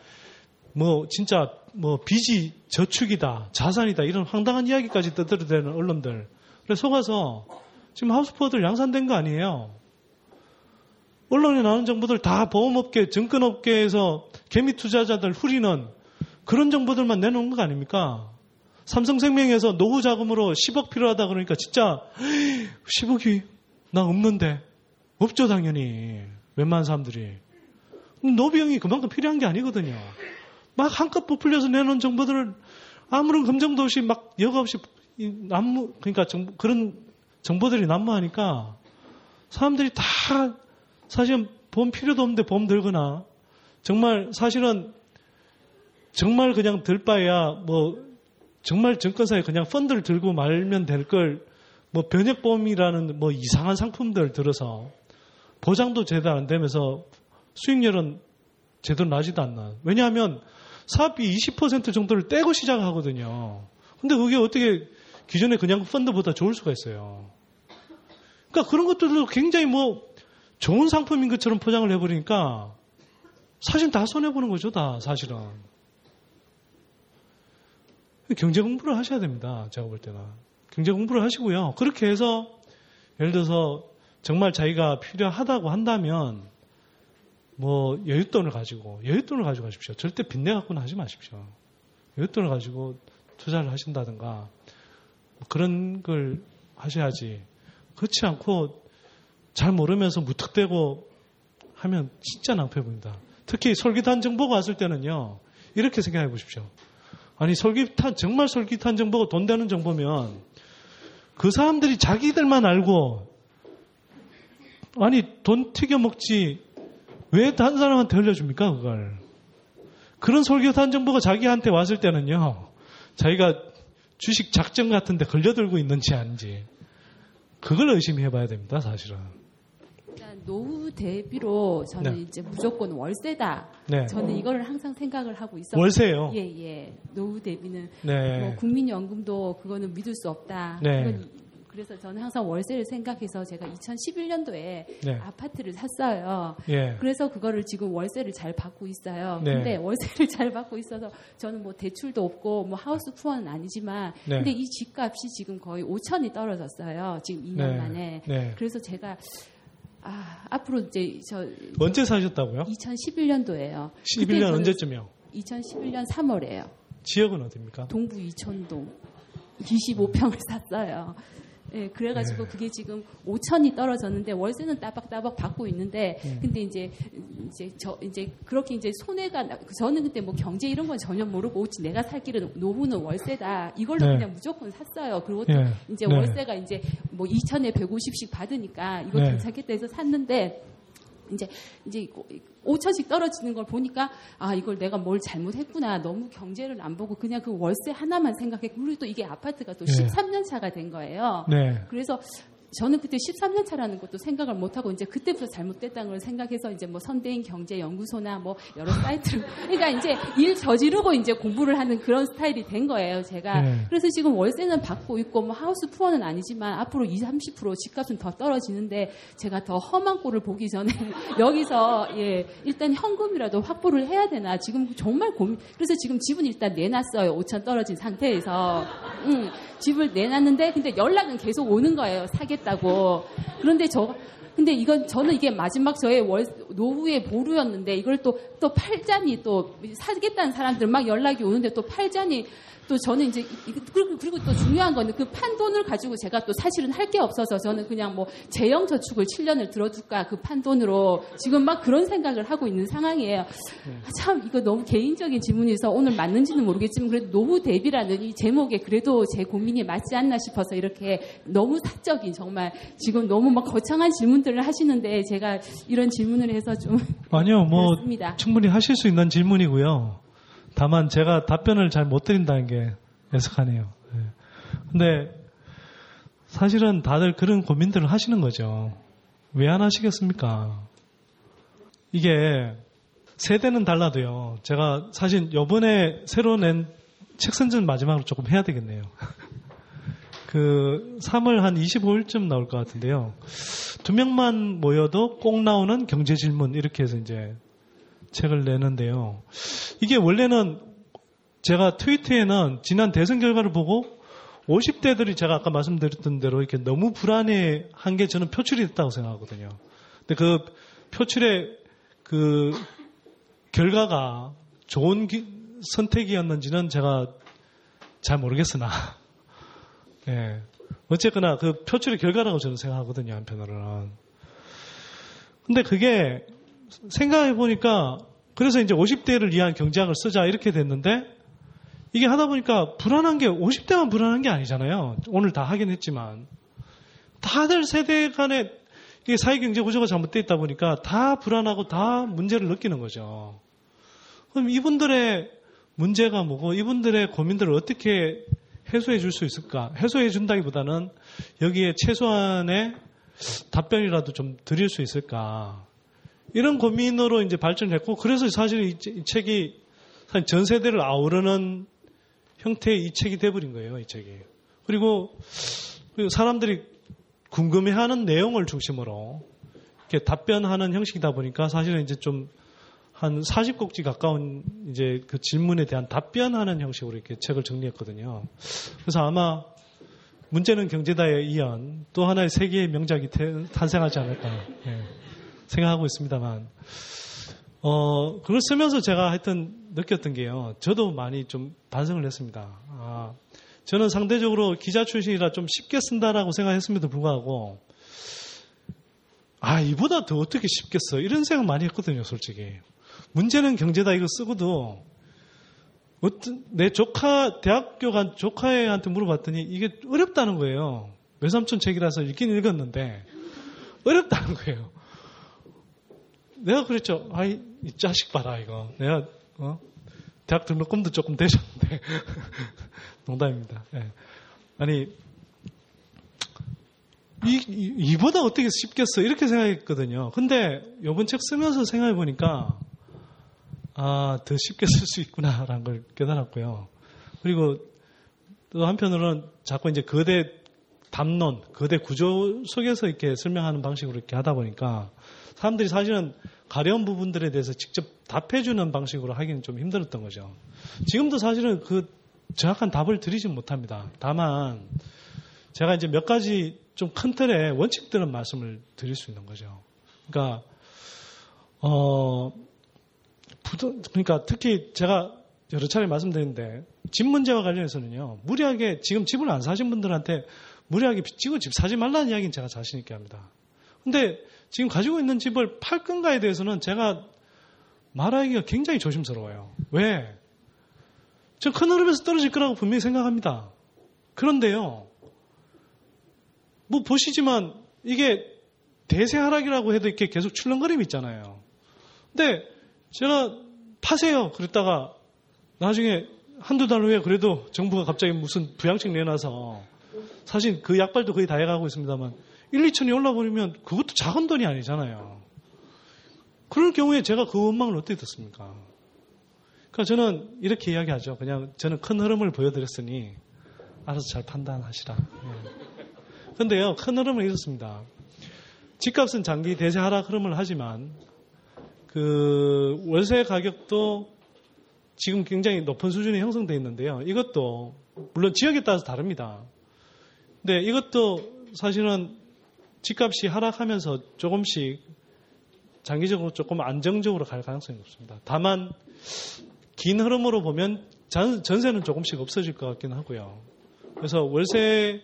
뭐 진짜 뭐 빚이 저축이다, 자산이다 이런 황당한 이야기까지 떠들어대는 언론들. 그래서 속아서 지금 하우스푸어들 양산된 거 아니에요. 언론에 나오는 정보들 다 보험업계, 증권업계에서 개미 투자자들 후리는 그런 정보들만 내놓은 거 아닙니까? 삼성생명에서 노후 자금으로 십억 필요하다 그러니까 진짜 십억이 나 없는데 없죠 당연히 웬만한 사람들이. 노비용이 그만큼 필요한 게 아니거든요. 막 한껏 부풀려서 내놓은 정보들을 아무런 검증도 없이 막 여과 없이 이 난무, 그러니까 정, 그런 정보들이 난무하니까 사람들이 다 사실은 보험 필요도 없는데 보험 들거나 정말 사실은 정말 그냥 들 바에야 뭐 정말 증권사에 그냥 펀드를 들고 말면 될 걸 뭐 변액보험이라는 뭐 이상한 상품들 들어서 보장도 제대로 안 되면서 수익률은 제대로 나지도 않나. 왜냐하면 사업비 이십 퍼센트 정도를 떼고 시작하거든요. 근데 그게 어떻게 기존에 그냥 펀드보다 좋을 수가 있어요. 그러니까 그런 것들도 굉장히 뭐 좋은 상품인 것처럼 포장을 해버리니까 사실 다 손해보는 거죠, 다 사실은. 경제 공부를 하셔야 됩니다. 제가 볼 때는. 경제 공부를 하시고요. 그렇게 해서 예를 들어서 정말 자기가 필요하다고 한다면 뭐 여윳돈을 가지고 여윳돈을 가지고 하십시오. 절대 빚내 갖고는 하지 마십시오. 여윳돈을 가지고 투자를 하신다든가 그런 걸 하셔야지. 그렇지 않고 잘 모르면서 무턱대고 하면 진짜 낭패 보입니다. 특히 솔깃한 정보가 왔을 때는요. 이렇게 생각해 보십시오. 아니 솔깃한 정말 솔깃한 정보가 돈 되는 정보면 그 사람들이 자기들만 알고 아니 돈 튀겨 먹지 왜 다른 사람한테 흘려줍니까 그걸? 그런 솔깃한 정보가 자기한테 왔을 때는요 자기가 주식 작전 같은데 걸려들고 있는지 아닌지 그걸 의심해봐야 됩니다 사실은. 일단 노후 대비로 저는 네. 이제 무조건 월세다. 네. 저는 이거를 항상 생각을 하고 있어요. 월세요? 예예. 예. 노후 대비는 네. 뭐 국민연금도 그거는 믿을 수 없다. 네. 그건, 그래서 저는 항상 월세를 생각해서 제가 이천십일 년도에 네. 아파트를 샀어요. 예. 그래서 그거를 지금 월세를 잘 받고 있어요. 네. 근데 월세를 잘 받고 있어서 저는 뭐 대출도 없고 뭐 하우스 푸어는 아니지만 네. 근데 이 집값이 지금 거의 오천이 떨어졌어요. 지금 이 년 네. 만에. 네. 그래서 제가 아, 앞으로 이제 저 언제 사셨다고요? 이천십일 년도예요. 십일 년 언제쯤이요? 이천십일 년 삼월에요. 지역은 어디입니까? 동부 이천동 이십오 평을 샀어요. 예, 그래가지고 예. 그게 지금 오천이 떨어졌는데 월세는 따박따박 받고 있는데 음. 근데 이제 이제 저 이제 그렇게 이제 손해가 나, 저는 그때 뭐 경제 이런 건 전혀 모르고 오직 내가 살 길은 노후는 월세다 이걸로 네. 그냥 무조건 샀어요. 그리고 또 네. 이제 네. 월세가 이제 뭐 이천에 백오십씩 받으니까 이거 네. 괜찮겠다 해서 샀는데 이제 이제 오천씩 떨어지는 걸 보니까 아 이걸 내가 뭘 잘못했구나. 너무 경제를 안 보고 그냥 그 월세 하나만 생각했고 그리고 또 이게 아파트가 또 네. 십삼 년 차가 된 거예요. 네. 그래서 저는 그때 십삼 년 차라는 것도 생각을 못 하고 이제 그때부터 잘못됐다는 걸 생각해서 이제 뭐 선대인 경제 연구소나 뭐 여러 사이트를 그러니까 이제 일 저지르고 이제 공부를 하는 그런 스타일이 된 거예요, 제가. 네. 그래서 지금 월세는 받고 있고 뭐 하우스 푸어는 아니지만 앞으로 이십, 삼십 퍼센트 집값은 더 떨어지는데 제가 더 험한 꼴을 보기 전에 여기서 예, 일단 현금이라도 확보를 해야 되나 지금 정말 고민. 그래서 지금 집은 일단 내놨어요. 오천 떨어진 상태에서. 음, 집을 내놨는데 근데 연락은 계속 오는 거예요. 사게 다고 그런데 저 근데 이건 저는 이게 마지막 저의 월, 노후의 보루였는데 이걸 또 또 팔자니 또 사겠다는 사람들 막 연락이 오는데 또 팔자니 또 저는 이제 그리고, 그리고 또 중요한 거는 그 판 돈을 가지고 제가 또 사실은 할 게 없어서 저는 그냥 뭐 재형 저축을 칠 년을 들어둘까 그 판 돈으로 지금 막 그런 생각을 하고 있는 상황이에요. 아, 참 이거 너무 개인적인 질문이어서 오늘 맞는지는 모르겠지만 그래도 노후 대비라는 이 제목에 그래도 제 고민이 맞지 않나 싶어서 이렇게 너무 사적인 정말 지금 너무 막 거창한 질문들을 하시는데 제가 이런 질문을 해서 좀 아니요 뭐 그렇습니다. 충분히 하실 수 있는 질문이고요. 다만 제가 답변을 잘 못 드린다는 게 애석하네요. 네. 근데 사실은 다들 그런 고민들을 하시는 거죠. 왜 안 하시겠습니까? 이게 세대는 달라도요. 제가 사실 이번에 새로 낸 책 선전 마지막으로 조금 해야 되겠네요. 그 삼월 한 이십오 일쯤 나올 것 같은데요. 두 명만 모여도 꼭 나오는 경제 질문 이렇게 해서 이제 책을 내는데요. 이게 원래는 제가 트위터에는 지난 대선 결과를 보고 오십 대들이 제가 아까 말씀드렸던 대로 이렇게 너무 불안해한 게 저는 표출이 됐다고 생각하거든요. 근데 그 표출의 그 결과가 좋은 기, 선택이었는지는 제가 잘 모르겠으나, 예. 네. 어쨌거나 그 표출의 결과라고 저는 생각하거든요, 한편으로는. 근데 그게 생각해보니까 그래서 이제 오십 대를 위한 경제학을 쓰자 이렇게 됐는데 이게 하다 보니까 불안한 게 오십 대만 불안한 게 아니잖아요. 오늘 다 하긴 했지만. 다들 세대 간에 사회경제 구조가 잘못되어 있다 보니까 다 불안하고 다 문제를 느끼는 거죠. 그럼 이분들의 문제가 뭐고 이분들의 고민들을 어떻게 해소해 줄 수 있을까? 해소해 준다기보다는 여기에 최소한의 답변이라도 좀 드릴 수 있을까? 이런 고민으로 이제 발전했고, 그래서 사실 이 책이 사실 전 세대를 아우르는 형태의 이 책이 돼버린 거예요, 이 책이. 그리고 사람들이 궁금해하는 내용을 중심으로 이렇게 답변하는 형식이다 보니까 사실은 이제 좀 한 사십 곡지 가까운 이제 그 질문에 대한 답변하는 형식으로 이렇게 책을 정리했거든요. 그래서 아마 문제는 경제다에 이은 또 하나의 세계의 명작이 탄생하지 않을까 생각하고 있습니다만, 어, 그걸 쓰면서 제가 하여튼 느꼈던 게요. 저도 많이 좀 반성을 했습니다. 아, 저는 상대적으로 기자 출신이라 좀 쉽게 쓴다라고 생각했음에도 불구하고, 아, 이보다 더 어떻게 쉽게 써? 이런 생각 많이 했거든요, 솔직히. 문제는 경제다 이거 쓰고도, 어떤, 내 조카, 대학교 간 조카애한테 물어봤더니 이게 어렵다는 거예요. 외삼촌 책이라서 읽긴 읽었는데, 어렵다는 거예요. 내가 그랬죠. 아이, 이 자식 봐라, 이거. 내가, 어? 대학 등록금도 조금 되셨는데. 농담입니다. 네. 아니, 이, 이, 이보다 어떻게 쉽겠어? 이렇게 생각했거든요. 근데 요번 책 쓰면서 생각해보니까, 아, 더 쉽게 쓸 수 있구나라는 걸 깨달았고요. 그리고 또 한편으로는 자꾸 이제 거대 담론, 거대 구조 속에서 이렇게 설명하는 방식으로 이렇게 하다 보니까 사람들이 사실은 가려운 부분들에 대해서 직접 답해주는 방식으로 하기는 좀 힘들었던 거죠. 지금도 사실은 그 정확한 답을 드리진 못합니다. 다만 제가 이제 몇 가지 좀 큰 틀의 원칙들은 말씀을 드릴 수 있는 거죠. 그러니까 어 부도, 그러니까 특히 제가 여러 차례 말씀드렸는데 집 문제와 관련해서는요. 무리하게 지금 집을 안 사신 분들한테 무리하게 빚지고 집 사지 말라는 이야기는 제가 자신 있게 합니다. 근데 지금 가지고 있는 집을 팔 건가에 대해서는 제가 말하기가 굉장히 조심스러워요. 왜? 저 큰 흐름에서 떨어질 거라고 분명히 생각합니다. 그런데요. 뭐 보시지만 이게 대세 하락이라고 해도 이렇게 계속 출렁거림이 있잖아요. 근데 제가 파세요. 그랬다가 나중에 한두 달 후에 그래도 정부가 갑자기 무슨 부양책 내놔서 사실 그 약발도 거의 다 해가고 있습니다만 일, 이천이 올라버리면 그것도 작은 돈이 아니잖아요. 그럴 경우에 제가 그 원망을 어떻게 듣습니까? 그러니까 저는 이렇게 이야기하죠. 그냥 저는 큰 흐름을 보여드렸으니 알아서 잘 판단하시라. 예. 근데요, 큰 흐름은 이렇습니다. 집값은 장기 대세 하락 흐름을 하지만 그 월세 가격도 지금 굉장히 높은 수준이 형성되어 있는데요. 이것도 물론 지역에 따라서 다릅니다. 근데 이것도 사실은 집값이 하락하면서 조금씩 장기적으로 조금 안정적으로 갈 가능성이 높습니다. 다만 긴 흐름으로 보면 전세는 조금씩 없어질 것 같긴 하고요. 그래서 월세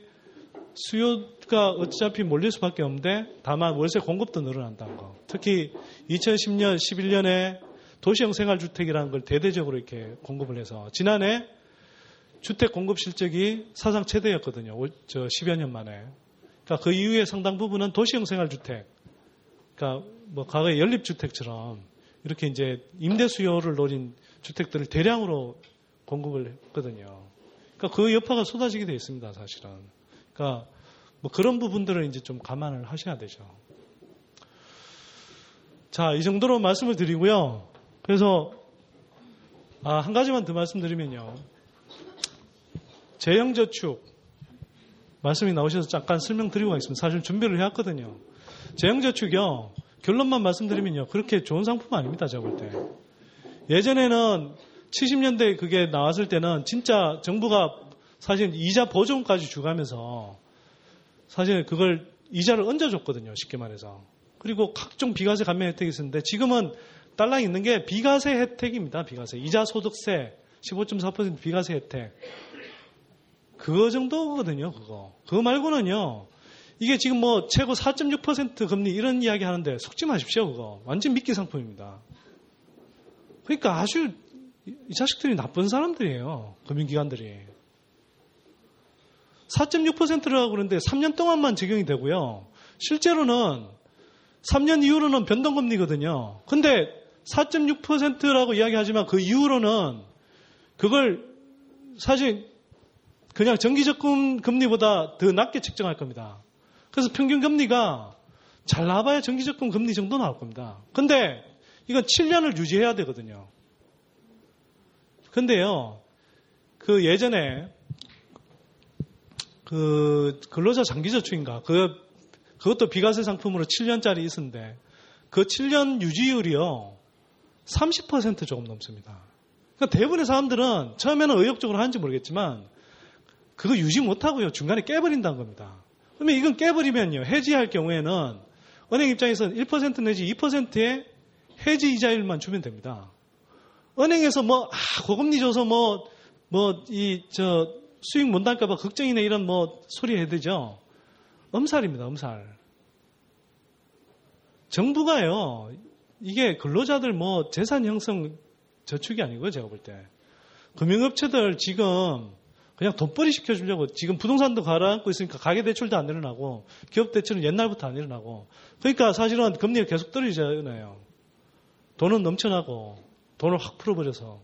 수요가 어차피 몰릴 수밖에 없는데 다만 월세 공급도 늘어난다는 거. 특히 이천십 년, 십일 년에 도시형 생활주택이라는 걸 대대적으로 이렇게 공급을 해서 지난해 주택 공급 실적이 사상 최대였거든요. 저 십여 년 만에. 그러니까 그 이후에 상당 부분은 도시형 생활주택, 그러니까 뭐 과거의 연립주택처럼 이렇게 이제 임대 수요를 노린 주택들을 대량으로 공급을 했거든요. 그러니까 그 여파가 쏟아지게 되어 있습니다, 사실은. 그러니까 뭐 그런 부분들을 이제 좀 감안을 하셔야 되죠. 자, 이 정도로 말씀을 드리고요. 그래서 아, 한 가지만 더 말씀드리면요. 재형저축. 말씀이 나오셔서 잠깐 설명드리고 가겠습니다. 사실 준비를 해왔거든요. 재형저축이요. 결론만 말씀드리면요. 그렇게 좋은 상품 아닙니다. 제가 볼 때. 예전에는 칠십 년대에 그게 나왔을 때는 진짜 정부가 사실 이자 보존까지 주가면서 사실 그걸 이자를 얹어줬거든요. 쉽게 말해서. 그리고 각종 비과세 감면 혜택이 있었는데 지금은 딸랑 있는 게 비과세 혜택입니다. 비과세. 이자 소득세 십오 점 사 퍼센트 비과세 혜택. 그거 정도거든요, 그거. 그거 말고는요, 이게 지금 뭐 최고 사 점 육 퍼센트 금리 이런 이야기 하는데 속지 마십시오, 그거. 완전 미끼 상품입니다. 그러니까 아주 이 자식들이 나쁜 사람들이에요. 금융기관들이. 사 점 육 퍼센트라고 그러는데 삼 년 동안만 적용이 되고요. 실제로는 삼 년 이후로는 변동금리거든요. 근데 사 점 육 퍼센트라고 이야기하지만 그 이후로는 그걸 사실 그냥 정기적금 금리보다 더 낮게 측정할 겁니다. 그래서 평균 금리가 잘 나와봐야 정기적금 금리 정도 나올 겁니다. 근데 이건 칠 년을 유지해야 되거든요. 근데요, 그 예전에 그 근로자 장기저축인가 그 그것도 비과세 상품으로 칠 년짜리 있었는데 그 칠 년 유지율이요 삼십 퍼센트 조금 넘습니다. 그러니까 대부분의 사람들은 처음에는 의욕적으로 하는지 모르겠지만 그거 유지 못하고요 중간에 깨버린다는 겁니다. 그러면 이건 깨버리면요 해지할 경우에는 은행 입장에서는 일 퍼센트 내지 이 퍼센트의 해지 이자율만 주면 됩니다. 은행에서 뭐 아, 고금리 줘서 뭐 뭐 이 저 수익 못 날까봐 걱정이네 이런 뭐 소리 해야 되죠. 엄살입니다. 엄살. 정부가요. 이게 근로자들 뭐 재산 형성 저축이 아니고요. 제가 볼 때. 금융업체들 지금 그냥 돈벌이 시켜주려고 지금 부동산도 가라앉고 있으니까 가계대출도 안 일어나고 기업대출은 옛날부터 안 일어나고 그러니까 사실은 금리가 계속 떨어지잖아요. 돈은 넘쳐나고 돈을 확 풀어버려서.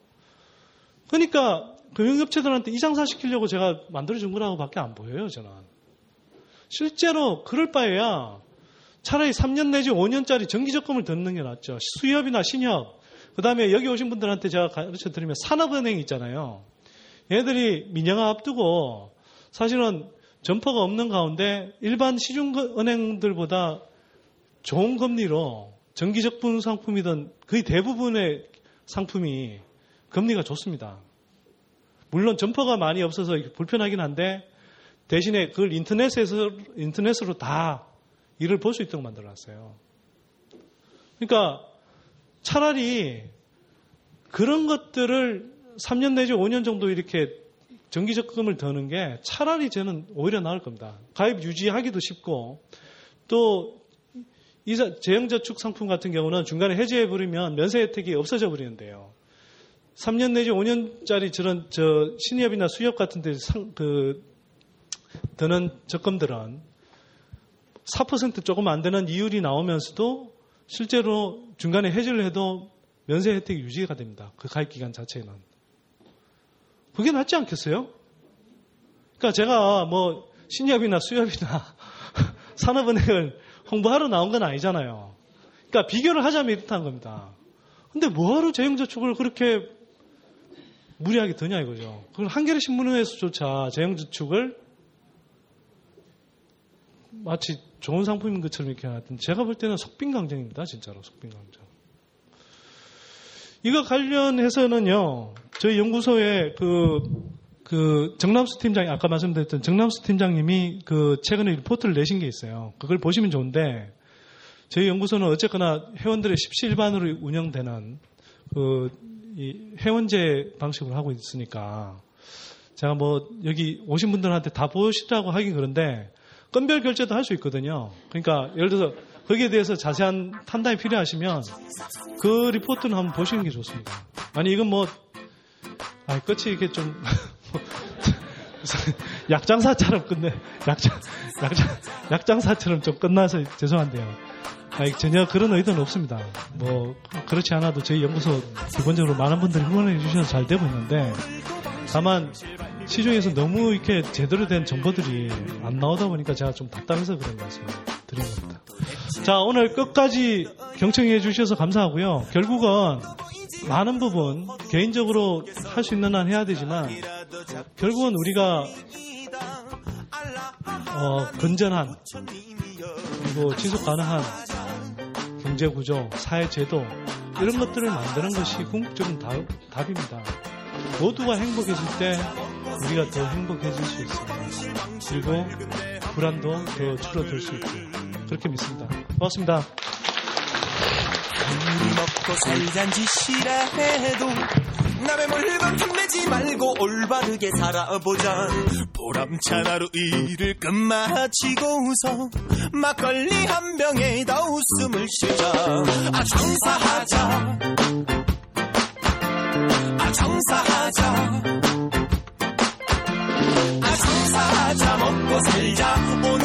그러니까 금융업체들한테 이장사시키려고 제가 만들어준 거라고 밖에 안 보여요. 저는. 실제로 그럴 바에야 차라리 삼 년 내지 오 년짜리 정기적금을 듣는 게 낫죠. 수협이나 신협, 그 다음에 여기 오신 분들한테 제가 가르쳐드리면 산업은행 있잖아요. 얘들이 민영화 앞두고 사실은 점포가 없는 가운데 일반 시중은행들보다 좋은 금리로 정기적금 상품이든 거의 대부분의 상품이 금리가 좋습니다. 물론 점포가 많이 없어서 불편하긴 한데 대신에 그걸 인터넷에서, 인터넷으로 다 일을 볼 수 있도록 만들어놨어요. 그러니까 차라리 그런 것들을 삼 년 내지 오 년 정도 이렇게 정기적금을 드는 게 차라리 저는 오히려 나을 겁니다. 가입 유지하기도 쉽고 또 재형저축 상품 같은 경우는 중간에 해지해버리면 면세 혜택이 없어져 버리는데요. 삼 년 내지 오 년짜리 저런 저 신협이나 수협 같은 데 상, 그, 드는 적금들은 사 퍼센트 조금 안 되는 이율이 나오면서도 실제로 중간에 해지를 해도 면세 혜택이 유지가 됩니다. 그 가입 기간 자체는. 그게 낫지 않겠어요? 그러니까 제가 뭐 신협이나 수협이나 산업은행을 홍보하러 나온 건 아니잖아요. 그러니까 비교를 하자면 이렇다는 겁니다. 근데 뭐하러 재형저축을 그렇게 무리하게 드냐 이거죠. 그걸 한겨레신문에서조차 재형저축을 마치 좋은 상품인 것처럼 이렇게 하여튼 제가 볼 때는 속빈강정입니다. 진짜로 속빈강정. 이거 관련해서는요. 저희 연구소에 그, 그 정남수 팀장이 아까 말씀드렸던 정남수 팀장님이 그 최근에 리포트를 내신 게 있어요. 그걸 보시면 좋은데 저희 연구소는 어쨌거나 회원들의 십시일반으로 운영되는 그 이 회원제 방식으로 하고 있으니까 제가 뭐 여기 오신 분들한테 다 보시라고 하긴 그런데 건별 결제도 할 수 있거든요. 그러니까 예를 들어서 거기에 대해서 자세한 판단이 필요하시면 그 리포트는 한번 보시는 게 좋습니다. 아니 이건 뭐 아 끝이 이렇게 좀 약장사처럼 끝내 약장 약장 약장사처럼 좀 끝나서 죄송한데요. 아니, 전혀 그런 의도는 없습니다. 뭐 그렇지 않아도 저희 연구소 기본적으로 많은 분들이 후원해 주셔서 잘 되고 있는데 다만 시중에서 너무 이렇게 제대로 된 정보들이 안 나오다 보니까 제가 좀 답답해서 그런 말씀을 드린 겁니다. 자, 오늘 끝까지 경청해 주셔서 감사하고요. 결국은 많은 부분 개인적으로 할 수 있는 한 해야 되지만 결국은 우리가 어, 건전한 그리고 지속 가능한 경제구조, 사회제도 이런 것들을 만드는 것이 궁극적인 답, 답입니다. 모두가 행복해질 때 우리가 더 행복해질 수 있습니다. 그리고 불안도 더 줄어들 수 있고 그렇게 믿습니다. 고맙습니다. 먹고 살잔 짓이라 해도 남의 몰방 탐내지 말고 올바르게 살아보자. 보람찬 하루 일을 끝마치고서 막걸리 한 병에다 웃음을 쉬자. 아 장사하자. 아 아, 장사하자. 아, 장사하자. 먹고 살자. 오늘